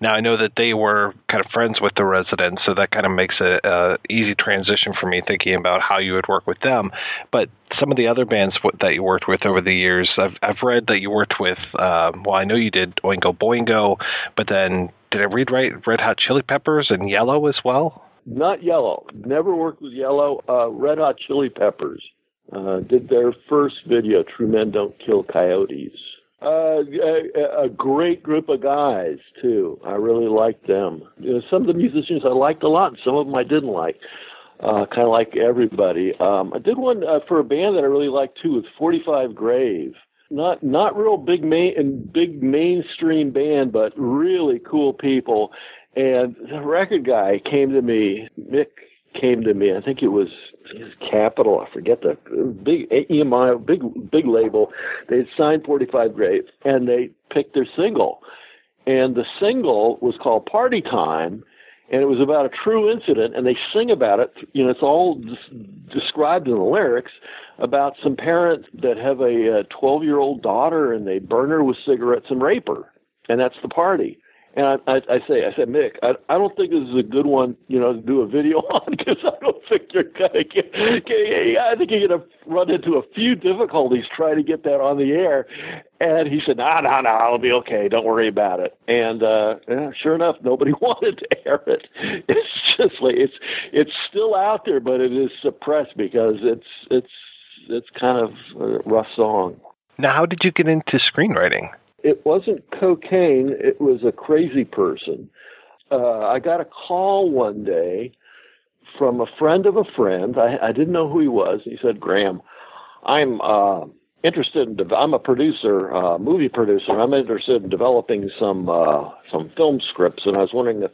Now, I know that they were kind of friends with the Residents, so that kind of makes an easy transition for me thinking about how you would work with them. But some of the other bands that you worked with over the years, I've read that you worked with, I know you did Oingo Boingo, but then did I read right, Red Hot Chili Peppers and Yellow as well? Not Yellow. Never worked with Yellow. Red Hot Chili Peppers did their first video, True Men Don't Kill Coyotes. A great group of guys, too. I really liked them. Some of the musicians I liked a lot, and some of them I didn't like. Kind of like everybody. I did one for a band that I really liked, too, with 45 Grave. Not real big mainstream band, but really cool people. And the record guy came to me, Mick came to me, I think it was Capitol, I forget the big EMI, big label. They had signed 45 Grave, and they picked their single. And the single was called Party Time, and it was about a true incident, and they sing about it. It's all described in the lyrics about some parents that have a 12-year-old daughter, and they burn her with cigarettes and rape her. And that's the party. And I said, Mick, I don't think this is a good one, to do a video on because I don't think you're gonna I think you're gonna run into a few difficulties trying to get that on the air." And he said, No, I'll be okay. Don't worry about it." And sure enough, nobody wanted to air it. It's just like it's still out there, but it is suppressed because it's kind of a rough song. Now, how did you get into screenwriting? It wasn't cocaine. It was a crazy person. I got a call one day from a friend of a friend. I didn't know who he was. He said, "Graham, I'm interested in. I'm a producer, movie producer. I'm interested in developing some film scripts, and I was wondering if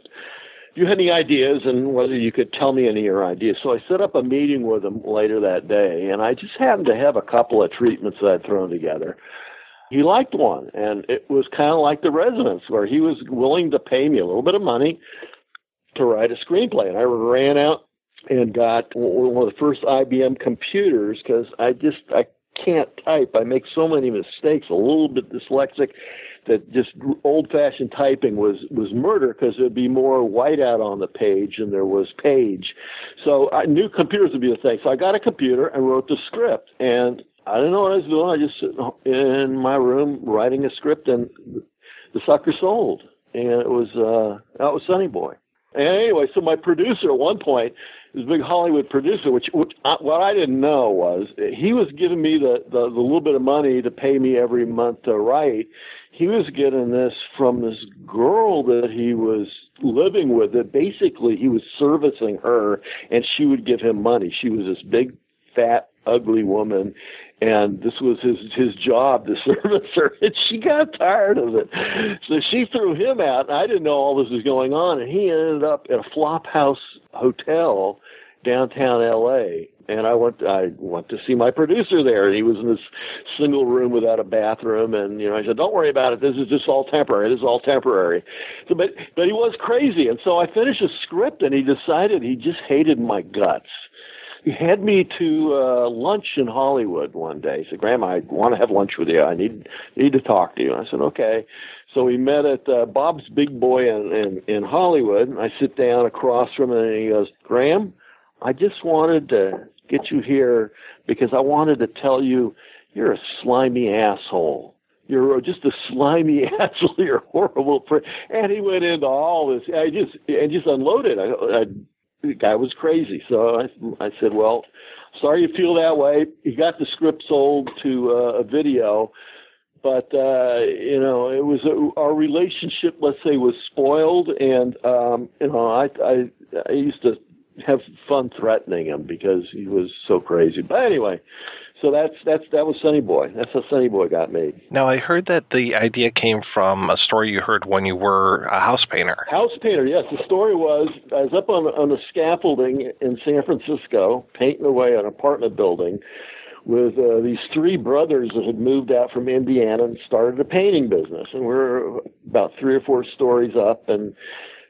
you had any ideas and whether you could tell me any of your ideas." So I set up a meeting with him later that day, and I just happened to have a couple of treatments that I'd thrown together. He liked one, and it was kind of like The Residents, where he was willing to pay me a little bit of money to write a screenplay. And I ran out and got one of the first IBM computers because I can't type. I make so many mistakes, a little bit dyslexic, that just old-fashioned typing was murder because there'd be more whiteout on the page than there was page. So I knew computers would be the thing. So I got a computer and wrote the script, and I didn't know what I was doing. I just sit in my room writing a script, and the sucker sold. And it was that was Sonny Boy. And anyway, so my producer at one point, this big Hollywood producer, what I didn't know was he was giving me the little bit of money to pay me every month to write. He was getting this from this girl that he was living with. That basically he was servicing her, and she would give him money. She was this big, fat, ugly woman, and this was his job to service her, and she got tired of it. So she threw him out, and I didn't know all this was going on, and he ended up at a flophouse hotel downtown L.A., and I went to see my producer there, and he was in this single room without a bathroom, and I said, "Don't worry about it. This is just all temporary. This is all temporary." So, but he was crazy, and so I finished his script, and he decided he just hated my guts. He had me to lunch in Hollywood one day. He said, "Graham, I want to have lunch with you. I need to talk to you." I said, "Okay." So we met at Bob's Big Boy in Hollywood, and I sit down across from him, and he goes, "Graham, I just wanted to get you here because I wanted to tell you you're a slimy asshole. You're just a slimy asshole. You're a horrible prick." And he went into all this. I just unloaded. The guy was crazy. So I said, "Well, sorry you feel that way." He got the script sold to a video, but it was our relationship, let's say, was spoiled, and I used to have fun threatening him because he was so crazy. But anyway, so that was Sonny Boy. That's how Sonny Boy got made. Now, I heard that the idea came from a story you heard when you were a house painter. House painter, yes. The story was, I was up on the scaffolding in San Francisco, painting away an apartment building with these three brothers that had moved out from Indiana and started a painting business. And we were about 3 or 4 stories up, and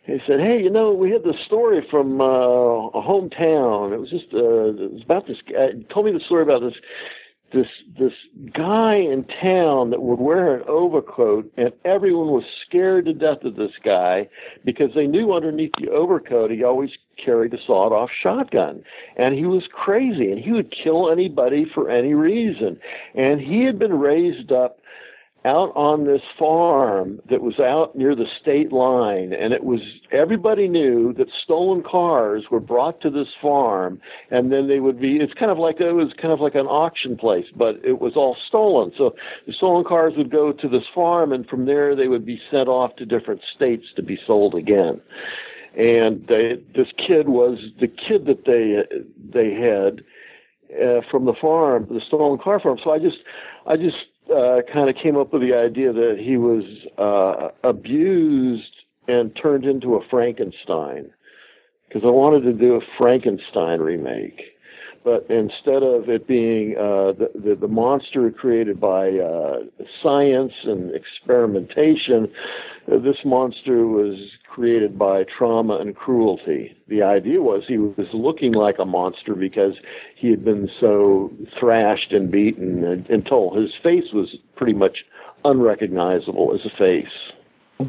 he said, "Hey, we had this story from a hometown. It was just it was about this guy. He told me the story about this guy in town that would wear an overcoat, and everyone was scared to death of this guy because they knew underneath the overcoat he always carried a sawed-off shotgun, and he was crazy, and he would kill anybody for any reason. And he had been raised up out on this farm that was out near the state line, and it was everybody knew that stolen cars were brought to this farm, and then they would be, it was kind of like an auction place, but it was all stolen. So the stolen cars would go to this farm, and from there they would be sent off to different states to be sold again. And this kid was the kid that they had from the farm, the stolen car farm. So I kind of came up with the idea that he was abused and turned into a Frankenstein, because I wanted to do a Frankenstein remake, but instead of it being the monster created by science and experimentation, this monster was created by trauma and cruelty. The idea was he was looking like a monster because he had been so thrashed and beaten until his face was pretty much unrecognizable as a face.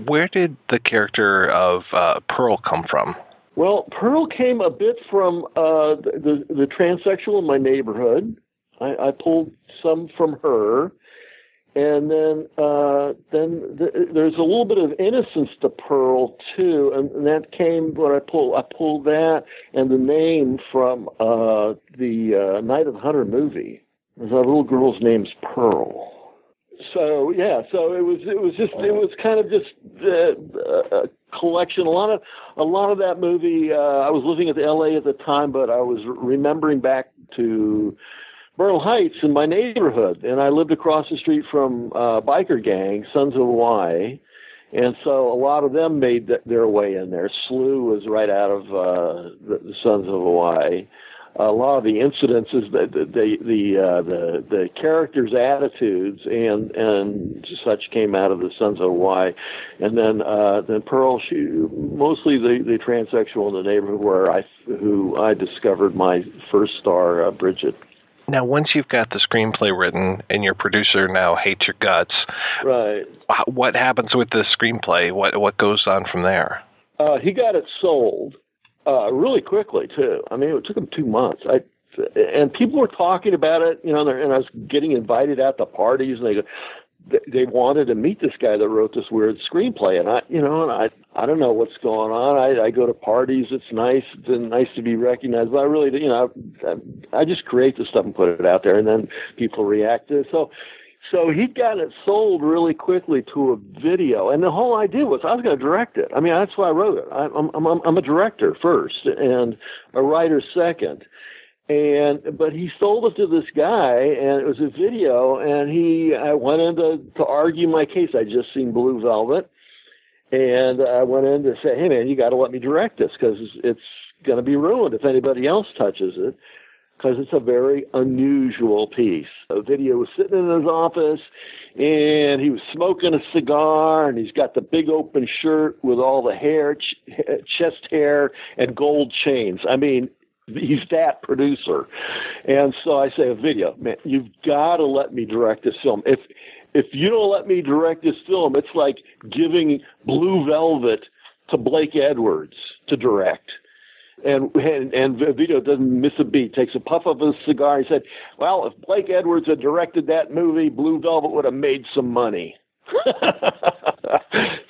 Where did the character of Pearl come from? Well, Pearl came a bit from the transsexual in my neighborhood. I pulled some from her. And then there's a little bit of innocence to Pearl too, and that came when I pulled that and the name from the Night of the Hunter movie. There's a little girl's name's Pearl. So yeah, so it was kind of just a collection. A lot of that movie. I was living in L.A. at the time, but I was remembering back to Bernal Heights in my neighborhood, and I lived across the street from a biker gang, Sons of Hawaii, and so a lot of them made their way in there. Slew was right out of the Sons of Hawaii. A lot of the incidences, the characters' attitudes and such came out of the Sons of Hawaii, and then Pearl, she mostly the transsexual in the neighborhood who I discovered my first star, Bridget. Now, once you've got the screenplay written and your producer now hates your guts, right? What happens with the screenplay? What goes on from there? He got it sold really quickly, too. I mean, it took him 2 months. And people were talking about it, you know, and I was getting invited out to parties, and they wanted to meet this guy that wrote this weird screenplay. And I don't know what's going on. I go to parties. It's nice. It's nice to be recognized. But I really, you know, I just create the stuff and put it out there, and then people react to it. So he got it sold really quickly to a video. And the whole idea was I was going to direct it. I mean, that's why I wrote it. I'm a director first and a writer second. But he sold it to this guy, and it was a video, and I went in to argue my case. I just seen Blue Velvet, and I went in to say, hey man, you got to let me direct this, because it's going to be ruined if anybody else touches it, because it's a very unusual piece. The video was sitting in his office, and he was smoking a cigar, and he's got the big open shirt with all the hair, chest hair, and gold chains. I mean, he's that producer. And so I say, a video, man, you've got to let me direct this film. If you don't let me direct this film, it's like giving Blue Velvet to Blake Edwards to direct. And Vito doesn't miss a beat, takes a puff of his cigar. He said, well, if Blake Edwards had directed that movie, Blue Velvet would have made some money.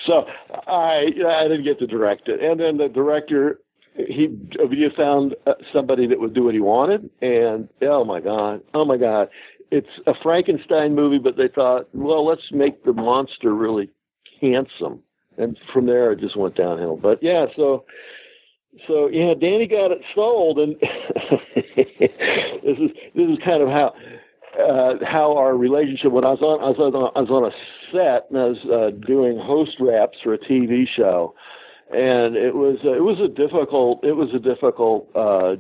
So I didn't get to direct it. And then the director, Vito found somebody that would do what he wanted, and oh my god, it's a Frankenstein movie, but they thought, well, let's make the monster really handsome, and from there it just went downhill. But yeah, so yeah, Danny got it sold, and this is kind of how our relationship. When I was on a set, and I was doing host wraps for a TV show. And it was a difficult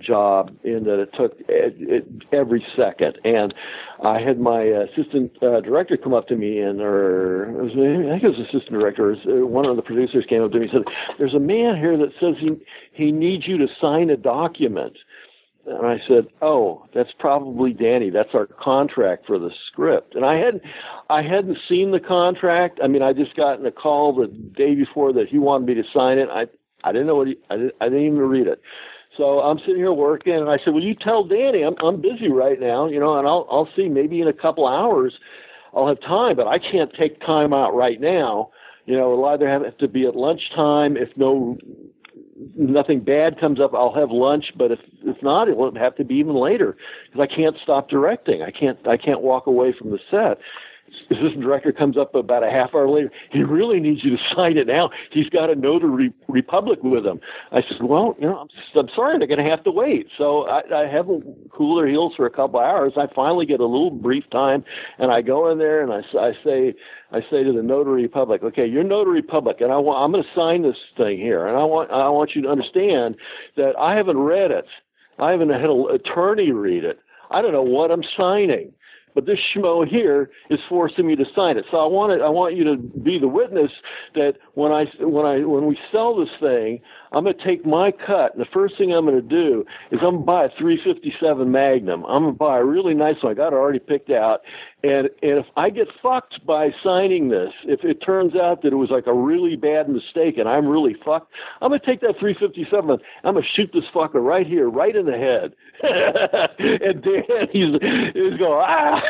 job in that it took every second. And I had my assistant director come up to me, I think it was assistant director. One of the producers came up to me and said, "There's a man here that says he needs you to sign a document." And I said, "Oh, that's probably Danny. That's our contract for the script." And I hadn't seen the contract. I mean, I just gotten a call the day before that he wanted me to sign it. I didn't know what I didn't even read it. So I'm sitting here working, and I said, "Well, you tell Danny I'm busy right now, you know, and I'll see. Maybe in a couple hours I'll have time, but I can't take time out right now. You know, it'll either have to be at lunchtime if nothing bad comes up, I'll have lunch, but if not, it won't have to be even later, because I can't stop directing. I can't walk away from the set." The assistant director comes up about a half hour later. "He really needs you to sign it now. He's got a notary republic with him." I said, "Well, you know, I'm sorry, they're going to have to wait." So I have cooler heels for a couple of hours. I finally get a little brief time, and I go in there and I say to the notary public, "Okay, you're notary public, and I'm going to sign this thing here, and I want you to understand that I haven't read it. I haven't had an attorney read it. I don't know what I'm signing. But this schmo here is forcing me to sign it. So I want you to be the witness that when we sell this thing, I'm going to take my cut. And the first thing I'm going to do is I'm going to buy a 357 Magnum. I'm going to buy a really nice one. I got it already picked out. And if I get fucked by signing this, if it turns out that it was like a really bad mistake and I'm really fucked, I'm going to take that 357. I'm going to shoot this fucker right here, right in the head. And Dan, he's going, ah.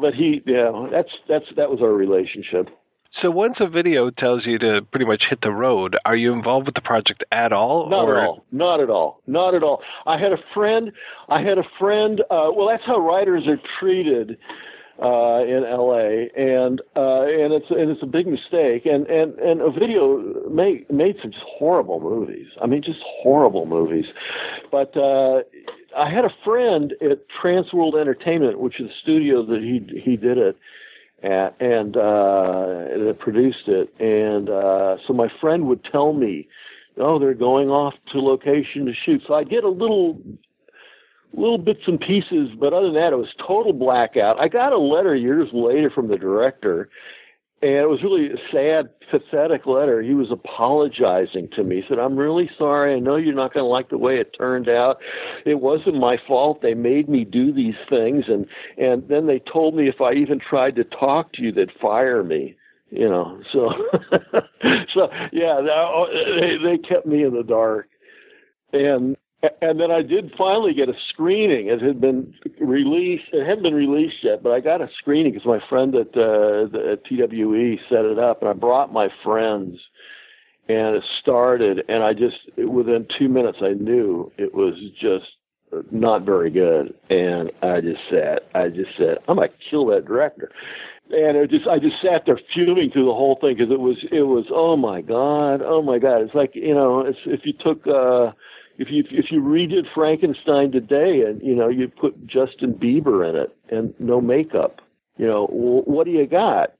But he, you know, that was our relationship. So once a video tells you to pretty much hit the road, are you involved with the project at all? Not at all. I had a friend. Well, that's how writers are treated in LA, and it's a big mistake. And a video made some horrible movies. I mean, just horrible movies. But I had a friend at Transworld Entertainment, which is the studio that he did it. And that produced it. And so my friend would tell me, oh, they're going off to location to shoot. So I get a little bits and pieces, but other than that, it was total blackout. I got a letter years later from the director, and it was really a sad, pathetic letter. He was apologizing to me. He said, I'm really sorry. I know you're not going to like the way it turned out. It wasn't my fault. They made me do these things. And then they told me if I even tried to talk to you, they'd fire me. You know, so, so yeah, they kept me in the dark. And then I did finally get a screening. It had been released. It hadn't been released yet, but I got a screening because my friend at TWE set it up, and I brought my friends, and it started. And I just, within 2 minutes, I knew it was just not very good. And I just said, I'm gonna kill that director. And I just sat there fuming through the whole thing because it was, oh my god. It's like, you know, it's, if you took. If you redid Frankenstein today and, you know, you put Justin Bieber in it and no makeup, you know, what do you got?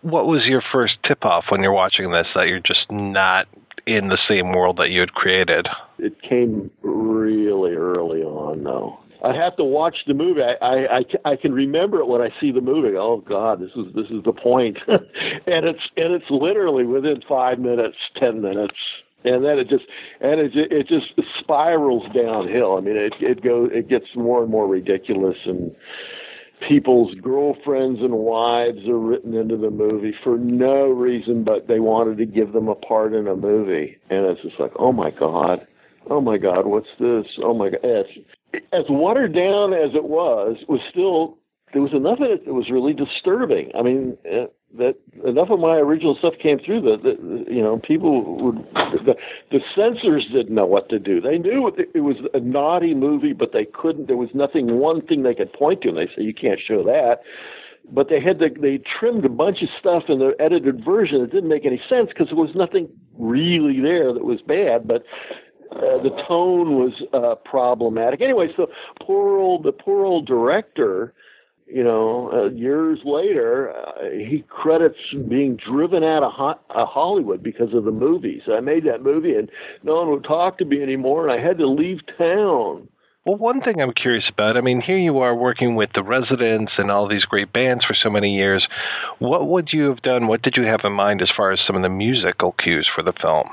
What was your first tip-off when you're watching this that you're just not in the same world that you had created? It came really early on, though. I have to watch the movie. I can remember it when I see the movie. Oh God, this is the point. and it's literally within 5 minutes, 10 minutes. And then it just spirals downhill. I mean, it gets more and more ridiculous, and people's girlfriends and wives are written into the movie for no reason, but they wanted to give them a part in a movie. And it's just like, oh my God, what's this? Oh my God! As watered down as it was, still there was enough of it that was really disturbing. I mean. That enough of my original stuff came through that you know, people would, the censors didn't know what to do. They knew it was a naughty movie, but they couldn't. There was one thing they could point to, and they said, you can't show that. But they trimmed a bunch of stuff in the edited version that didn't make any sense because there was nothing really there that was bad, but the tone was problematic. Anyway, so the poor old director, you know, years later, he credits being driven out of Hollywood because of the movies. I made that movie, and no one would talk to me anymore, and I had to leave town. Well, one thing I'm curious about, I mean, here you are working with The Residents and all these great bands for so many years. What would you have done? What did you have in mind as far as some of the musical cues for the film?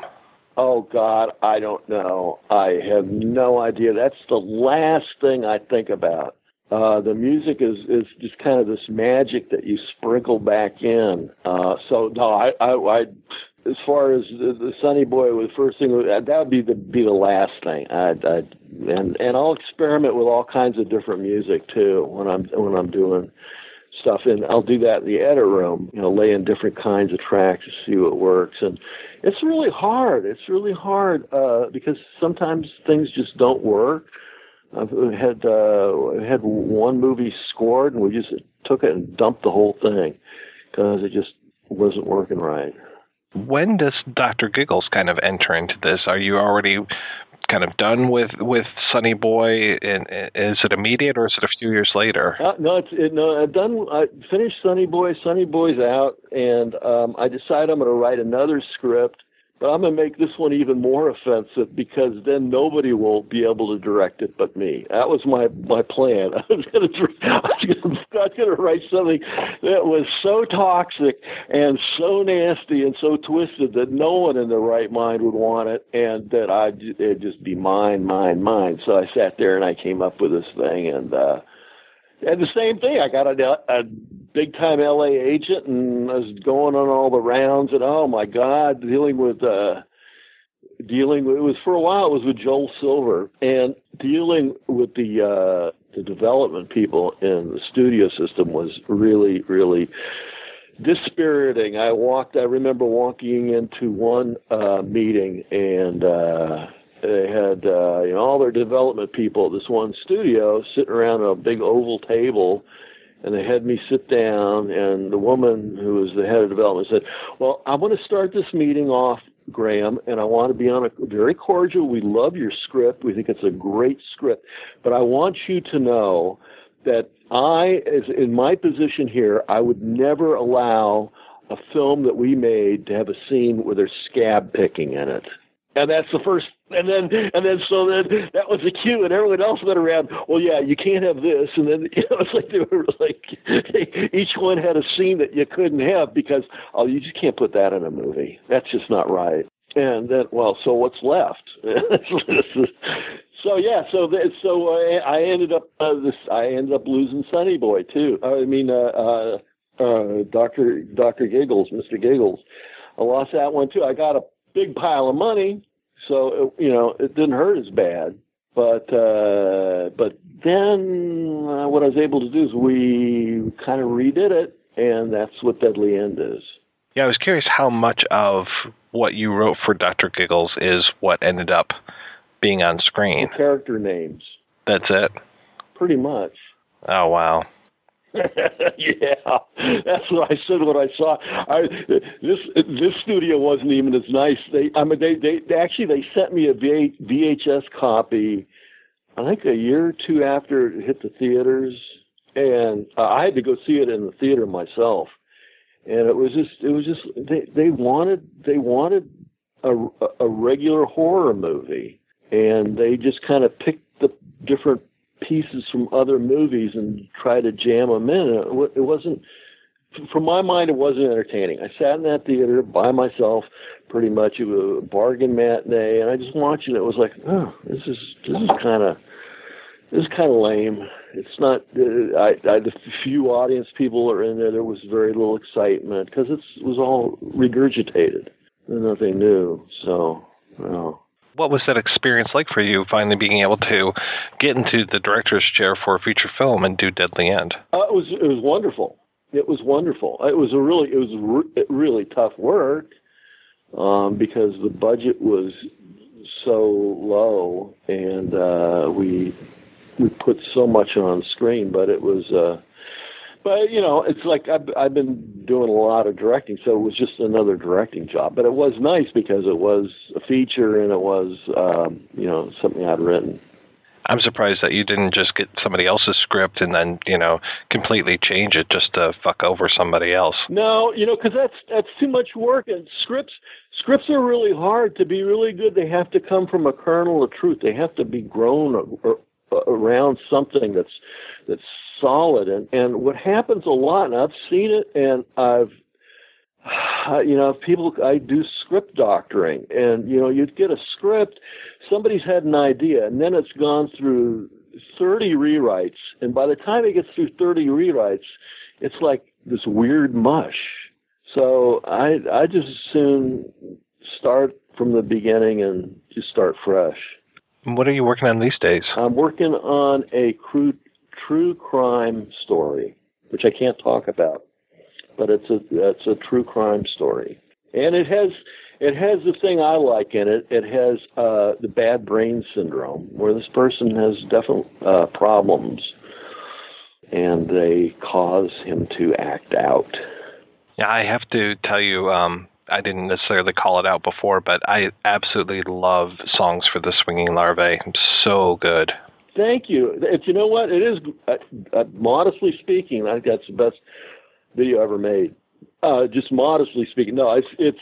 Oh, God, I don't know. I have no idea. That's the last thing I think about. The music is just kind of this magic that you sprinkle back in. So, as far as the Sonny Boy was the first thing, that would be the last thing. And I'll experiment with all kinds of different music too when I'm doing stuff, and I'll do that in the edit room. You know, lay in different kinds of tracks to see what works, and it's really hard. Because sometimes things just don't work. I've had one movie scored, and we just took it and dumped the whole thing because it just wasn't working right. When does Dr. Giggles kind of enter into this? Are you already kind of done with Sonny Boy, and is it immediate or is it a few years later? No, I finished Sonny Boy. Sonny Boy's out, and I decide I'm going to write another script. But I'm going to make this one even more offensive because then nobody will be able to direct it but me. That was my plan. I was going to write something that was so toxic and so nasty and so twisted that no one in their right mind would want it, and that it'd just be mine. So I sat there and I came up with this thing, and And the same thing, I got a big-time L.A. agent, and I was going on all the rounds, and oh, my God, dealing with, it was for a while, it was with Joel Silver, and dealing with the development people in the studio system was really, really dispiriting. I remember walking into one meeting, and they had all their development people at this one studio sitting around a big oval table, and they had me sit down, and the woman who was the head of development said, well, I want to start this meeting off, Graham, and I want to be very cordial. We love your script. We think it's a great script. But I want you to know that I, as in my position here, I would never allow a film that we made to have a scene where there's scab picking in it. And that's the first, and then that was the cue, and everyone else went around, well, yeah, you can't have this. And then, it's like they were each one had a scene that you couldn't have because, oh, you just can't put that in a movie. That's just not right. And then, well, so what's left? I ended up losing Sonny Boy too. I mean, Dr. Giggles, Mr. Giggles. I lost that one too. I got a big pile of money, so it didn't hurt as bad. But then what I was able to do is we kind of redid it, and that's what Deadly End is. Yeah, I was curious how much of what you wrote for Dr. Giggles is what ended up being on screen. The character names. That's it? Pretty much. Oh, wow. Yeah, that's what I said when I saw. This studio wasn't even as nice. They sent me a VHS copy, I think, a year or two after it hit the theaters, and I had to go see it in the theater myself. And it was just they wanted a regular horror movie, and they just kind of picked the different pieces from other movies and try to jam them in. It wasn't, from my mind, it wasn't entertaining. I sat in that theater by myself, pretty much. It was a bargain matinee, and I just watching it was like, oh, this is kind of lame. It's not. The few audience people are in there. There was very little excitement because it was all regurgitated. There's nothing new. So, no. What was that experience like for you, finally being able to get into the director's chair for a feature film and do Deadly End? It was wonderful. It was wonderful. It was really tough work because the budget was so low, and we put so much on screen. But it was, it's like I've been doing a lot of directing, so it was just another directing job. But it was nice because it was a feature, and it was, something I'd written. I'm surprised that you didn't just get somebody else's script and then, completely change it just to fuck over somebody else. No, because that's too much work. And scripts are really hard to be really good. They have to come from a kernel of truth. They have to be grown around something that's solid. And what happens a lot, and I've seen it, and I do script doctoring, and you'd get a script, somebody's had an idea, and then it's gone through 30 rewrites, and by the time it gets through 30 rewrites, it's like this weird mush. So I just as soon start from the beginning and just start fresh. What are you working on these days? I'm working on a true crime story, which I can't talk about, but it's a true crime story, and it has the thing I like in it. It has the bad brain syndrome, where this person has definite problems, and they cause him to act out. Yeah, I have to tell you, I didn't necessarily call it out before, but I absolutely love Songs for the Swinging Larvae. So good. Thank you. You know what? It is, modestly speaking, I think that's the best video ever made. Just modestly speaking. No, that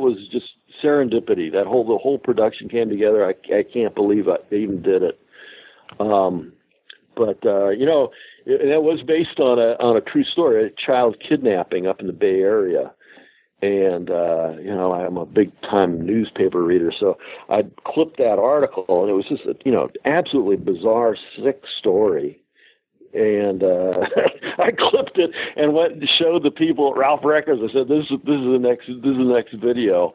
was just serendipity. The whole production came together. I can't believe I even did it. That was based on a true story, a child kidnapping up in the Bay Area. And, I'm a big-time newspaper reader, so I clipped that article, and it was just, absolutely bizarre, sick story. And I clipped it and went and showed the people at Ralph Records. I said, this is the next video.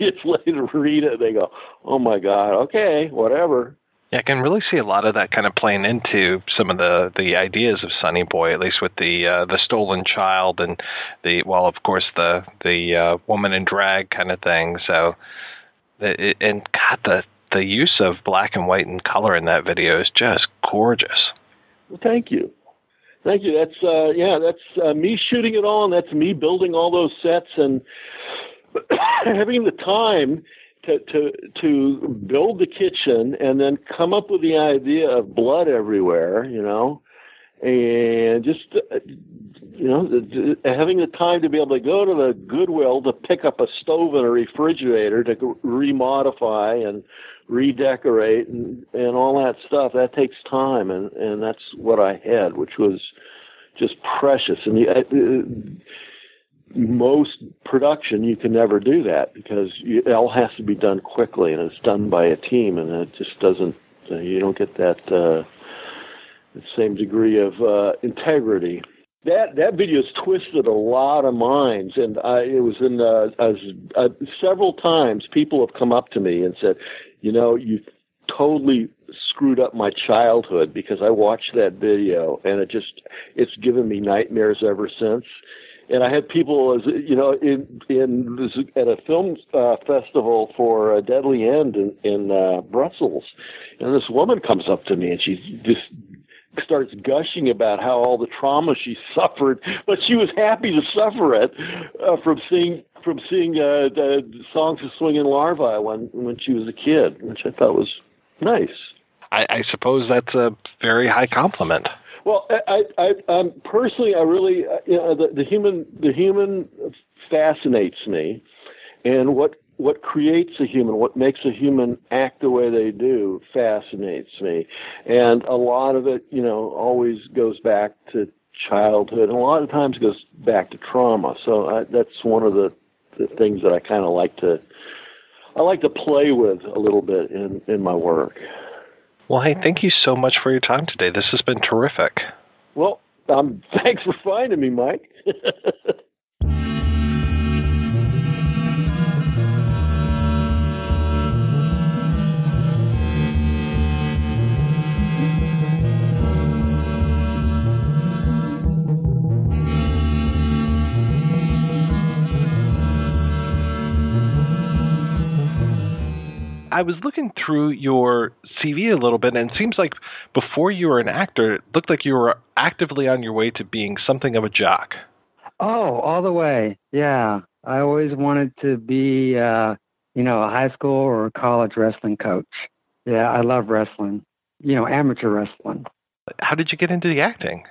It's later, read it, and they go, oh, my God, okay, whatever. Yeah, I can really see a lot of that kind of playing into some of the ideas of Sonny Boy, at least with the stolen child and the woman in drag kind of thing. So, and God, the use of black and white and color in that video is just gorgeous. Well, thank you. That's me shooting it all, and that's me building all those sets and having the time to build the kitchen and then come up with the idea of blood everywhere, and just, having the time to be able to go to the Goodwill to pick up a stove and a refrigerator to remodify and redecorate and all that stuff. That takes time. And that's what I had, which was just precious. And most production, you can never do that because it all has to be done quickly, and it's done by a team, and it just doesn't. You don't get that same degree of integrity. That video's twisted a lot of minds, and several times people have come up to me and said, you totally screwed up my childhood because I watched that video, and it's given me nightmares ever since. And I had people, at a film festival for A Deadly End in Brussels, and this woman comes up to me and she just starts gushing about how all the trauma she suffered, but she was happy to suffer it from seeing the Songs of Swingin' Larvae when she was a kid, which I thought was nice. I suppose that's a very high compliment. Well, I really, the human fascinates me, and what creates a human, what makes a human act the way they do, fascinates me, and a lot of it, always goes back to childhood, and a lot of times goes back to trauma. So that's one of the things that I kind of like to play with a little bit in my work. Well, hey, thank you so much for your time today. This has been terrific. Well, thanks for finding me, Mike. I was looking through your CV a little bit, and it seems like before you were an actor, it looked like you were actively on your way to being something of a jock. Oh, all the way. Yeah. I always wanted to be, a high school or college wrestling coach. Yeah, I love wrestling, amateur wrestling. How did you get into the acting?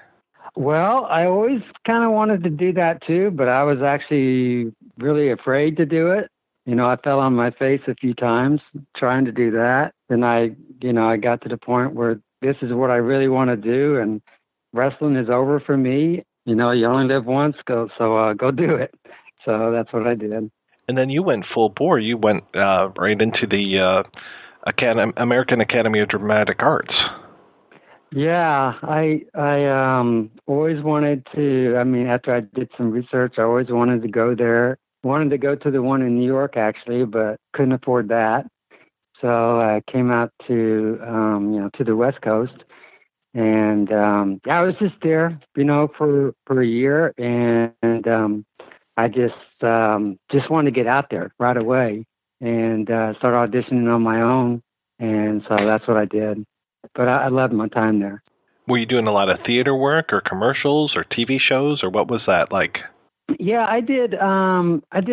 Well, I always kind of wanted to do that too, but I was actually really afraid to do it. I fell on my face a few times trying to do that. Then I got to the point where this is what I really want to do, and wrestling is over for me. You only live once, so go do it. So that's what I did. And then you went full bore. You went right into the American Academy of Dramatic Arts. Yeah, I always wanted to. I mean, after I did some research, I always wanted to go there. Wanted to go to the one in New York, actually, but couldn't afford that. So I came out to the West Coast, and I was just there, for a year, and I just wanted to get out there right away and start auditioning on my own, and so that's what I did. But I loved my time there. Were you doing a lot of theater work, or commercials, or TV shows, or what was that like? Yeah, I did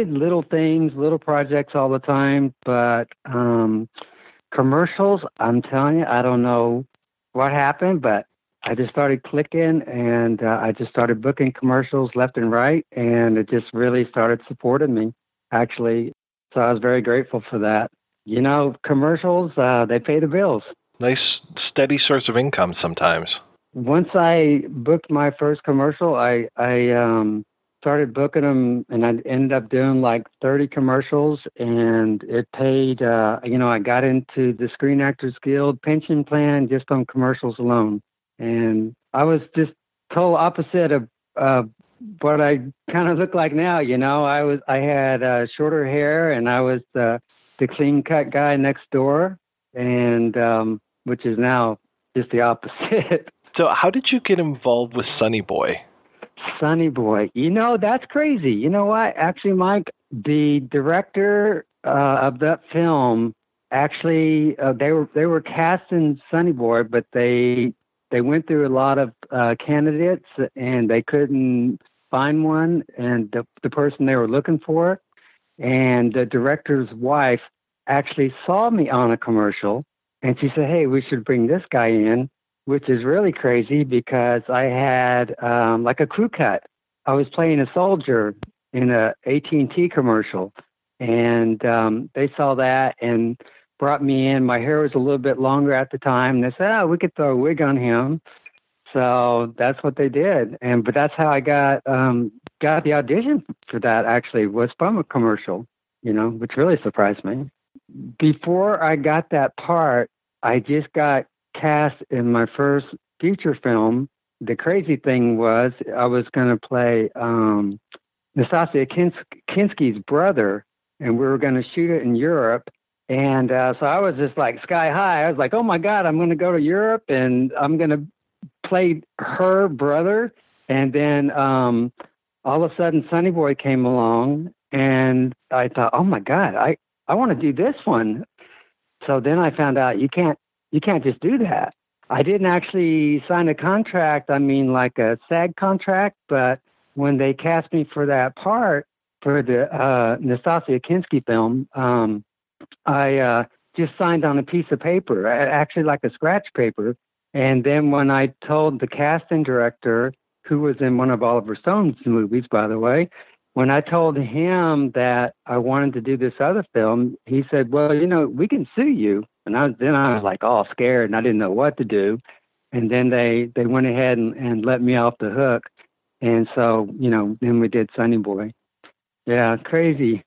little things, little projects all the time, but commercials, I'm telling you, I don't know what happened, but I just started clicking, and I just started booking commercials left and right, and it just really started supporting me, actually. So I was very grateful for that. Commercials, they pay the bills. Nice, steady source of income sometimes. Once I booked my first commercial, I started booking them, and I ended up doing like 30 commercials, and it paid, I got into the Screen Actors Guild pension plan just on commercials alone. And I was just total opposite of what I kind of look like now. I had shorter hair, and I was the clean cut guy next door, and which is now just the opposite. So how did you get involved with Sonny Boy? Sonny Boy. That's crazy. You know what? Actually, Mike, the director of that film, actually, they were casting Sonny Boy, but they went through a lot of candidates, and they couldn't find one, and the person they were looking for. And the director's wife actually saw me on a commercial, and she said, "Hey, we should bring this guy in," which is really crazy because I had like a crew cut. I was playing a soldier in a AT&T commercial, and they saw that and brought me in. My hair was a little bit longer at the time, and they said, "Oh, we could throw a wig on him." So that's what they did, but that's how I got the audition for that. Actually, was from a commercial, which really surprised me. Before I got that part, I just got cast in my first feature film. The crazy thing was I was going to play Nastassja Kinski's brother, and we were going to shoot it in Europe. And so I was just like sky high. I was like, "Oh my God, I'm going to go to Europe and I'm going to play her brother." And then all of a sudden Sonny Boy came along, and I thought, "Oh my God, I want to do this one." So then I found out you can't just do that. I didn't actually sign a contract. I mean, like a SAG contract, but when they cast me for that part for the Nastassja Kinski film, I just signed on a piece of paper, actually like a scratch paper. And then when I told the casting director, who was in one of Oliver Stone's movies, by the way, when I told him that I wanted to do this other film, he said, "Well, we can sue you." And I was like all scared, and I didn't know what to do. And then they went ahead and let me off the hook. And so, then we did Sonny Boy. Yeah, crazy.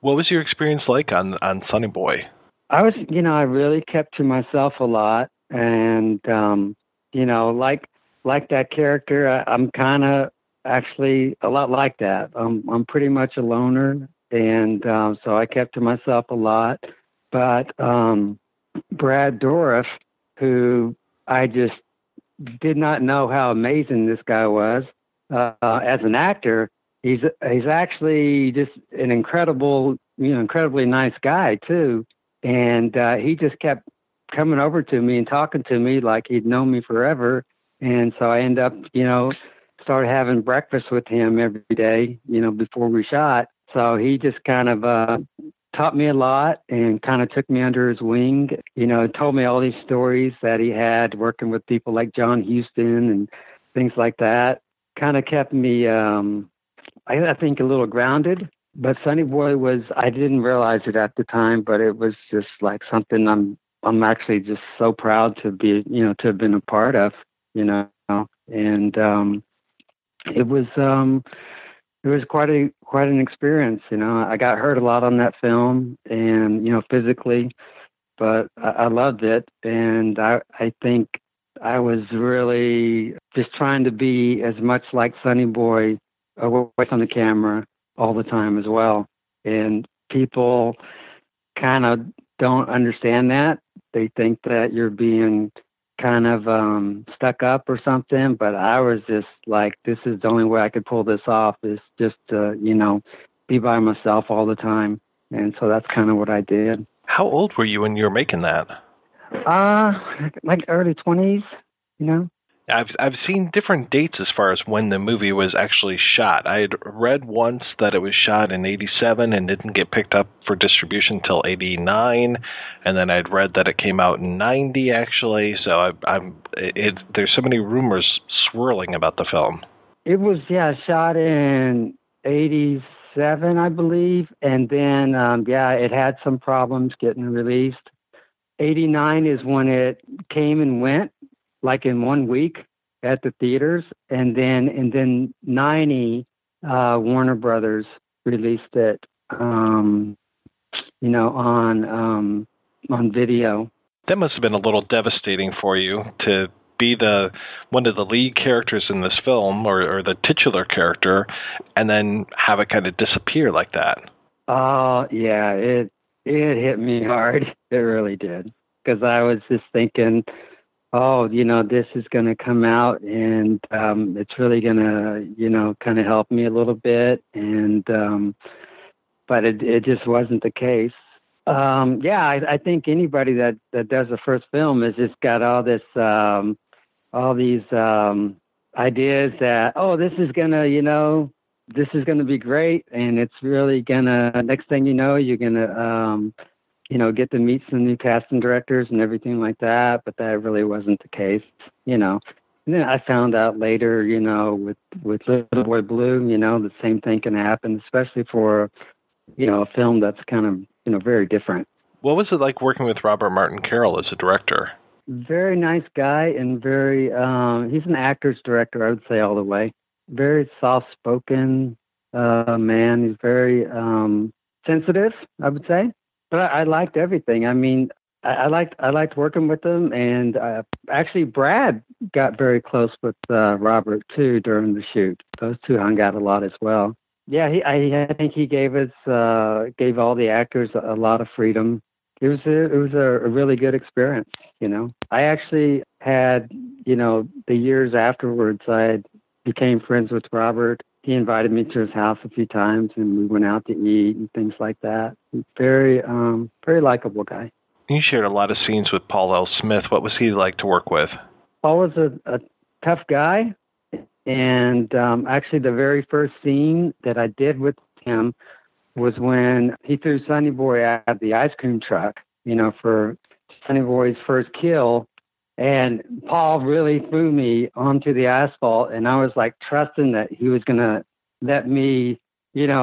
What was your experience like on Sonny Boy? I was, I really kept to myself a lot. And, like that character, I'm kind of actually a lot like that. I'm pretty much a loner. And so I kept to myself a lot. But Brad Dourif, who I just did not know how amazing this guy was as an actor, he's actually just an incredibly nice guy too. And he just kept coming over to me and talking to me like he'd known me forever. And so I ended up, started having breakfast with him every day, before we shot. So he just kind of taught me a lot and kind of took me under his wing, told me all these stories that he had working with people like John Huston and things like that. Kind of kept me, I think, a little grounded. But Sonny Boy was, I didn't realize it at the time, but it was just like something I'm actually just so proud to be, to have been a part of, and it was quite an experience. I got hurt a lot on that film, and physically, but I loved it, and I think I was really just trying to be as much like Sonny Boy away from the camera all the time as well. And people kind of don't understand that. They think that you're being kind of stuck up or something, but I was just like, this is the only way I could pull this off, is just to be by myself all the time. And so that's kind of what I did. How old were you when you were making that? Like early 20s, I've seen different dates as far as when the movie was actually shot. I had read once that it was shot in 87 and didn't get picked up for distribution till 89, and then I'd read that it came out in 90 actually. So there's so many rumors swirling about the film. It was shot in 87, I believe, and then it had some problems getting released. 89 is when it came and went. Like in 1 week, at the theaters, and then 90, Warner Brothers released it, on video. That must have been a little devastating for you to be one of the lead characters in this film, or the titular character, and then have it kind of disappear like that. Yeah, it hit me hard. It really did, because I was just thinking, this is going to come out, and it's really going to, kind of help me a little bit, and but it just wasn't the case. I think anybody that does the first film has just got all these ideas that, this is going to be great. And it's really next thing you know, you're going to, get to meet some new casting directors and everything like that. But that really wasn't the case, And then I found out later, with Little Boy Blue, the same thing can happen, especially for, a film that's kind of, very different. What was it like working with Robert Martin Carroll as a director? Very nice guy, and very, he's an actor's director, I would say, all the way. Very soft-spoken man. He's very sensitive, I would say. But I liked everything. I mean, I liked working with him, and actually Brad got very close with Robert, too, during the shoot. Those two hung out a lot as well. Yeah, I think he gave all the actors a lot of freedom. It was a really good experience. I actually had, the years afterwards, I became friends with Robert. He invited me to his house a few times, and we went out to eat and things like that. Very, very likable guy. You shared a lot of scenes with Paul L. Smith. What was he like to work with? Paul was a tough guy. And actually, the very first scene that I did with him was when he threw Sonny Boy out of the ice cream truck, for Sonny Boy's first kill. And Paul really threw me onto the asphalt, and I was like trusting that he was going to let me, break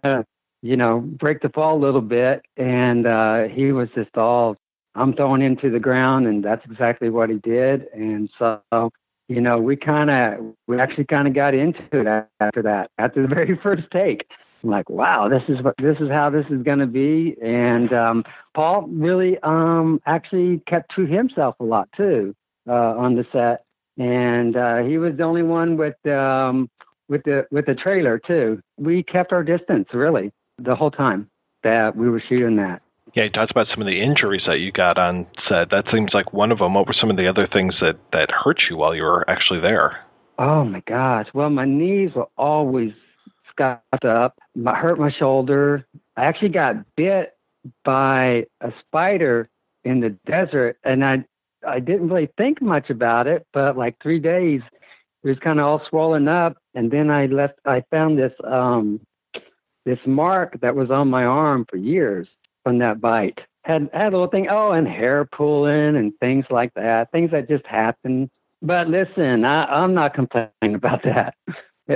the fall a little bit. And he was just all, I'm throwing him to the ground, and that's exactly what he did. And so... We actually got into it after the very first take. I'm like, wow, this is how this is going to be. And Paul really actually kept to himself a lot too on the set, and he was the only one with the trailer too. We kept our distance really the whole time that we were shooting that. Yeah, he talks about some of the injuries that you got on set. That seems like one of them. What were some of the other things that hurt you while you were actually there? Oh, my gosh. Well, my knees were always scuffed up. I hurt my shoulder. I actually got bit by a spider in the desert, and I didn't really think much about it, but like 3 days, it was kind of all swollen up, and then I found this mark that was on my arm for years. From that bite, had a little thing. Oh, and hair pulling and things like that. Things that just happen. But listen, I'm not complaining about that.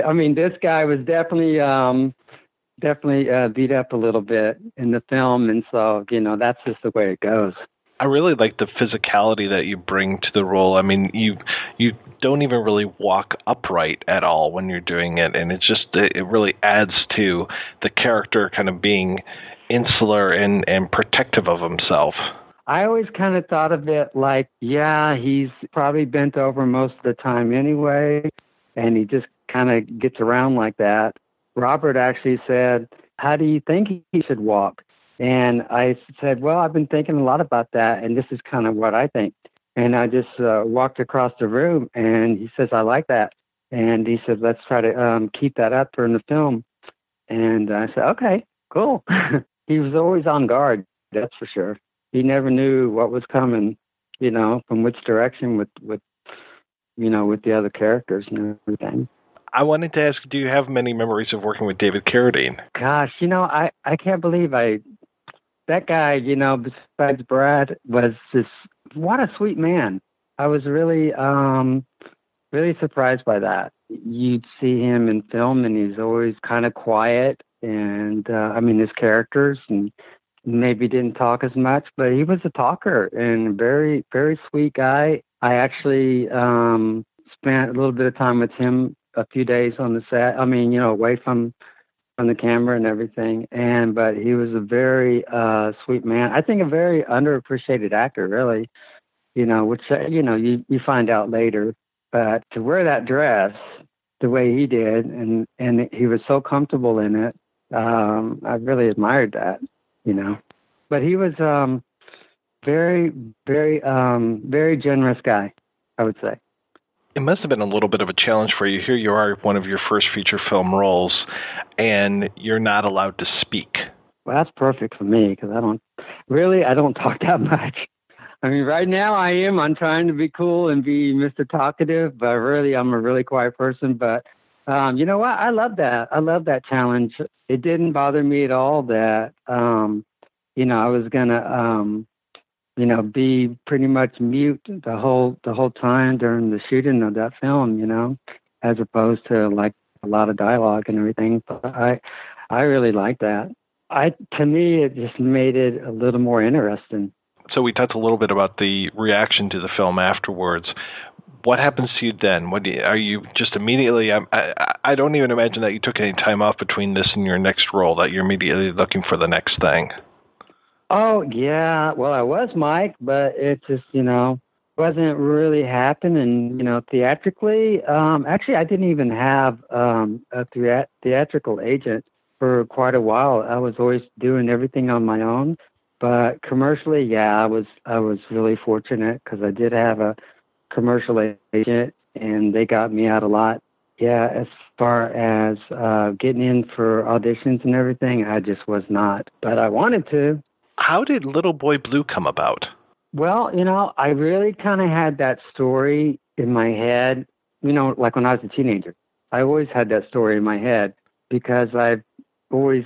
I mean, this guy was definitely beat up a little bit in the film, and so that's just the way it goes. I really like the physicality that you bring to the role. I mean, you don't even really walk upright at all when you're doing it, and it really adds to the character kind of being insular and protective of himself. I always kind of thought of it like, yeah, he's probably bent over most of the time anyway, and he just kind of gets around like that. Robert actually said, how do you think he should walk? And I said, well, I've been thinking a lot about that, and this is kind of what I think. And I just walked across the room, and he says, I like that. And he said, let's try to keep that up during the film. And I said, okay, cool. He was always on guard, that's for sure. He never knew what was coming, from which direction with the other characters and everything. I wanted to ask, do you have many memories of working with David Carradine? Gosh, I can't believe that guy, besides Brad, was what a sweet man. I was really, really surprised by that. You'd see him in film, and he's always kind of quiet. And his characters, and maybe didn't talk as much, but he was a talker and very, very sweet guy. I actually spent a little bit of time with him, a few days on the set. I mean, you know, away from the camera and everything. But he was a very sweet man. I think a very underappreciated actor, really. You know, which you know you find out later. But to wear that dress the way he did, and he was so comfortable in it, I really admired that. You know, but he was very, very generous guy, I would say. It must have been a little bit of a challenge for you. Here you are, one of your first feature film roles, and you're not allowed to speak. Well, that's perfect for me because I don't talk that much. I mean, right now I am. I'm trying to be cool and be Mr. Talkative, but really I'm a really quiet person. But you know what? I love that. I love that challenge. It didn't bother me at all that, you know, I was going to, you know, be pretty much mute the whole time during the shooting of that film, you know, as opposed to like a lot of dialogue and everything. But I really like that. To me, it just made it a little more interesting. So we talked a little bit about the reaction to the film afterwards. What happens to you then? Are you just immediately? I don't even imagine that you took any time off between this and your next role. That you're immediately looking for the next thing. Oh yeah, well I was, Mike, but it just, you know, wasn't really happening, you know, theatrically. Actually, I didn't even have a theatrical agent for quite a while. I was always doing everything on my own. But commercially, yeah, I was really fortunate because I did have a commercial agent, and they got me out a lot. Yeah, as far as getting in for auditions and everything, I just was not. But I wanted to. How did Little Boy Blue come about? Well, you know, I really kind of had that story in my head, you know, like when I was a teenager. I always had that story in my head because I've always,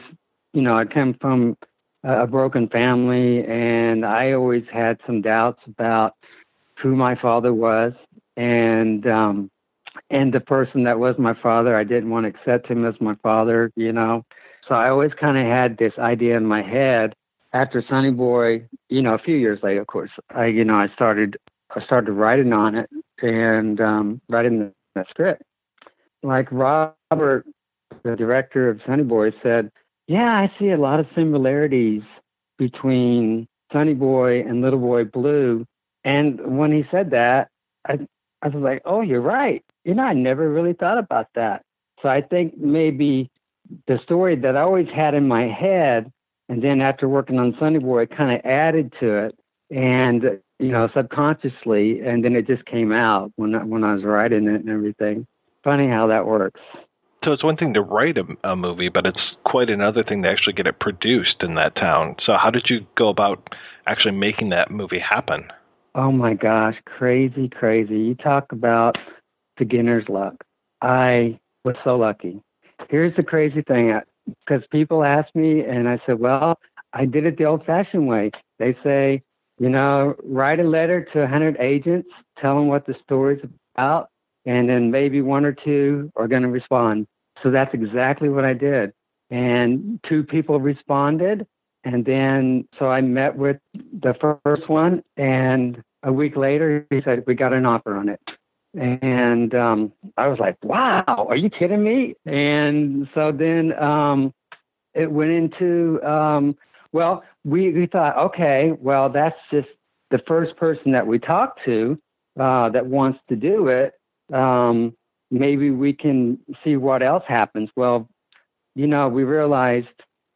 you know, I came from a broken family, and I always had some doubts about who my father was, and the person that was my father, I didn't want to accept him as my father, you know. So I always kind of had this idea in my head. After Sonny Boy, you know, a few years later, of course, I started writing on it and writing the script. Like Robert, the director of Sonny Boy, said, "Yeah, I see a lot of similarities between Sonny Boy and Little Boy Blue." And when he said that, I was like, oh, you're right. You know, I never really thought about that. So I think maybe the story that I always had in my head, and then after working on Sonny Boy, it kind of added to it and, you know, subconsciously. And then it just came out when I was writing it and everything. Funny how that works. So it's one thing to write a movie, but it's quite another thing to actually get it produced in that town. So how did you go about actually making that movie happen? Oh my gosh, crazy, crazy. You talk about beginner's luck. I was so lucky. Here's the crazy thing, because people ask me, and I said, well, I did it the old-fashioned way. They say, you know, write a letter to 100 agents, tell them what the story's about, and then maybe one or two are going to respond. So that's exactly what I did. And two people responded. And then, so I met with the first one, and a week later, he said, we got an offer on it. And I was like, wow, are you kidding me? And so then it went into, well, we thought, okay, well, that's just the first person that we talked to that wants to do it. Maybe we can see what else happens. Well, you know, we realized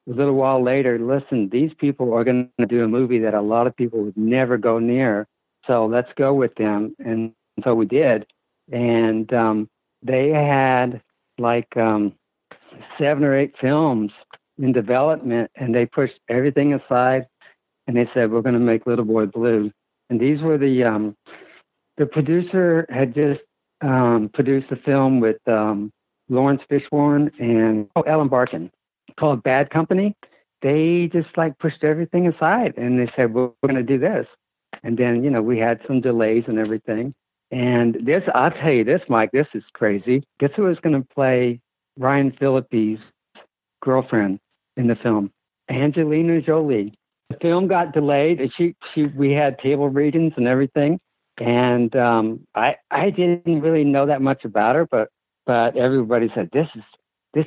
a little while later, listen, these people are going to do a movie that a lot of people would never go near. So let's go with them. And so we did. And they had like 7 or 8 films in development, and they pushed everything aside. And they said, we're going to make Little Boy Blue. And these were the producer had just produced a film with Lawrence Fishburne and Ellen Barkin, called Bad Company. They just like pushed everything aside and they said, well, we're going to do this. And then, you know, we had some delays and everything. And this, I'll tell you this, Mike, this is crazy. Guess who was going to play Ryan Phillippe's girlfriend in the film? Angelina Jolie. The film got delayed. We had table readings and everything. And I didn't really know that much about her, but everybody said, this, do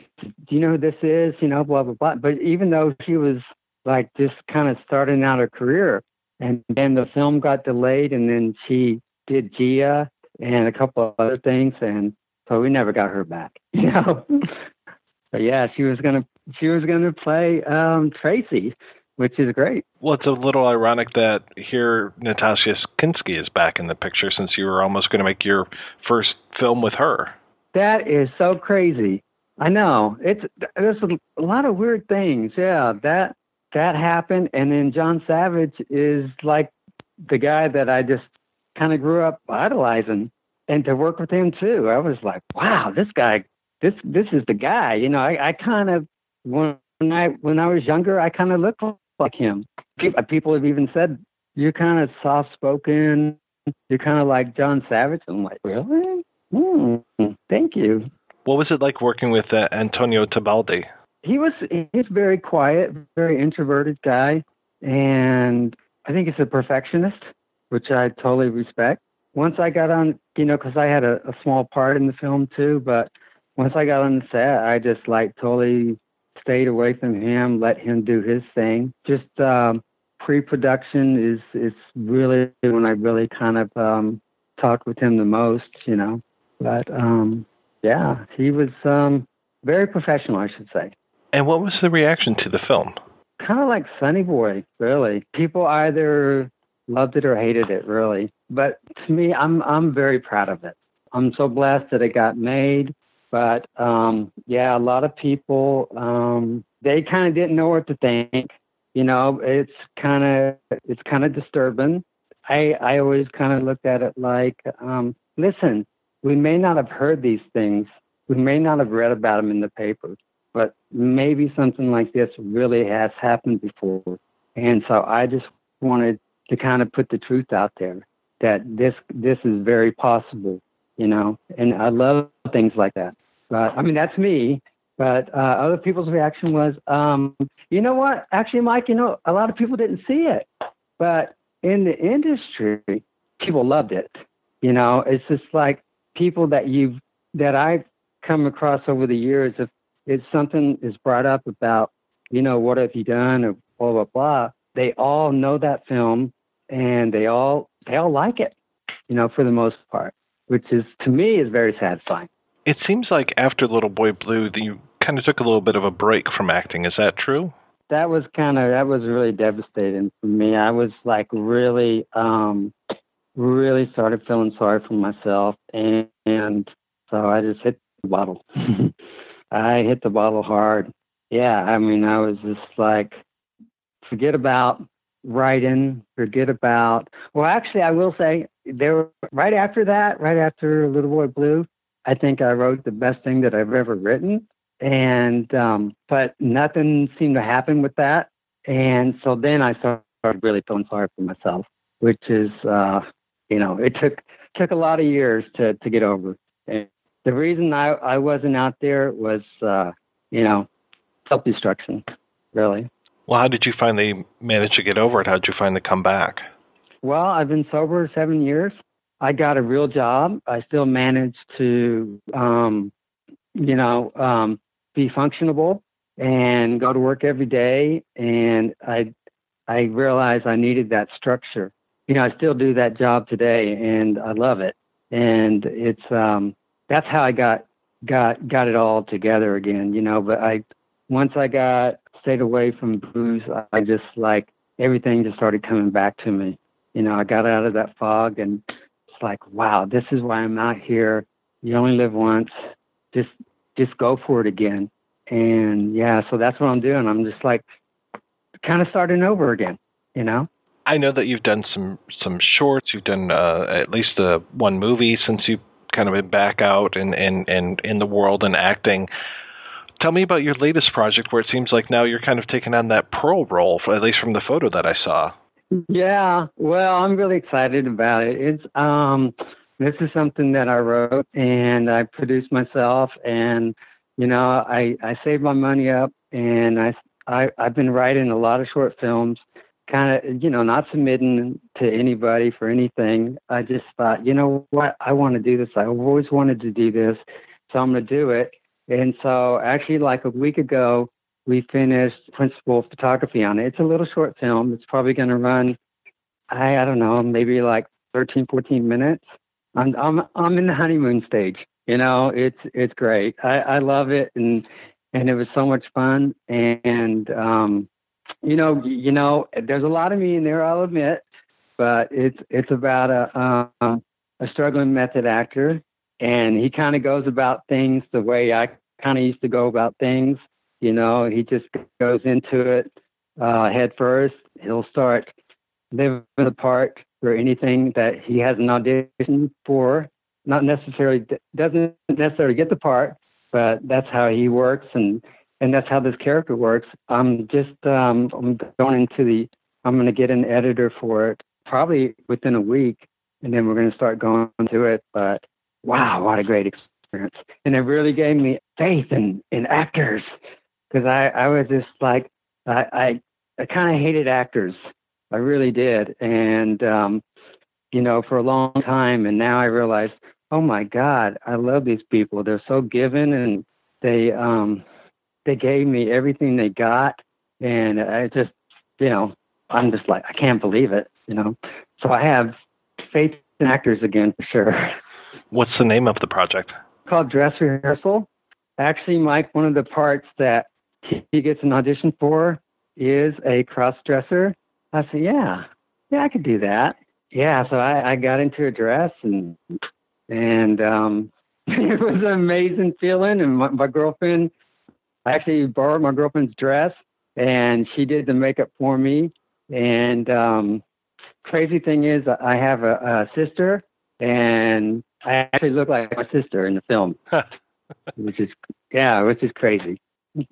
you know who this is? You know, blah, blah, blah. But even though she was like just kind of starting out her career, and then the film got delayed, and then she did Gia and a couple of other things. And so we never got her back, you know? But yeah, she was going to play Tracy, which is great. Well, it's a little ironic that here Natasha Kinski is back in the picture, since you were almost going to make your first film with her. That is so crazy. I know. There's a lot of weird things. Yeah, that happened. And then John Savage is like the guy that I just kind of grew up idolizing. And to work with him, too, I was like, wow, this guy, this is the guy. You know, I kind of, when I was younger, I kind of looked like him. People have even said, you're kind of soft-spoken, you're kind of like John Savage. I'm like, really? Thank you. What was it like working with Antonio Tebaldi? He's very quiet, very introverted guy, and I think he's a perfectionist, which I totally respect. Once I got on, you know, because I had a small part in the film too, but once I got on the set, I just like totally stayed away from him, let him do his thing. Just pre-production is really when I really kind of talked with him the most, you know. But yeah, he was very professional, I should say. And what was the reaction to the film? Kind of like Sonny Boy, really. People either loved it or hated it, really. But to me, I'm very proud of it. I'm so blessed that it got made. But yeah, a lot of people, they kind of didn't know what to think. You know, it's kind of disturbing. I always kind of looked at it like, listen, we may not have heard these things. We may not have read about them in the paper, but maybe something like this really has happened before. And so I just wanted to kind of put the truth out there that this is very possible, you know, and I love things like that. But I mean, that's me. But other people's reaction was, you know what? Actually, Mike, you know, a lot of people didn't see it, but in the industry, people loved it. You know, it's just like people that I've come across over the years. If something is brought up about, you know, what have you done or blah, blah, blah, they all know that film and they all like it, you know, for the most part, which is, to me, is very satisfying. It seems like after Little Boy Blue, you kind of took a little bit of a break from acting. Is that true? That was really devastating for me. I was like really started feeling sorry for myself. And so I just hit the bottle. I hit the bottle hard. Yeah. I mean, I was just like, forget about writing, well, actually I will say right after Little Boy Blue, I think I wrote the best thing that I've ever written. And, but nothing seemed to happen with that. And so then I started really feeling sorry for myself, which is, you know, it took a lot of years to get over. And the reason I wasn't out there was, you know, self-destruction, really. Well, how did you finally manage to get over it? How did you finally come back? Well, I've been sober 7 years. I got a real job. I still managed to, you know, be functionable and go to work every day. And I realized I needed that structure. You know, I still do that job today and I love it. And it's, that's how I got it all together again, you know, but once I stayed away from booze, I just like everything just started coming back to me. You know, I got out of that fog and it's like, wow, this is why I'm out here. You only live once. Just go for it again. And yeah, so that's what I'm doing. I'm just like kind of starting over again, you know? I know that you've done some shorts. You've done at least one movie since you've kind of been back out and in the world and acting. Tell me about your latest project where it seems like now you're kind of taking on that Pearl role, at least from the photo that I saw. Yeah, well, I'm really excited about it. It's this is something that I wrote and I produced myself, and you know, I saved my money up, and I've been writing a lot of short films kind of, you know, not submitting to anybody for anything. I just thought, you know what, I want to do this. I always wanted to do this, so I'm going to do it. And so actually like a week ago, we finished principal photography on it. It's a little short film. It's probably going to run, I don't know, maybe like 13, 14 minutes. I'm in the honeymoon stage. You know, it's great. I love it. And it was so much fun. And you know, there's a lot of me in there, I'll admit, but it's about a struggling method actor. And he kind of goes about things the way I kind of used to go about things. You know, he just goes into it head first. He'll start living the part for anything that he has an audition for. Doesn't necessarily get the part, but that's how he works. And that's how this character works. I'm going to get an editor for it probably within a week. And then we're going to start going to it. But wow, what a great experience. And it really gave me faith in actors. Cause I was just like, I kind of hated actors. I really did. And, you know, for a long time. And now I realize, oh my God, I love these people. They're so given, and they gave me everything they got. And I just, you know, I'm just like, I can't believe it, you know? So I have faith in actors again, for sure. What's the name of the project? It's called Dress Rehearsal. Actually, Mike, one of the parts that he gets an audition for is a cross-dresser. I said, yeah, I could do that. Yeah, so I got into a dress, and it was an amazing feeling. And my girlfriend, I actually borrowed my girlfriend's dress, and she did the makeup for me. And crazy thing is, I have a sister, and I actually look like my sister in the film, which is crazy.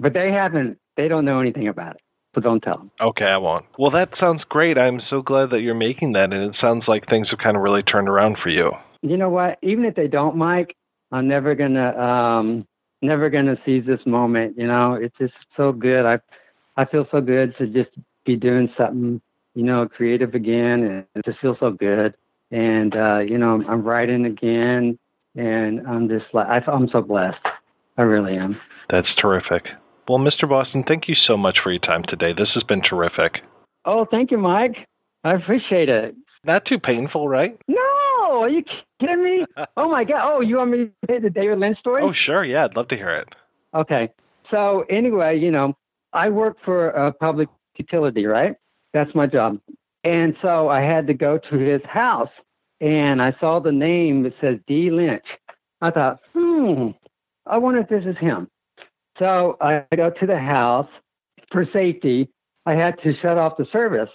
But they don't know anything about it. But don't tell them. Okay, I won't. Well, that sounds great. I'm so glad that you're making that, and it sounds like things have kind of really turned around for you. You know what? Even if they don't, Mike, I'm never gonna seize this moment. You know, it's just so good. I feel so good to just be doing something, you know, creative again, and it just feels so good. And you know, I'm writing again, and I'm just like I'm so blessed. I really am. That's terrific. Well, Mr. Boston, thank you so much for your time today. This has been terrific. Oh, thank you, Mike. I appreciate it. Not too painful, right? No! Are you kidding me? Oh, my God. Oh, you want me to hear the David Lynch story? Oh, sure. Yeah, I'd love to hear it. Okay. So anyway, you know, I work for a public utility, right? That's my job. And so I had to go to his house, and I saw the name that says D. Lynch. I thought, I wonder if this is him. So I go to the house for safety. I had to shut off the service.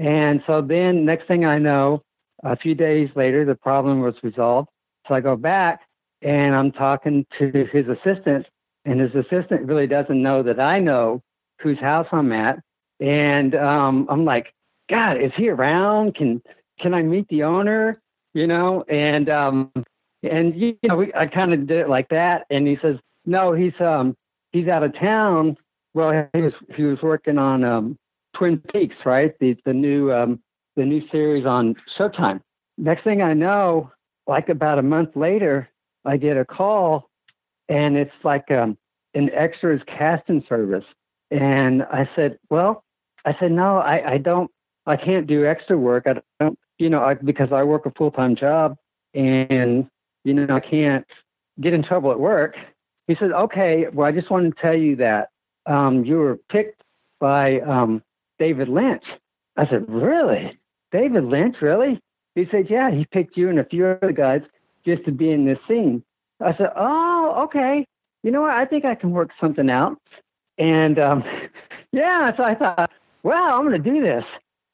And so then next thing I know, a few days later, the problem was resolved. So I go back and I'm talking to his assistant, and his assistant really doesn't know that I know whose house I'm at. And I'm like, God, is he around? Can I meet the owner? You know? And you know, I kind of did it like that. And he says, no, he's out of town. Well, he was working on Twin Peaks, right? The new series on Showtime. Next thing I know, like about a month later, I get a call, and it's like an extras casting service. And I said, no, I can't do extra work. I don't, you know, because I work a full-time job, and you know, I can't get in trouble at work. He said, okay, well, I just wanted to tell you that you were picked by David Lynch. I said, really? David Lynch, really? He said, yeah, he picked you and a few other guys just to be in this scene. I said, oh, okay. You know what? I think I can work something out. And yeah, so I thought, well, I'm going to do this.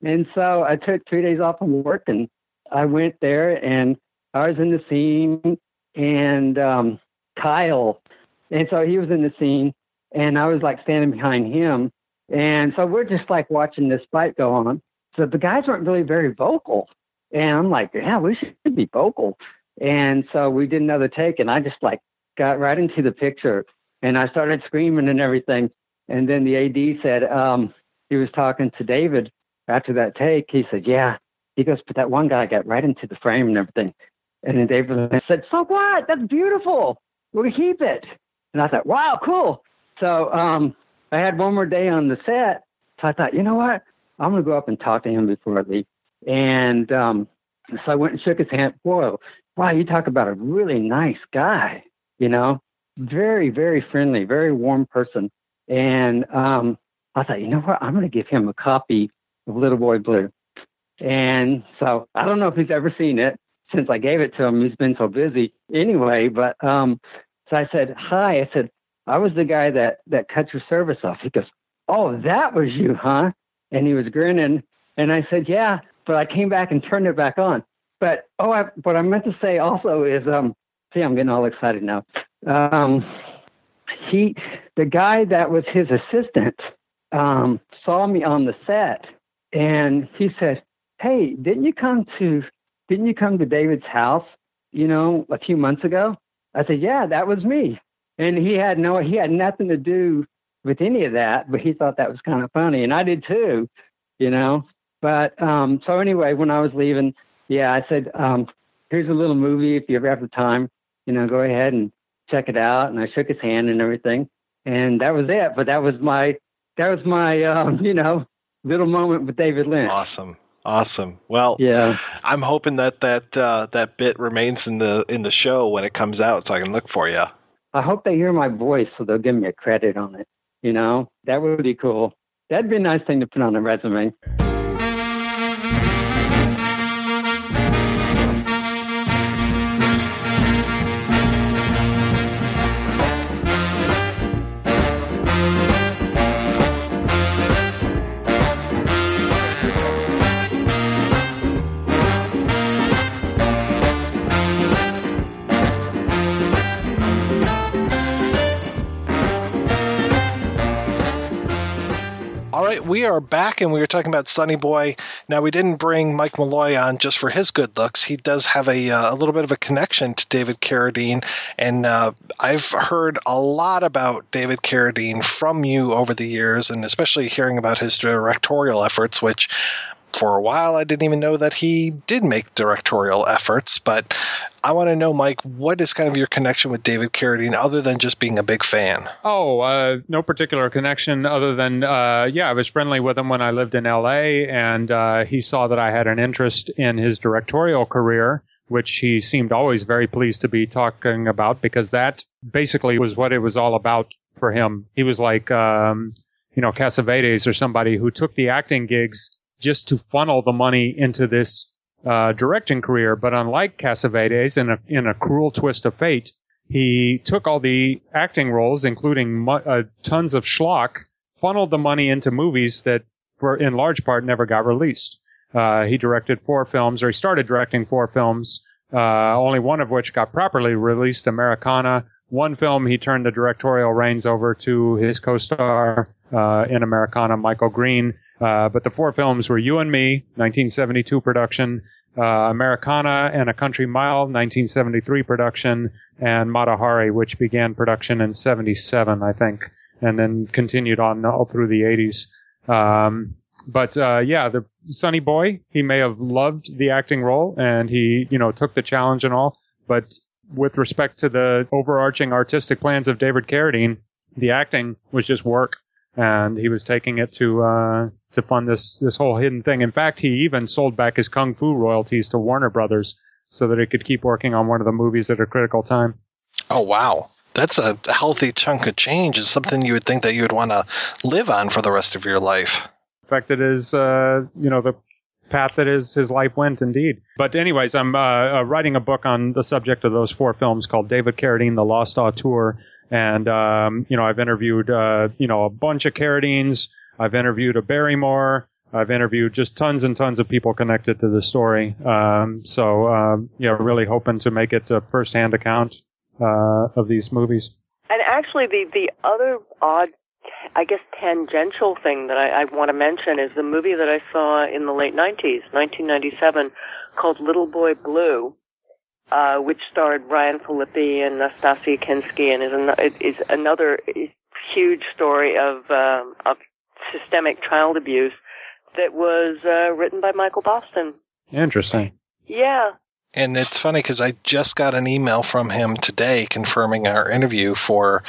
And so I took 3 days off from work, and I went there, and I was in the scene, and Kyle. And so he was in the scene, and I was like standing behind him. And so we're just like watching this fight go on. So the guys weren't really very vocal. And I'm like, yeah, we should be vocal. And so we did another take, and I just like got right into the picture, and I started screaming and everything. And then the AD said, he was talking to David, after that take, he said, yeah. He goes, but that one guy got right into the frame and everything. And then David said, so what? That's beautiful. We'll keep it. And I thought, wow, cool. So I had one more day on the set. So I thought, you know what? I'm going to go up and talk to him before I leave. And so I went and shook his hand. Whoa, wow, you talk about a really nice guy, you know, very, very friendly, very warm person. And I thought, you know what? I'm going to give him a copy of Little Boy Blue. And so I don't know if he's ever seen it. Since I gave it to him, he's been so busy anyway. But so I said, hi. I said, I was the guy that cut your service off. He goes, oh, that was you, huh? And he was grinning. And I said, yeah, but I came back and turned it back on. But, what I meant to say also is, see, I'm getting all excited now. The guy that was his assistant saw me on the set, and he said, hey, didn't you come to David's house, you know, a few months ago? I said, yeah, that was me. And he had nothing to do with any of that, but he thought that was kind of funny. And I did too, you know, but, so anyway, when I was leaving, yeah, I said, here's a little movie. If you ever have the time, you know, go ahead and check it out. And I shook his hand and everything. And that was it. But that was my you know, little moment with David Lynch. Awesome. Well, yeah. I'm hoping that bit remains in the show when it comes out, so I can look for you. I hope they hear my voice, so they'll give me a credit on it. You know, that would be cool. That'd be a nice thing to put on a resume. We are back, and we were talking about Sonny Boy. Now, we didn't bring Mike Malloy on just for his good looks. He does have a little bit of a connection to David Carradine, and I've heard a lot about David Carradine from you over the years, and especially hearing about his directorial efforts, which for a while I didn't even know that he did make directorial efforts. But I want to know, Mike, what is kind of your connection with David Carradine other than just being a big fan? Oh, no particular connection other than, I was friendly with him when I lived in L.A., and he saw that I had an interest in his directorial career, which he seemed always very pleased to be talking about, because that basically was what it was all about for him. He was like, Cassavetes or somebody who took the acting gigs just to funnel the money into this directing career. But unlike Cassavetes, in a cruel twist of fate, he took all the acting roles, including tons of schlock, funneled the money into movies that, for in large part, never got released. He directed 4 films, or he started directing 4 films, only one of which got properly released, Americana. One film he turned the directorial reins over to his co-star in Americana, Michael Green. But the 4 films were You and Me, 1972 production, Americana and a Country Mile, 1973 production, and Mata Hari, which began production in 77, I think, and then continued on all through the 80s. The Sonny Boy, he may have loved the acting role, and he, you know, took the challenge and all. But with respect to the overarching artistic plans of David Carradine, the acting was just work. And he was taking it to fund this whole hidden thing. In fact, he even sold back his Kung Fu royalties to Warner Brothers so that it could keep working on one of the movies at a critical time. Oh, wow. That's a healthy chunk of change. It's something you would think that you would want to live on for the rest of your life. In fact, it is, the path that is his life went, indeed. But anyways, I'm writing a book on the subject of those 4 films called David Carradine, The Lost Auteur. And, I've interviewed, a bunch of Carradines. I've interviewed a Barrymore. I've interviewed just tons and tons of people connected to the story. Really hoping to make it a firsthand account of these movies. And actually, the other odd, I guess, tangential thing that I want to mention is the movie that I saw in the late 90s, 1997, called Little Boy Blue. Which starred Ryan Phillippe and Nastasi Kinski, and is another huge story of systemic child abuse that was written by Michael Boston. Interesting. Yeah. And it's funny because I just got an email from him today confirming our interview for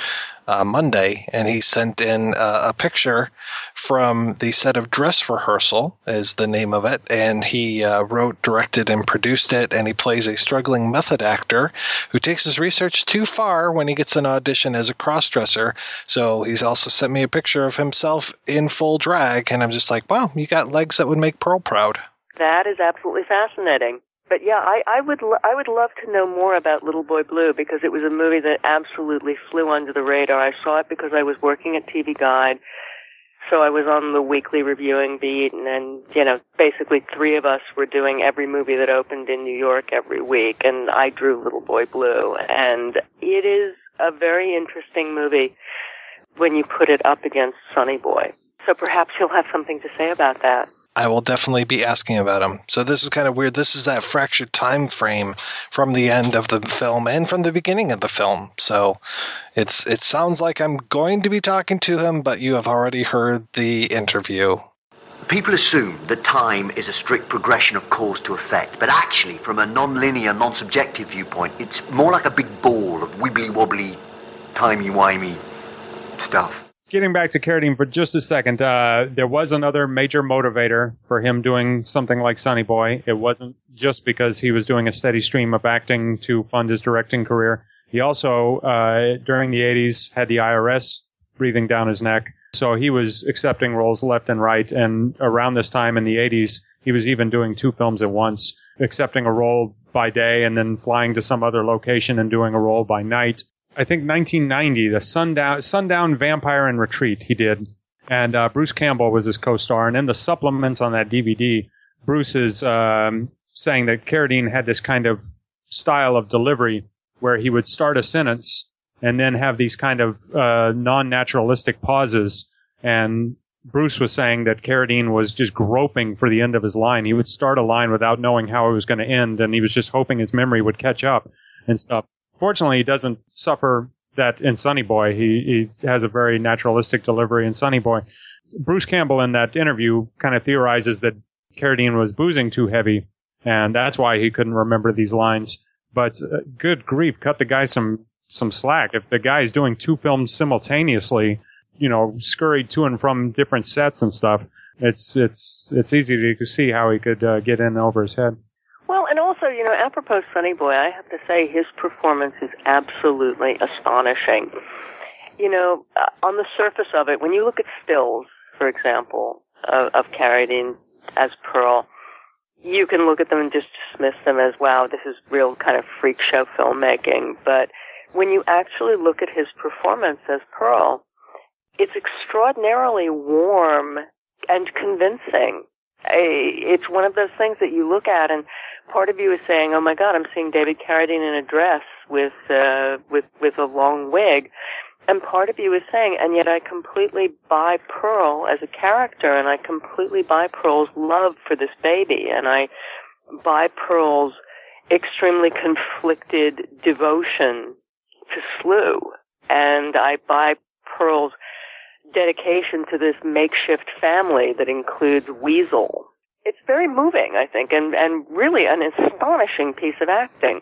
Monday, and he sent in a picture from the set of Dress Rehearsal, is the name of it, and he wrote, directed, and produced it, and he plays a struggling method actor who takes his research too far when he gets an audition as a crossdresser. So he's also sent me a picture of himself in full drag, and I'm just like, wow, you got legs that would make Pearl proud. That is absolutely fascinating. But yeah, I would love to know more about Little Boy Blue, because it was a movie that absolutely flew under the radar. I saw it because I was working at TV Guide, so I was on the weekly reviewing beat, and then, you know, basically three of us were doing every movie that opened in New York every week, and I drew Little Boy Blue, and it is a very interesting movie when you put it up against Sonny Boy. So perhaps you'll have something to say about that. I will definitely be asking about him. So this is kind of weird. This is that fractured time frame from the end of the film and from the beginning of the film. So it sounds like I'm going to be talking to him, but you have already heard the interview. People assume that time is a strict progression of cause to effect, but actually, from a non-linear, non-subjective viewpoint, it's more like a big ball of wibbly-wobbly, timey-wimey stuff. Getting back to Carradine for just a second, there was another major motivator for him doing something like Sonny Boy. It wasn't just because he was doing a steady stream of acting to fund his directing career. He also, during the 80s, had the IRS breathing down his neck. So he was accepting roles left and right. And around this time in the 80s, he was even doing two films at once, accepting a role by day and then flying to some other location and doing a role by night. I think 1990, the Sundown Vampire and Retreat he did. And Bruce Campbell was his co-star. And in the supplements on that DVD, Bruce is saying that Carradine had this kind of style of delivery where he would start a sentence and then have these kind of non-naturalistic pauses. And Bruce was saying that Carradine was just groping for the end of his line. He would start a line without knowing how it was going to end, and he was just hoping his memory would catch up and stuff. Fortunately, he doesn't suffer that in Sonny Boy. He has a very naturalistic delivery in Sonny Boy. Bruce Campbell in that interview kind of theorizes that Carradine was boozing too heavy, and that's why he couldn't remember these lines. But good grief, cut the guy some slack. If the guy's doing two films simultaneously, you know, scurried to and from different sets and stuff, it's easy to see how he could get in over his head. Well, and also, you know, apropos Sonny Boy, I have to say his performance is absolutely astonishing. You know, on the surface of it, when you look at stills, for example, of Carradine as Pearl, you can look at them and just dismiss them as, wow, this is real kind of freak show filmmaking. But when you actually look at his performance as Pearl, it's extraordinarily warm and convincing. It's one of those things that you look at and part of you is saying, oh my God, I'm seeing David Carradine in a dress with a long wig. And part of you is saying, and yet I completely buy Pearl as a character, and I completely buy Pearl's love for this baby, and I buy Pearl's extremely conflicted devotion to Slew, and I buy Pearl's dedication to this makeshift family that includes Weasel. It's very moving, I think, and really an astonishing piece of acting.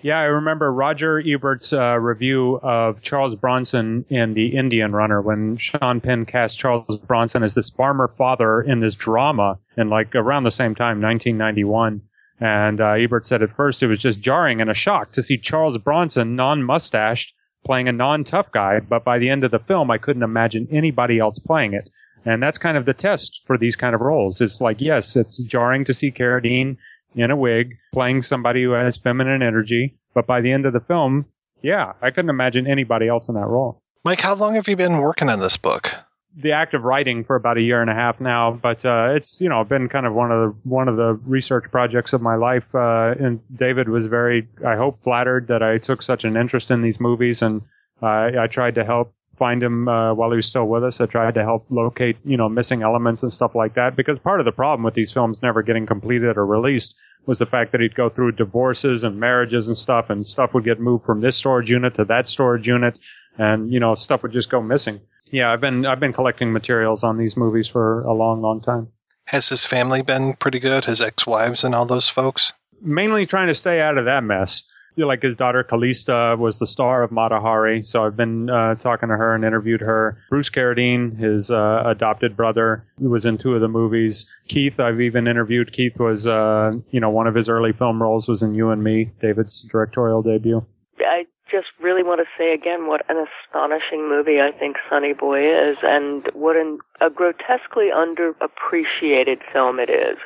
Yeah, I remember Roger Ebert's review of Charles Bronson in The Indian Runner when Sean Penn cast Charles Bronson as this farmer father in this drama in like around the same time, 1991. And Ebert said at first it was just jarring and a shock to see Charles Bronson non-mustached playing a non-tough guy, but by the end of the film, I couldn't imagine anybody else playing it. And that's kind of the test for these kind of roles. It's like, yes, it's jarring to see Carradine in a wig playing somebody who has feminine energy, but by the end of the film, yeah, I couldn't imagine anybody else in that role. Mike, how long have you been working on this book? The act of writing for about a year and a half now, but it's, you know, been kind of one of the research projects of my life. And David was very, I hope, flattered that I took such an interest in these movies, and I tried to help find him while he was still with us. I tried to help locate, you know, missing elements and stuff like that, because part of the problem with these films never getting completed or released was the fact that he'd go through divorces and marriages and stuff would get moved from this storage unit to that storage unit, and, you know, stuff would just go missing. Yeah, I've been collecting materials on these movies for a long, long time. Has his family been pretty good? His ex-wives and all those folks? Mainly trying to stay out of that mess. You know, like his daughter Kalista was the star of Mata Hari, so I've been talking to her and interviewed her. Bruce Carradine, his adopted brother, who was in two of the movies. Keith, I've even interviewed. Keith was, one of his early film roles was in You and Me, David's directorial debut. I just really want to say again what an astonishing movie I think Sonny Boy is, and what a grotesquely underappreciated film it is,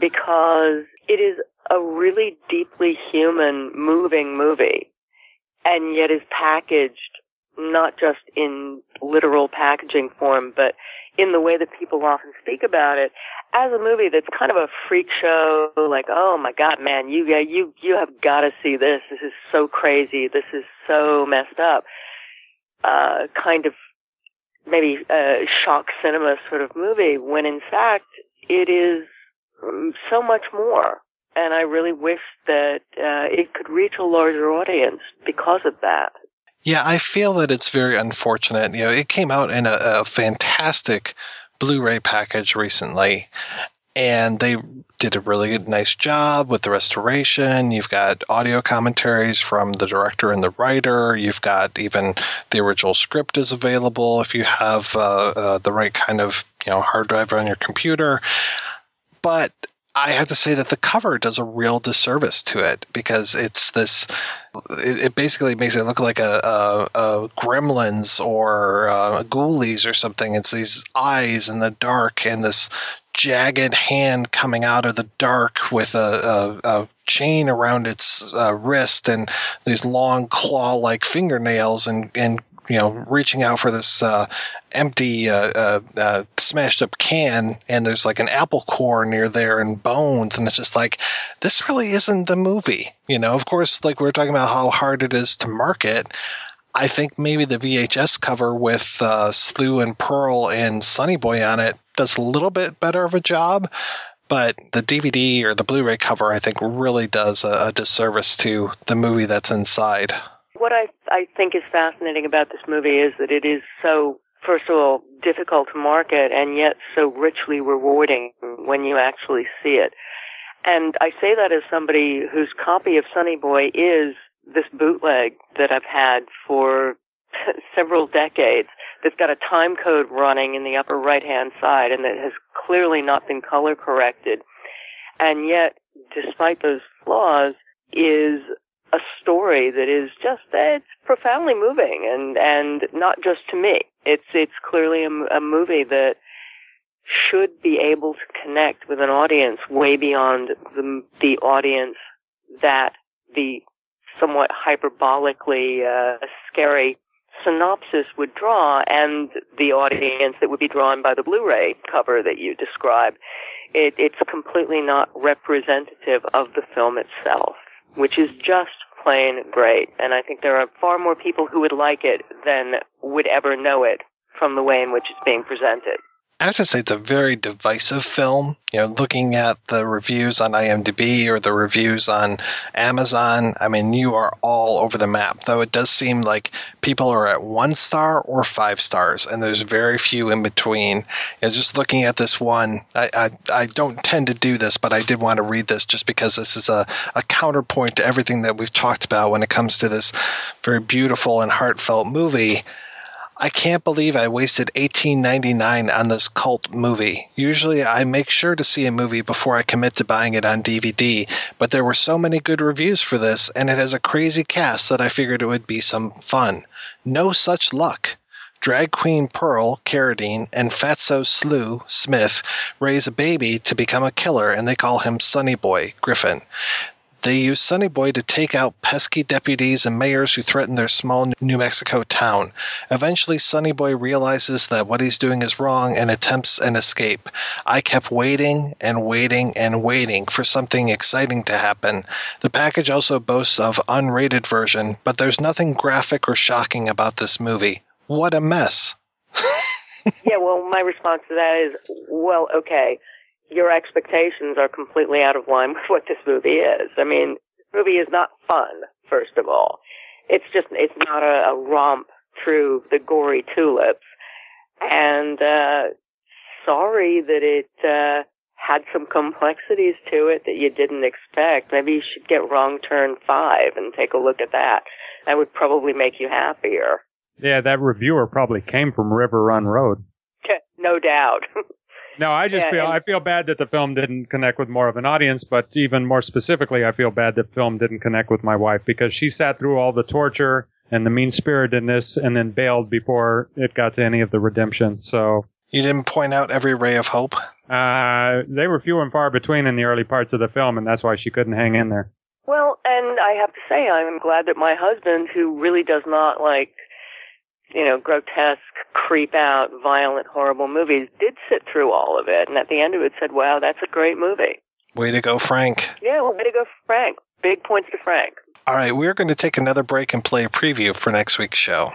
because it is a really deeply human, moving movie, and yet is packaged not just in literal packaging form, but in the way that people often speak about it as a movie that's kind of a freak show, like, oh my God, man, you have got to see this. This is so crazy. This is so messed up. Kind of maybe a shock cinema sort of movie, when in fact it is so much more. And I really wish that it could reach a larger audience because of that. Yeah, I feel that it's very unfortunate. You know, it came out in a fantastic Blu-ray package recently, and they did a really nice job with the restoration. You've got audio commentaries from the director and the writer. You've got even the original script is available if you have the right kind of hard drive on your computer. But I have to say that the cover does a real disservice to it, because it's this. It basically makes it look like a Gremlins or Ghoulies or something. It's these eyes in the dark and this jagged hand coming out of the dark with a chain around its wrist and these long claw-like fingernails and reaching out for this empty, smashed-up can, and there's like an apple core near there and bones, and it's just like, this really isn't the movie. Of course, like we were talking about how hard it is to market, I think maybe the VHS cover with Slew and Pearl and Sonny Boy on it does a little bit better of a job, but the DVD or the Blu-ray cover, I think, really does a disservice to the movie that's inside. What I think is fascinating about this movie is that it is so, first of all, difficult to market and yet so richly rewarding when you actually see it. And I say that as somebody whose copy of Sonny Boy is this bootleg that I've had for several decades that's got a time code running in the upper right-hand side and that has clearly not been color corrected. And yet, despite those flaws, is a story that is just, it's profoundly moving, and not just to me. It's clearly a movie that should be able to connect with an audience way beyond the audience that the somewhat hyperbolically scary synopsis would draw, and the audience that would be drawn by the Blu-ray cover that you described. It's completely not representative of the film itself, which is just plain great. And I think there are far more people who would like it than would ever know it from the way in which it's being presented. I have to say it's a very divisive film. Looking at the reviews on IMDb or the reviews on Amazon, I mean, you are all over the map, though it does seem like people are at 1 star or 5 stars, and there's very few in between. Just looking at this one, I don't tend to do this, but I did want to read this just because this is a counterpoint to everything that we've talked about when it comes to this very beautiful and heartfelt movie. I can't believe I wasted $18.99 on this cult movie. Usually I make sure to see a movie before I commit to buying it on DVD, but there were so many good reviews for this, and it has a crazy cast that I figured it would be some fun. No such luck. Drag queen Pearl, Carradine, and Fatso Slew, Smith, raise a baby to become a killer, and they call him Sonny Boy, Griffin. They use Sonny Boy to take out pesky deputies and mayors who threaten their small New Mexico town. Eventually, Sonny Boy realizes that what he's doing is wrong and attempts an escape. I kept waiting and waiting and waiting for something exciting to happen. The package also boasts of unrated version, but there's nothing graphic or shocking about this movie. What a mess. Yeah, well, my response to that is, well, okay. Your expectations are completely out of line with what this movie is. I mean, this movie is not fun, first of all. It's not a romp through the gory tulips. And sorry that it had some complexities to it that you didn't expect. Maybe you should get Wrong Turn 5 and take a look at that. That would probably make you happier. Yeah, that reviewer probably came from River Run Road. No doubt. No, I just feel bad that the film didn't connect with more of an audience, but even more specifically, I feel bad that the film didn't connect with my wife because she sat through all the torture and the mean-spiritedness and then bailed before it got to any of the redemption. So you didn't point out every ray of hope? They were few and far between in the early parts of the film, and that's why she couldn't hang in there. Well, and I have to say, I'm glad that my husband, who really does not like, you know, grotesque, creep out, violent, horrible movies, did sit through all of it. And at the end of it said, wow, that's a great movie. Way to go, Frank. Yeah, way to go, Frank. Big points to Frank. All right, we're going to take another break and play a preview for next week's show.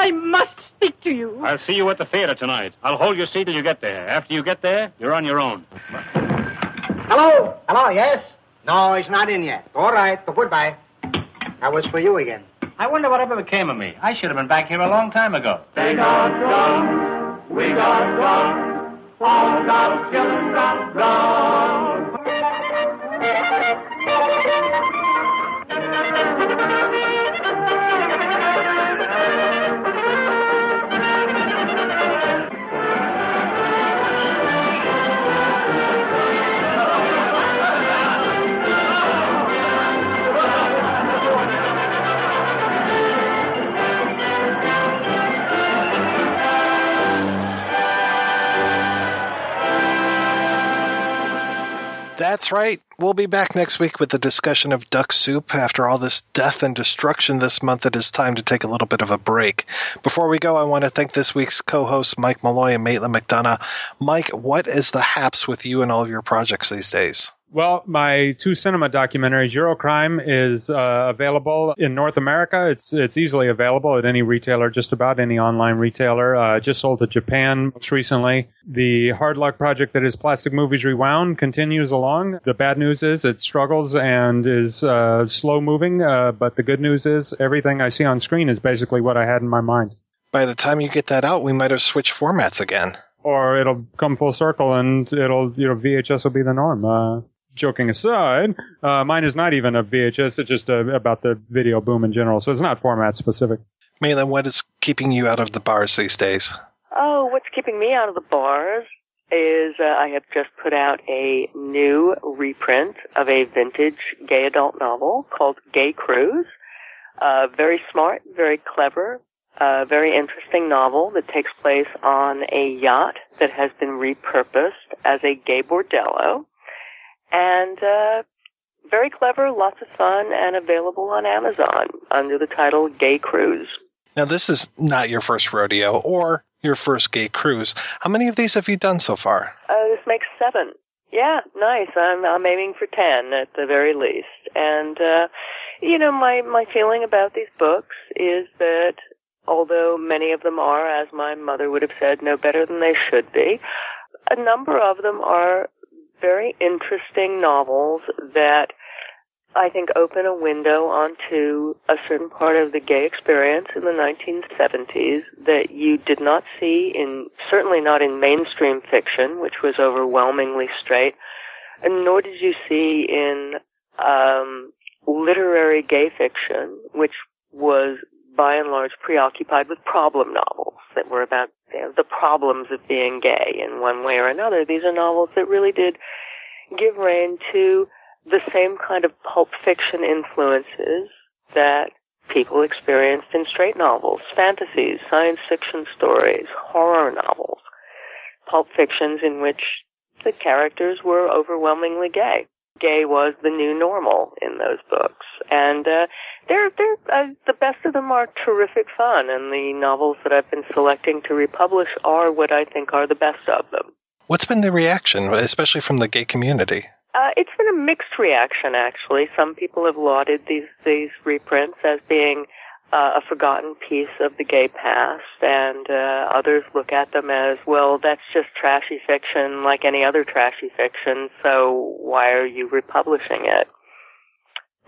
I must speak to you. I'll see you at the theater tonight. I'll hold your seat till you get there. After you get there, you're on your own. Hello? Hello, yes? No, he's not in yet. All right, but goodbye. That was for you again. I wonder whatever became of me. I should have been back here a long time ago. They got drunk. We got drunk. All our children got drunk. That's right. We'll be back next week with the discussion of Duck Soup. After all this death and destruction this month, it is time to take a little bit of a break. Before we go, I want to thank this week's co-hosts, Mike Malloy and Maitland McDonough. Mike, what is the haps with you and all of your projects these days? Well, my two cinema documentaries, Eurocrime, is available in North America. It's easily available at any retailer, just about any online retailer. Just sold to Japan most recently. The Hard Luck project that is Plastic Movies Rewound continues along. The bad news is it struggles and is slow-moving, but the good news is everything I see on screen is basically what I had in my mind. By the time you get that out, we might have switched formats again. Or it'll come full circle and it'll, you know, VHS will be the norm. Joking aside, mine is not even a VHS. It's just about the video boom in general, so it's not format specific. Maitland, what is keeping you out of the bars these days? Oh, what's keeping me out of the bars is I have just put out a new reprint of a vintage gay adult novel called Gay Cruise. Very smart, very clever, very interesting novel that takes place on a yacht that has been repurposed as a gay bordello. And very clever, lots of fun, and available on Amazon under the title Gay Cruise. Now, this is not your first rodeo or your first gay cruise. How many of these have you done so far? This makes 7. Yeah, nice. I'm aiming for 10 at the very least. And, you know, my feeling about these books is that although many of them are, as my mother would have said, no better than they should be, a number of them are very interesting novels that I think open a window onto a certain part of the gay experience in the 1970s that you did not see in, certainly not in mainstream fiction, which was overwhelmingly straight, and nor did you see in literary gay fiction, which was by and large preoccupied with problem novels that were about the problems of being gay in one way or another. These are novels that really did give rein to the same kind of pulp fiction influences that people experienced in straight novels, fantasies, science fiction stories, horror novels, pulp fictions in which the characters were overwhelmingly gay. Gay was the new normal in those books, and the best of them are terrific fun, and the novels that I've been selecting to republish are what I think are the best of them. What's been the reaction, especially from the gay community? It's been a mixed reaction, actually. Some people have lauded these reprints as being a forgotten piece of the gay past, and others look at them as, well, that's just trashy fiction like any other trashy fiction, so why are you republishing it?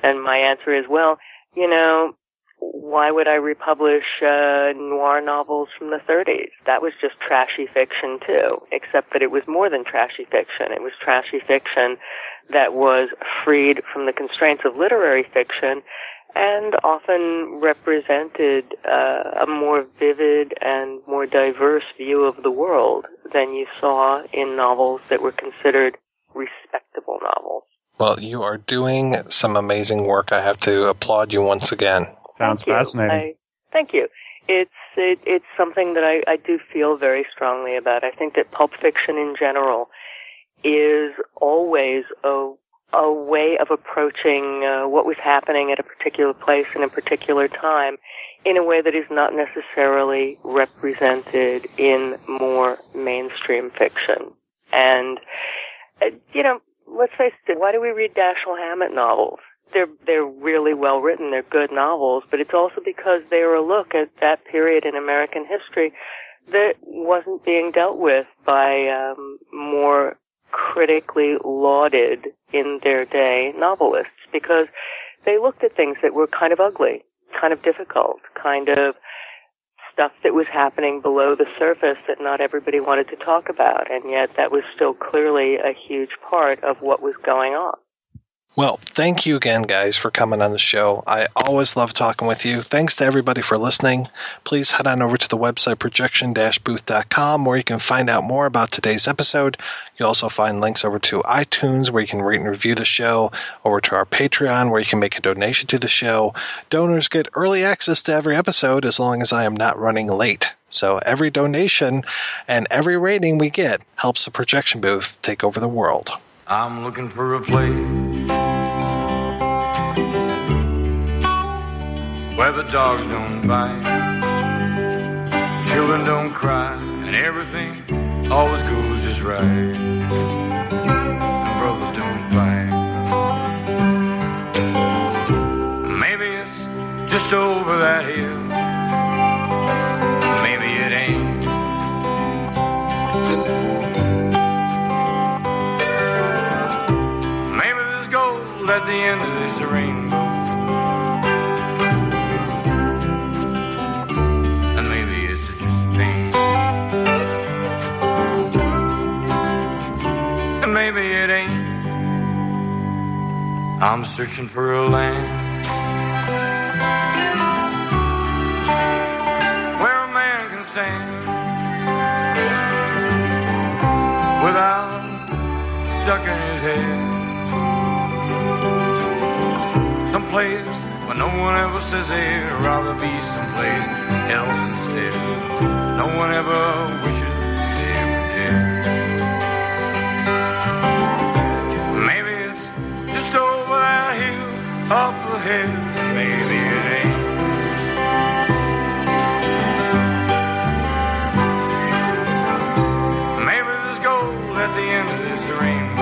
And my answer is, well, you know, why would I republish noir novels from the 30s? That was just trashy fiction, too, except that it was more than trashy fiction. It was trashy fiction that was freed from the constraints of literary fiction and often represented a more vivid and more diverse view of the world than you saw in novels that were considered respectable novels. Well, you are doing some amazing work. I have to applaud you once again. Sounds fascinating. Thank you. It's something that I do feel very strongly about. I think that pulp fiction in general is always a way of approaching what was happening at a particular place and a particular time in a way that is not necessarily represented in more mainstream fiction. And, you know, let's face it, why do we read Dashiell Hammett novels? They're really well written, they're good novels, but it's also because they are a look at that period in American history that wasn't being dealt with by more critically lauded in their day novelists, because they looked at things that were kind of ugly, kind of difficult, kind of stuff that was happening below the surface that not everybody wanted to talk about, and yet that was still clearly a huge part of what was going on. Well, thank you again, guys, for coming on the show. I always love talking with you. Thanks to everybody for listening. Please head on over to the website projection-booth.com where you can find out more about today's episode. You'll also find links over to iTunes where you can rate and review the show, over to our Patreon where you can make a donation to the show. Donors get early access to every episode as long as I am not running late. So every donation and every rating we get helps the Projection Booth take over the world. I'm looking for a place where the dogs don't bite, children don't cry, and everything always goes just right, and brothers don't fight. Maybe it's just over that hill, maybe it ain't. At the end of this rainbow, and maybe it's just a thing, and maybe it ain't. I'm searching for a land where a man can stand without ducking his head. Someplace where no one ever says they'd rather be someplace else instead. No one ever wishes they were dead. Maybe it's just over that hill, up ahead. Maybe it ain't. Maybe there's gold at the end of this rainbow.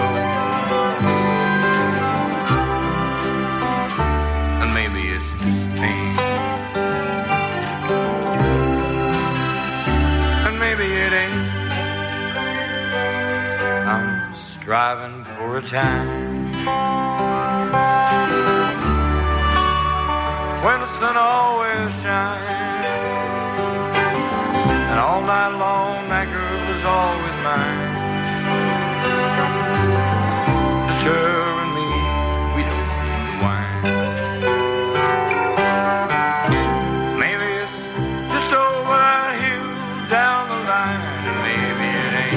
Driving for a time when the sun always shines, and all night long that girl is always mine. Just her and me, we don't need the wine. Maybe it's just over that hill down the line, and maybe it ain't.